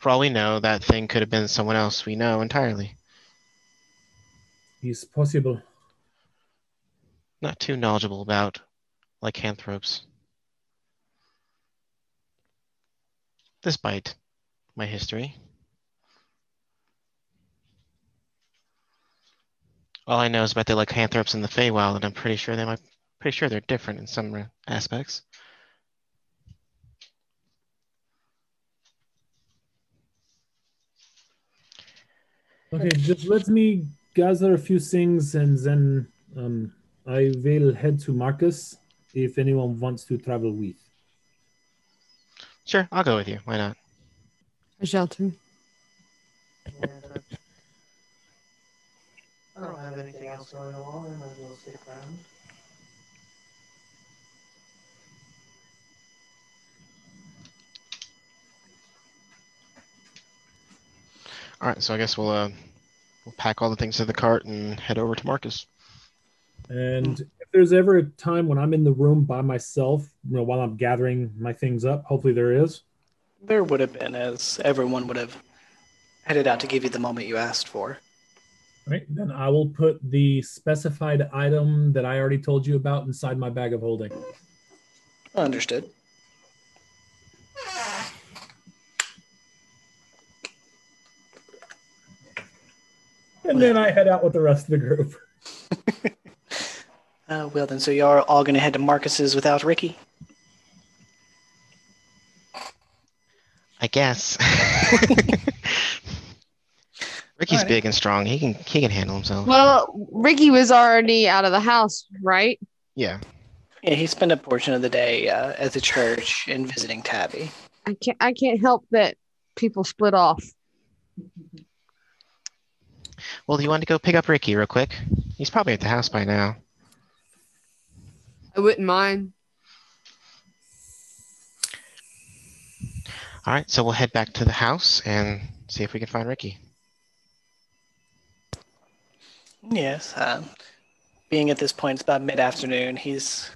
for all we know, that thing could have been someone else we know entirely. It's possible. Not too knowledgeable about lycanthropes. Despite my history. All I know is about the lycanthropes in the Feywild, and I'm pretty sure they might, pretty sure they're different in some aspects. Okay, just let me gather a few things, and then um, I will head to Marcus if anyone wants to travel with. Sure, I'll go with you. Why not? I shall too. I don't have anything else going on, I might as well stick around. All right, so I guess we'll uh, we'll pack all the things in the cart and head over to Marcus. And if there's ever a time when I'm in the room by myself, you know, while I'm gathering my things up, hopefully there is. There would have been, as everyone would have headed out to give you the moment you asked for. All right, then I will put the specified item that I already told you about inside my bag of holding. Understood. And then I head out with the rest of the group. uh, well then, so you are all going to head to Marcus's without Ricky? I guess. Ricky's right. Big and strong. He can he can handle himself. Well, Ricky was already out of the house, right? Yeah. Yeah, he spent a portion of the day uh, at the church and visiting Tavi. I can't I can't help that people split off. Well, do you want to go pick up Ricky real quick? He's probably at the house by now. I wouldn't mind. All right, so we'll head back to the house and see if we can find Ricky. Yes, uh, being at this point, it's about mid-afternoon. He's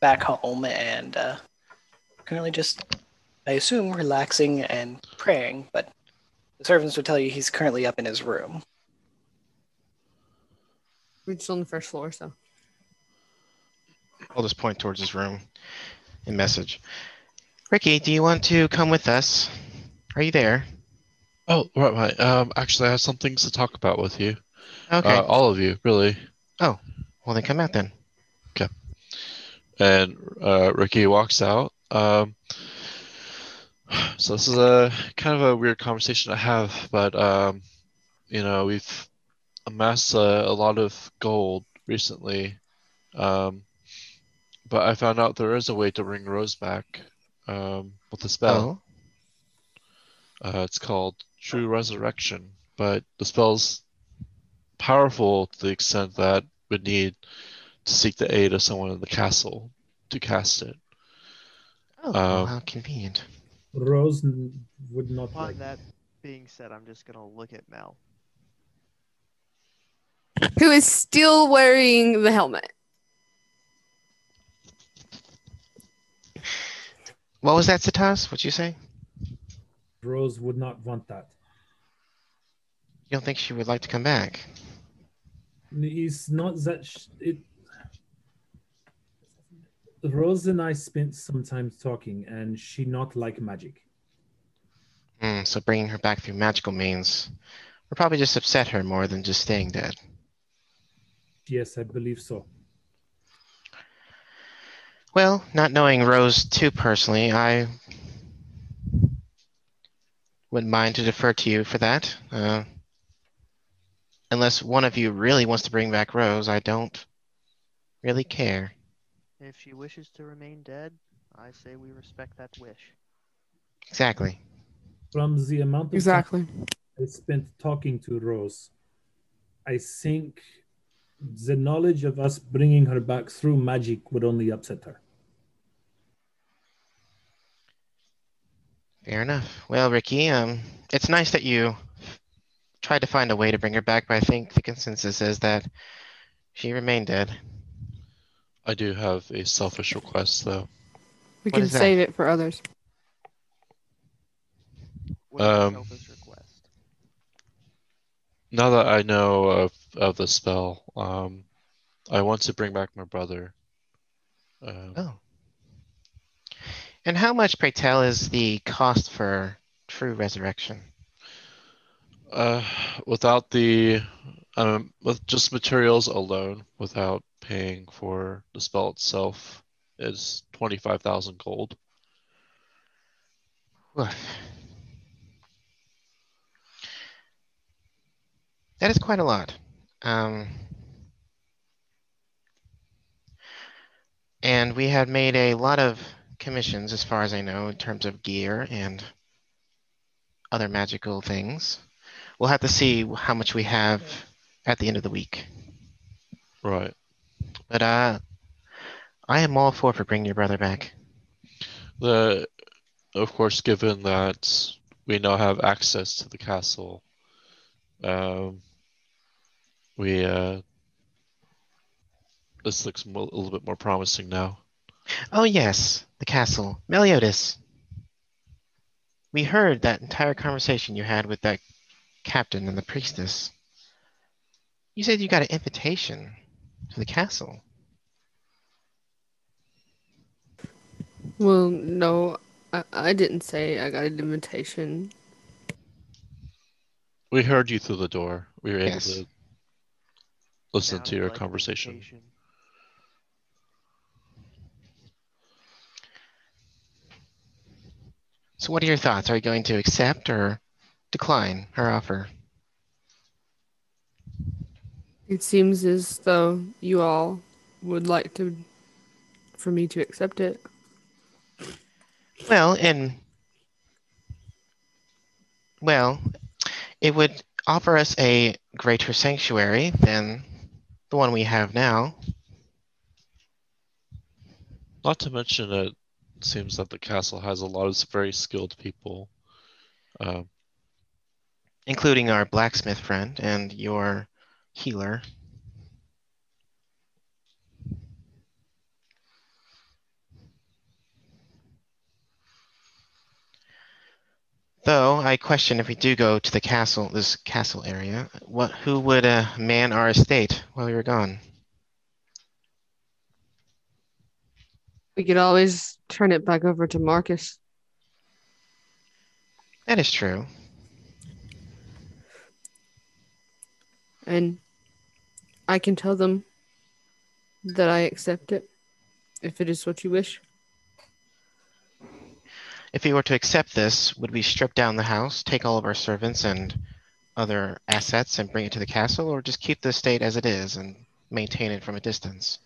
back home and uh, currently just, I assume, relaxing and praying, but the servants would tell you he's currently up in his room. We're just on the first floor, so. I'll just point towards his room and message. Ricky, do you want to come with us? Are you there? Oh, right, right. Um, actually, I have some things to talk about with you. Okay. Uh, all of you, really. Oh, well, then come out then. Okay. And uh, Ricky walks out. Um, so this is a kind of a weird conversation I have, but um, you know, we've amassed uh, a lot of gold recently, um, but I found out there is a way to bring Rose back um, with a spell. Oh. Uh, it's called True Resurrection, but the spell's powerful to the extent that would need to seek the aid of someone in the castle to cast it. Oh, um, how convenient. Rose would not like that. Being said, I'm just going to look at Mel. Who is still wearing the helmet. What was that, Zataz? What'd you say? Rose would not want that. You don't think she would like to come back? It's not that... Sh- it... Rose and I spent some time talking, and she not like magic. Mm, so bringing her back through magical means would probably just upset her more than just staying dead. Yes, I believe so. Well, not knowing Rose too personally, I wouldn't mind to defer to you for that. Uh, unless one of you really wants to bring back Rose, I don't really care. If she wishes to remain dead, I say we respect that wish. Exactly. From the amount of exactly. time I spent talking to Rose, I think the knowledge of us bringing her back through magic would only upset her. Fair enough. Well, Ricky, um, it's nice that you tried to find a way to bring her back, but I think the consensus is that she remained dead. I do have a selfish request, though. We what can save that? It for others. What um, is a selfish request? Now that I know of, of the spell, um, I want to bring back my brother. Um, oh. And how much, pray tell, is the cost for True Resurrection? Uh, without the, um, with just materials alone, without paying for the spell itself, is twenty-five thousand gold. Woof. That is quite a lot. Um, and we had made a lot of commissions, as far as I know, in terms of gear and other magical things. We'll have to see how much we have at the end of the week. Right. But uh, I am all for for bringing your brother back. The, of course, given that we now have access to the castle, um, we uh, this looks mo- a little bit more promising now. Oh yes, the castle, Meliodas. We heard that entire conversation you had with that captain and the priestess. You said you got an invitation to the castle. Well, no, I, I didn't say I got an invitation. We heard you through the door. We were yes. able to listen Sounds to your like conversation. Invitation. So what are your thoughts? Are you going to accept or decline her offer? It seems as though you all would like to, for me to accept it. Well, and, well, it would offer us a greater sanctuary than the one we have now. Not to mention, it seems that the castle has a lot of very skilled people. Um, Including our blacksmith friend and your healer. Though I question if we do go to the castle, this castle area, what who would uh, man our estate while we were gone? We could always turn it back over to Marcus. That is true. And I can tell them that I accept it, if it is what you wish. If we were to accept this, would we strip down the house, take all of our servants and other assets and bring it to the castle, or just keep the estate as it is and maintain it from a distance?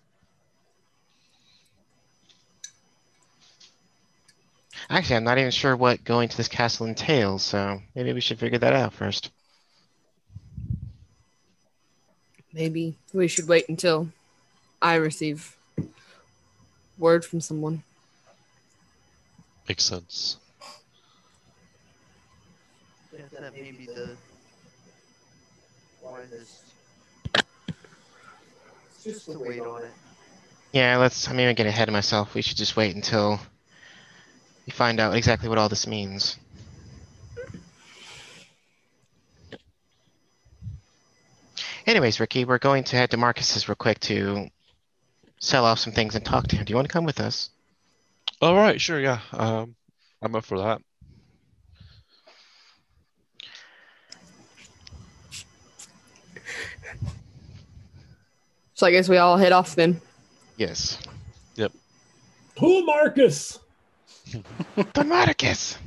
Actually, I'm not even sure what going to this castle entails, so maybe we should figure that out first. Maybe we should wait until I receive word from someone. Makes sense. Yeah, that may be the... Why this... Just to wait on it. Yeah, let's... I'm even getting ahead of myself. We should just wait until we find out exactly what all this means. Anyways, Ricky, we're going to head to Marcus's real quick to sell off some things and talk to him. Do you want to come with us? All right, sure, yeah. Um, I'm up for that. So I guess we all head off then. Yes. Yep. Who Marcus? The Marcus.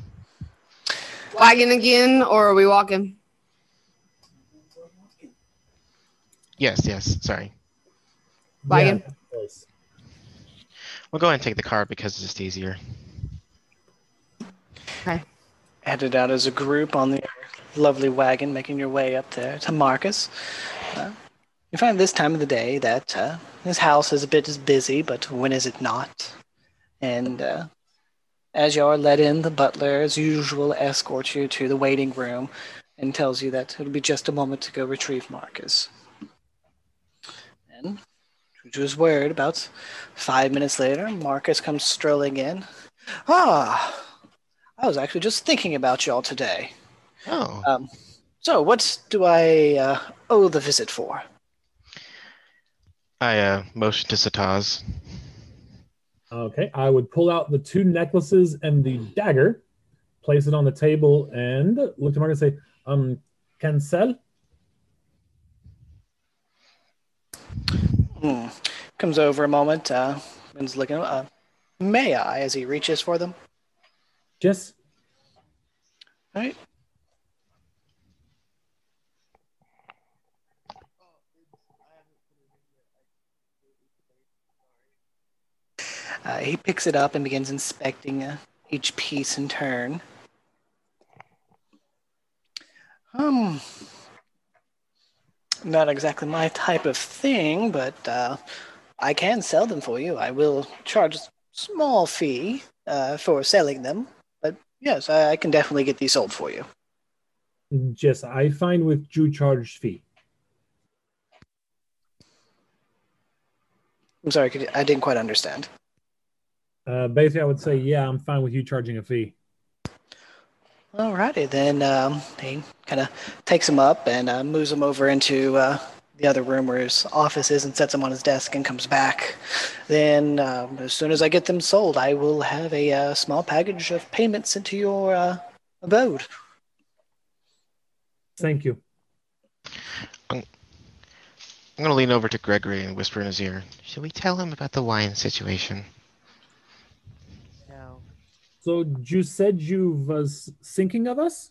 Wagon again, or are we walking? Yes, yes, sorry. Wagon. Yeah, we'll go ahead and take the car because it's just easier. Okay. Headed out as a group on the lovely wagon, making your way up there to Marcus. Uh, you find this time of the day that uh, his house is a bit as busy, but when is it not? And uh, as you are let in, the butler, as usual, escorts you to the waiting room. and tells you that it'll be just a moment to go retrieve Marcus. And true to his word, about five minutes later, Marcus comes strolling in. Ah, I was actually just thinking about y'all today. Oh. Um, so what do I uh, owe the visit for? I uh, motion to Zataz. Okay, I would pull out the two necklaces and the dagger, place it on the table, and look to Marcus and say, um, cancel? Hmm. Comes over a moment, uh, and looking, uh, may I, as he reaches for them? Yes. All right. Uh, he picks it up and begins inspecting uh, each piece in turn. Um, not exactly my type of thing, but uh, I can sell them for you. I will charge a small fee uh, for selling them, but yes, I, I can definitely get these sold for you. Yes, I find with Jew charge fee. I'm sorry, could you, I didn't quite understand. Uh, basically, I would say, yeah, I'm fine with you charging a fee. All righty, then um, he kind of takes him up and uh, moves him over into uh, the other room where his office is and sets him on his desk and comes back. Then um, as soon as I get them sold, I will have a uh, small package of payments into your uh, abode. Thank you. I'm, I'm going to lean over to Gregory and whisper in his ear, should we tell him about the wine situation? So you said you was thinking of us?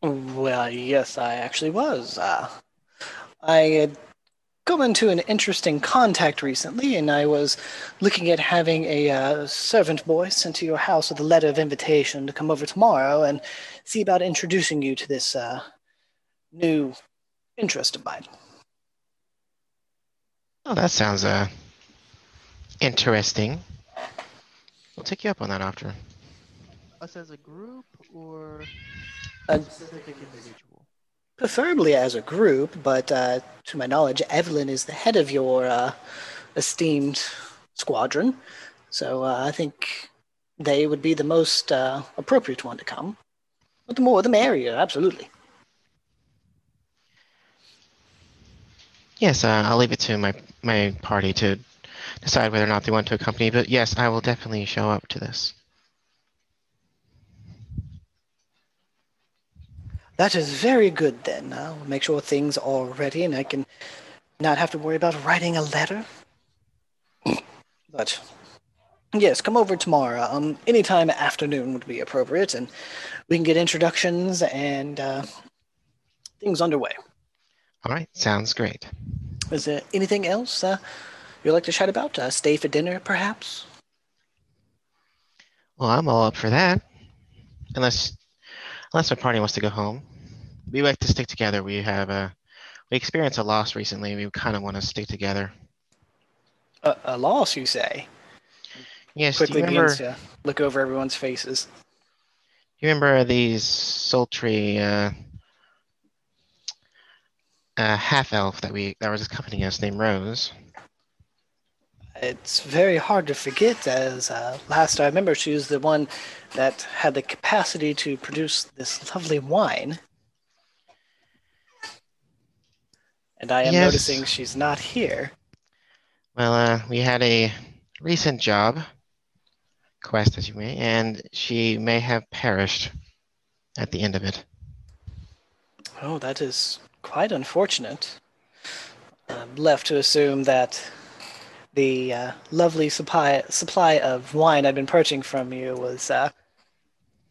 Well, yes, I actually was. Uh, I had come into an interesting contact recently, and I was looking at having a uh, servant boy sent to your house with a letter of invitation to come over tomorrow and see about introducing you to this uh, new interest of mine. Oh, that sounds uh, interesting. We'll take you up on that after. Us as a group or a specific individual? Preferably as a group, but uh, to my knowledge, Evelyn is the head of your uh, esteemed squadron. So uh, I think they would be the most uh, appropriate one to come. But the more, the merrier, absolutely. Yes, uh, I'll leave it to my, my party to decide whether or not they want to accompany, but yes, I will definitely show up to this. That is very good then. I'll make sure things are ready and I can not have to worry about writing a letter. But yes, come over tomorrow. Um, anytime afternoon would be appropriate and we can get introductions and uh, things underway. All right, sounds great. Is there anything else? Uh, You'd like to chat about? Uh, stay for dinner, perhaps? Well, I'm all up for that. Unless unless our party wants to go home. We like to stick together. We have a, we experienced a loss recently. We kind of want to stick together. A, a loss, you say? Yes. Quickly begins to look over everyone's faces. You remember these sultry uh, uh, half-elf that we that was accompanying us named Rose? It's very hard to forget, as uh, last I remember, she was the one that had the capacity to produce this lovely wine. And I am yes. noticing she's not here. Well, uh, we had a recent job, quest as you may, and she may have perished at the end of it. Oh, that is quite unfortunate. I'm left to assume that the uh, lovely supply supply of wine I've been purchasing from you was uh,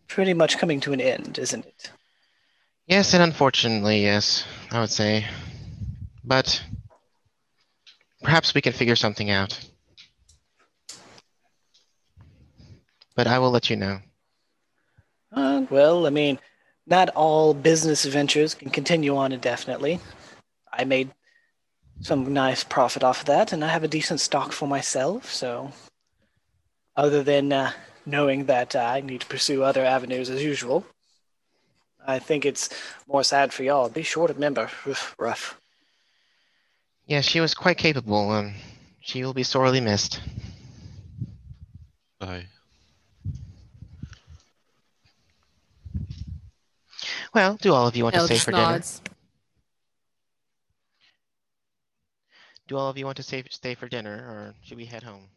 pretty much coming to an end, isn't it? Yes, and unfortunately, yes, I would say. But perhaps we can figure something out. But I will let you know. Uh, well, I mean, not all business ventures can continue on indefinitely. I made some nice profit off of that, and I have a decent stock for myself, so other than uh, knowing that uh, I need to pursue other avenues as usual, I think it's more sad for y'all. Be sure to remember. Rough. Yeah, she was quite capable, and she will be sorely missed. Aye. Well, do all of you want Elch to stay for nods. dinner? Do all of you want to stay, stay for dinner, or should we head home?